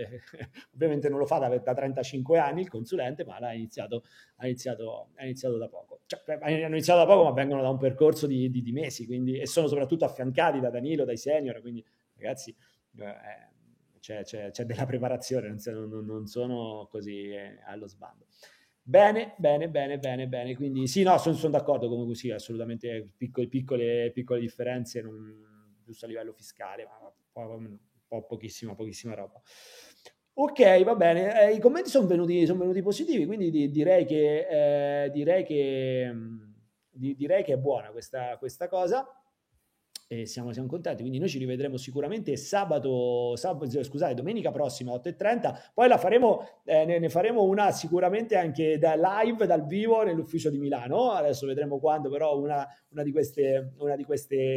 ovviamente non lo fa da 35 anni il consulente, ma ha iniziato da poco. Cioè, hanno iniziato da poco, ma vengono da un percorso di mesi, quindi, e sono soprattutto affiancati da Danilo, dai senior, quindi ragazzi c'è della preparazione, non sono così allo sbando. Bene, quindi sì, no, sono d'accordo, comunque sì, assolutamente piccole differenze, giusto a livello fiscale, ma pochissima roba. Ok, va bene, i commenti sono venuti positivi, quindi direi che è buona questa cosa, e siamo contenti. Quindi noi ci rivedremo sicuramente domenica prossima 8:30, poi la faremo, ne faremo una sicuramente anche da live, dal vivo, nell'ufficio di Milano. Adesso vedremo quando, però una di queste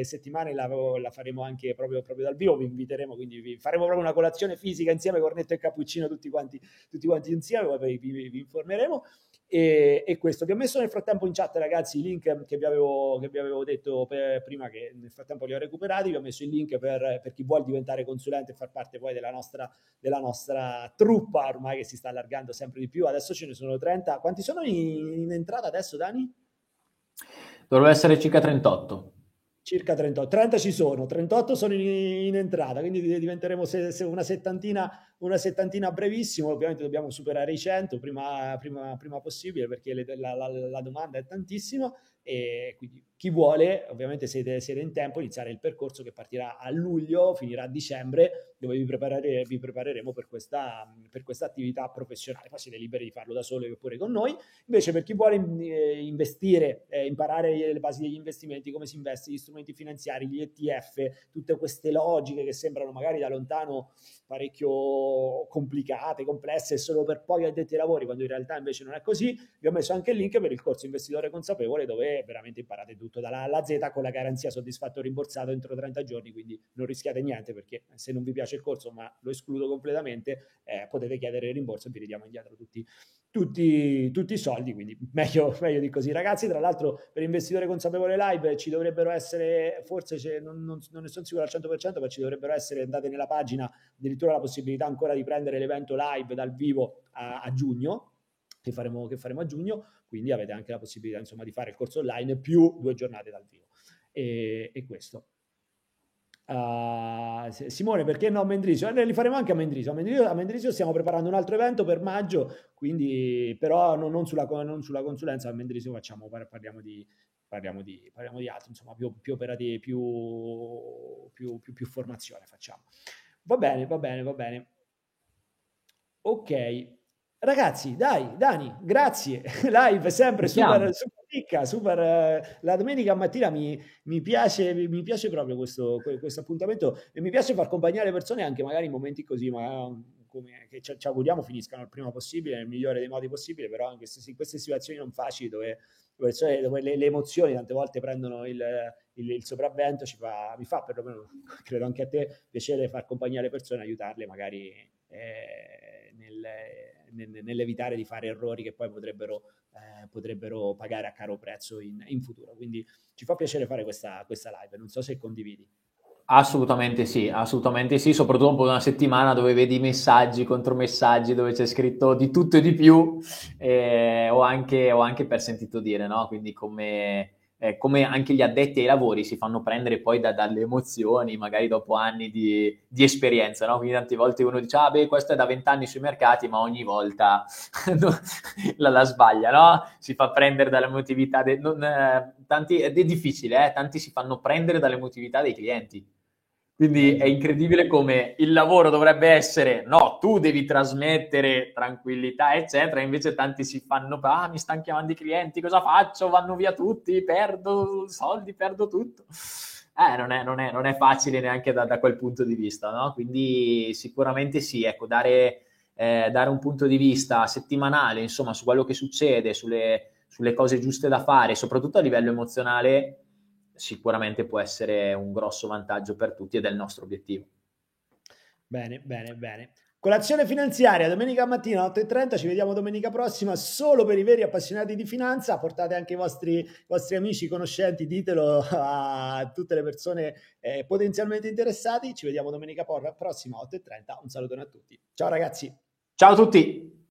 settimane la faremo anche proprio dal vivo. Vi inviteremo, quindi vi faremo proprio una colazione fisica insieme, cornetto e cappuccino, tutti quanti insieme, poi vi informeremo. E questo vi ho messo nel frattempo in chat, ragazzi, i link che vi avevo detto prima, che nel frattempo li ho recuperati. Vi ho messo il link per chi vuol diventare consulente e far parte poi della nostra truppa, ormai che si sta allargando sempre di più. Adesso ce ne sono 30. Quanti sono in entrata adesso, Dani? Dovrebbero essere circa 38. Circa 38, 30 ci sono, 38 sono in entrata, quindi diventeremo una settantina una settantina brevissimo, ovviamente dobbiamo superare i 100 prima possibile, perché la domanda è tantissima, e quindi chi vuole, ovviamente siete in tempo, iniziare il percorso che partirà a luglio, finirà a dicembre, dove vi prepareremo per questa attività professionale. Poi siete liberi di farlo da soli oppure con noi. Invece per chi vuole investire, imparare le basi degli investimenti, come si investe, gli strumenti finanziari, gli ETF, tutte queste logiche che sembrano magari da lontano parecchio complicate, complesse, solo per pochi addetti ai lavori, quando in realtà invece non è così, vi ho messo anche il link per il corso Investitore Consapevole, dove veramente imparate tutto dalla A alla Z, con la garanzia soddisfatto rimborsato entro 30 giorni, quindi non rischiate niente, perché se non vi piace il corso, ma lo escludo completamente, potete chiedere il rimborso e vi ridiamo indietro tutti i soldi, quindi meglio di così. Ragazzi, tra l'altro per Investitore Consapevole Live ci dovrebbero essere, forse non ne sono sicuro al 100%, ma ci dovrebbero essere, andate nella pagina, addirittura la possibilità ancora di prendere l'evento live dal vivo a giugno, che faremo a giugno, quindi avete anche la possibilità, insomma, di fare il corso online più 2 giornate dal vivo. E questo. Simone, perché no Mendrisio? Li faremo anche a Mendrisio. A Mendrisio stiamo preparando un altro evento per maggio, quindi però non sulla consulenza. A Mendrisio parliamo di altro, insomma, più operativi, più formazione facciamo. Va bene. Ok. Ragazzi, dai, Dani, grazie. Live sempre super ricca, super. La domenica mattina mi piace proprio questo appuntamento, e mi piace far accompagnare le persone anche magari in momenti così, ma che ci auguriamo finiscano il prima possibile, nel migliore dei modi possibile, però in queste situazioni non facili, dove le emozioni tante volte prendono il sopravvento, mi fa perlomeno, credo anche a te, piacere far accompagnare le persone, aiutarle magari nell'evitare di fare errori che poi potrebbero pagare a caro prezzo in futuro. Quindi ci fa piacere fare questa live, non so se condividi. Assolutamente sì, soprattutto dopo una settimana dove vedi messaggi, contromessaggi, dove c'è scritto di tutto e di più, ho anche per sentito dire, no? Quindi come anche gli addetti ai lavori si fanno prendere poi dalle emozioni, magari dopo anni di esperienza, no? Quindi tante volte uno dice, questo è da 20 anni sui mercati, ma ogni volta la sbaglia, no? Si fa prendere dall'emotività, ed è difficile, tanti si fanno prendere dall'emotività dei clienti. Quindi è incredibile come il lavoro dovrebbe essere, no, tu devi trasmettere tranquillità, eccetera, invece tanti si fanno, mi stanno chiamando i clienti, cosa faccio? Vanno via tutti, perdo soldi, perdo tutto. Non è facile neanche da quel punto di vista, no? Quindi sicuramente sì, ecco, dare un punto di vista settimanale, insomma, su quello che succede, sulle cose giuste da fare, soprattutto a livello emozionale, sicuramente può essere un grosso vantaggio per tutti, ed è il nostro obiettivo. Bene. Colazione finanziaria domenica mattina 8:30, ci vediamo domenica prossima, solo per i veri appassionati di finanza. Portate anche i vostri amici, conoscenti, ditelo a tutte le persone potenzialmente interessati. Ci vediamo domenica prossima 8:30, un salutone a tutti. Ciao ragazzi. Ciao a tutti.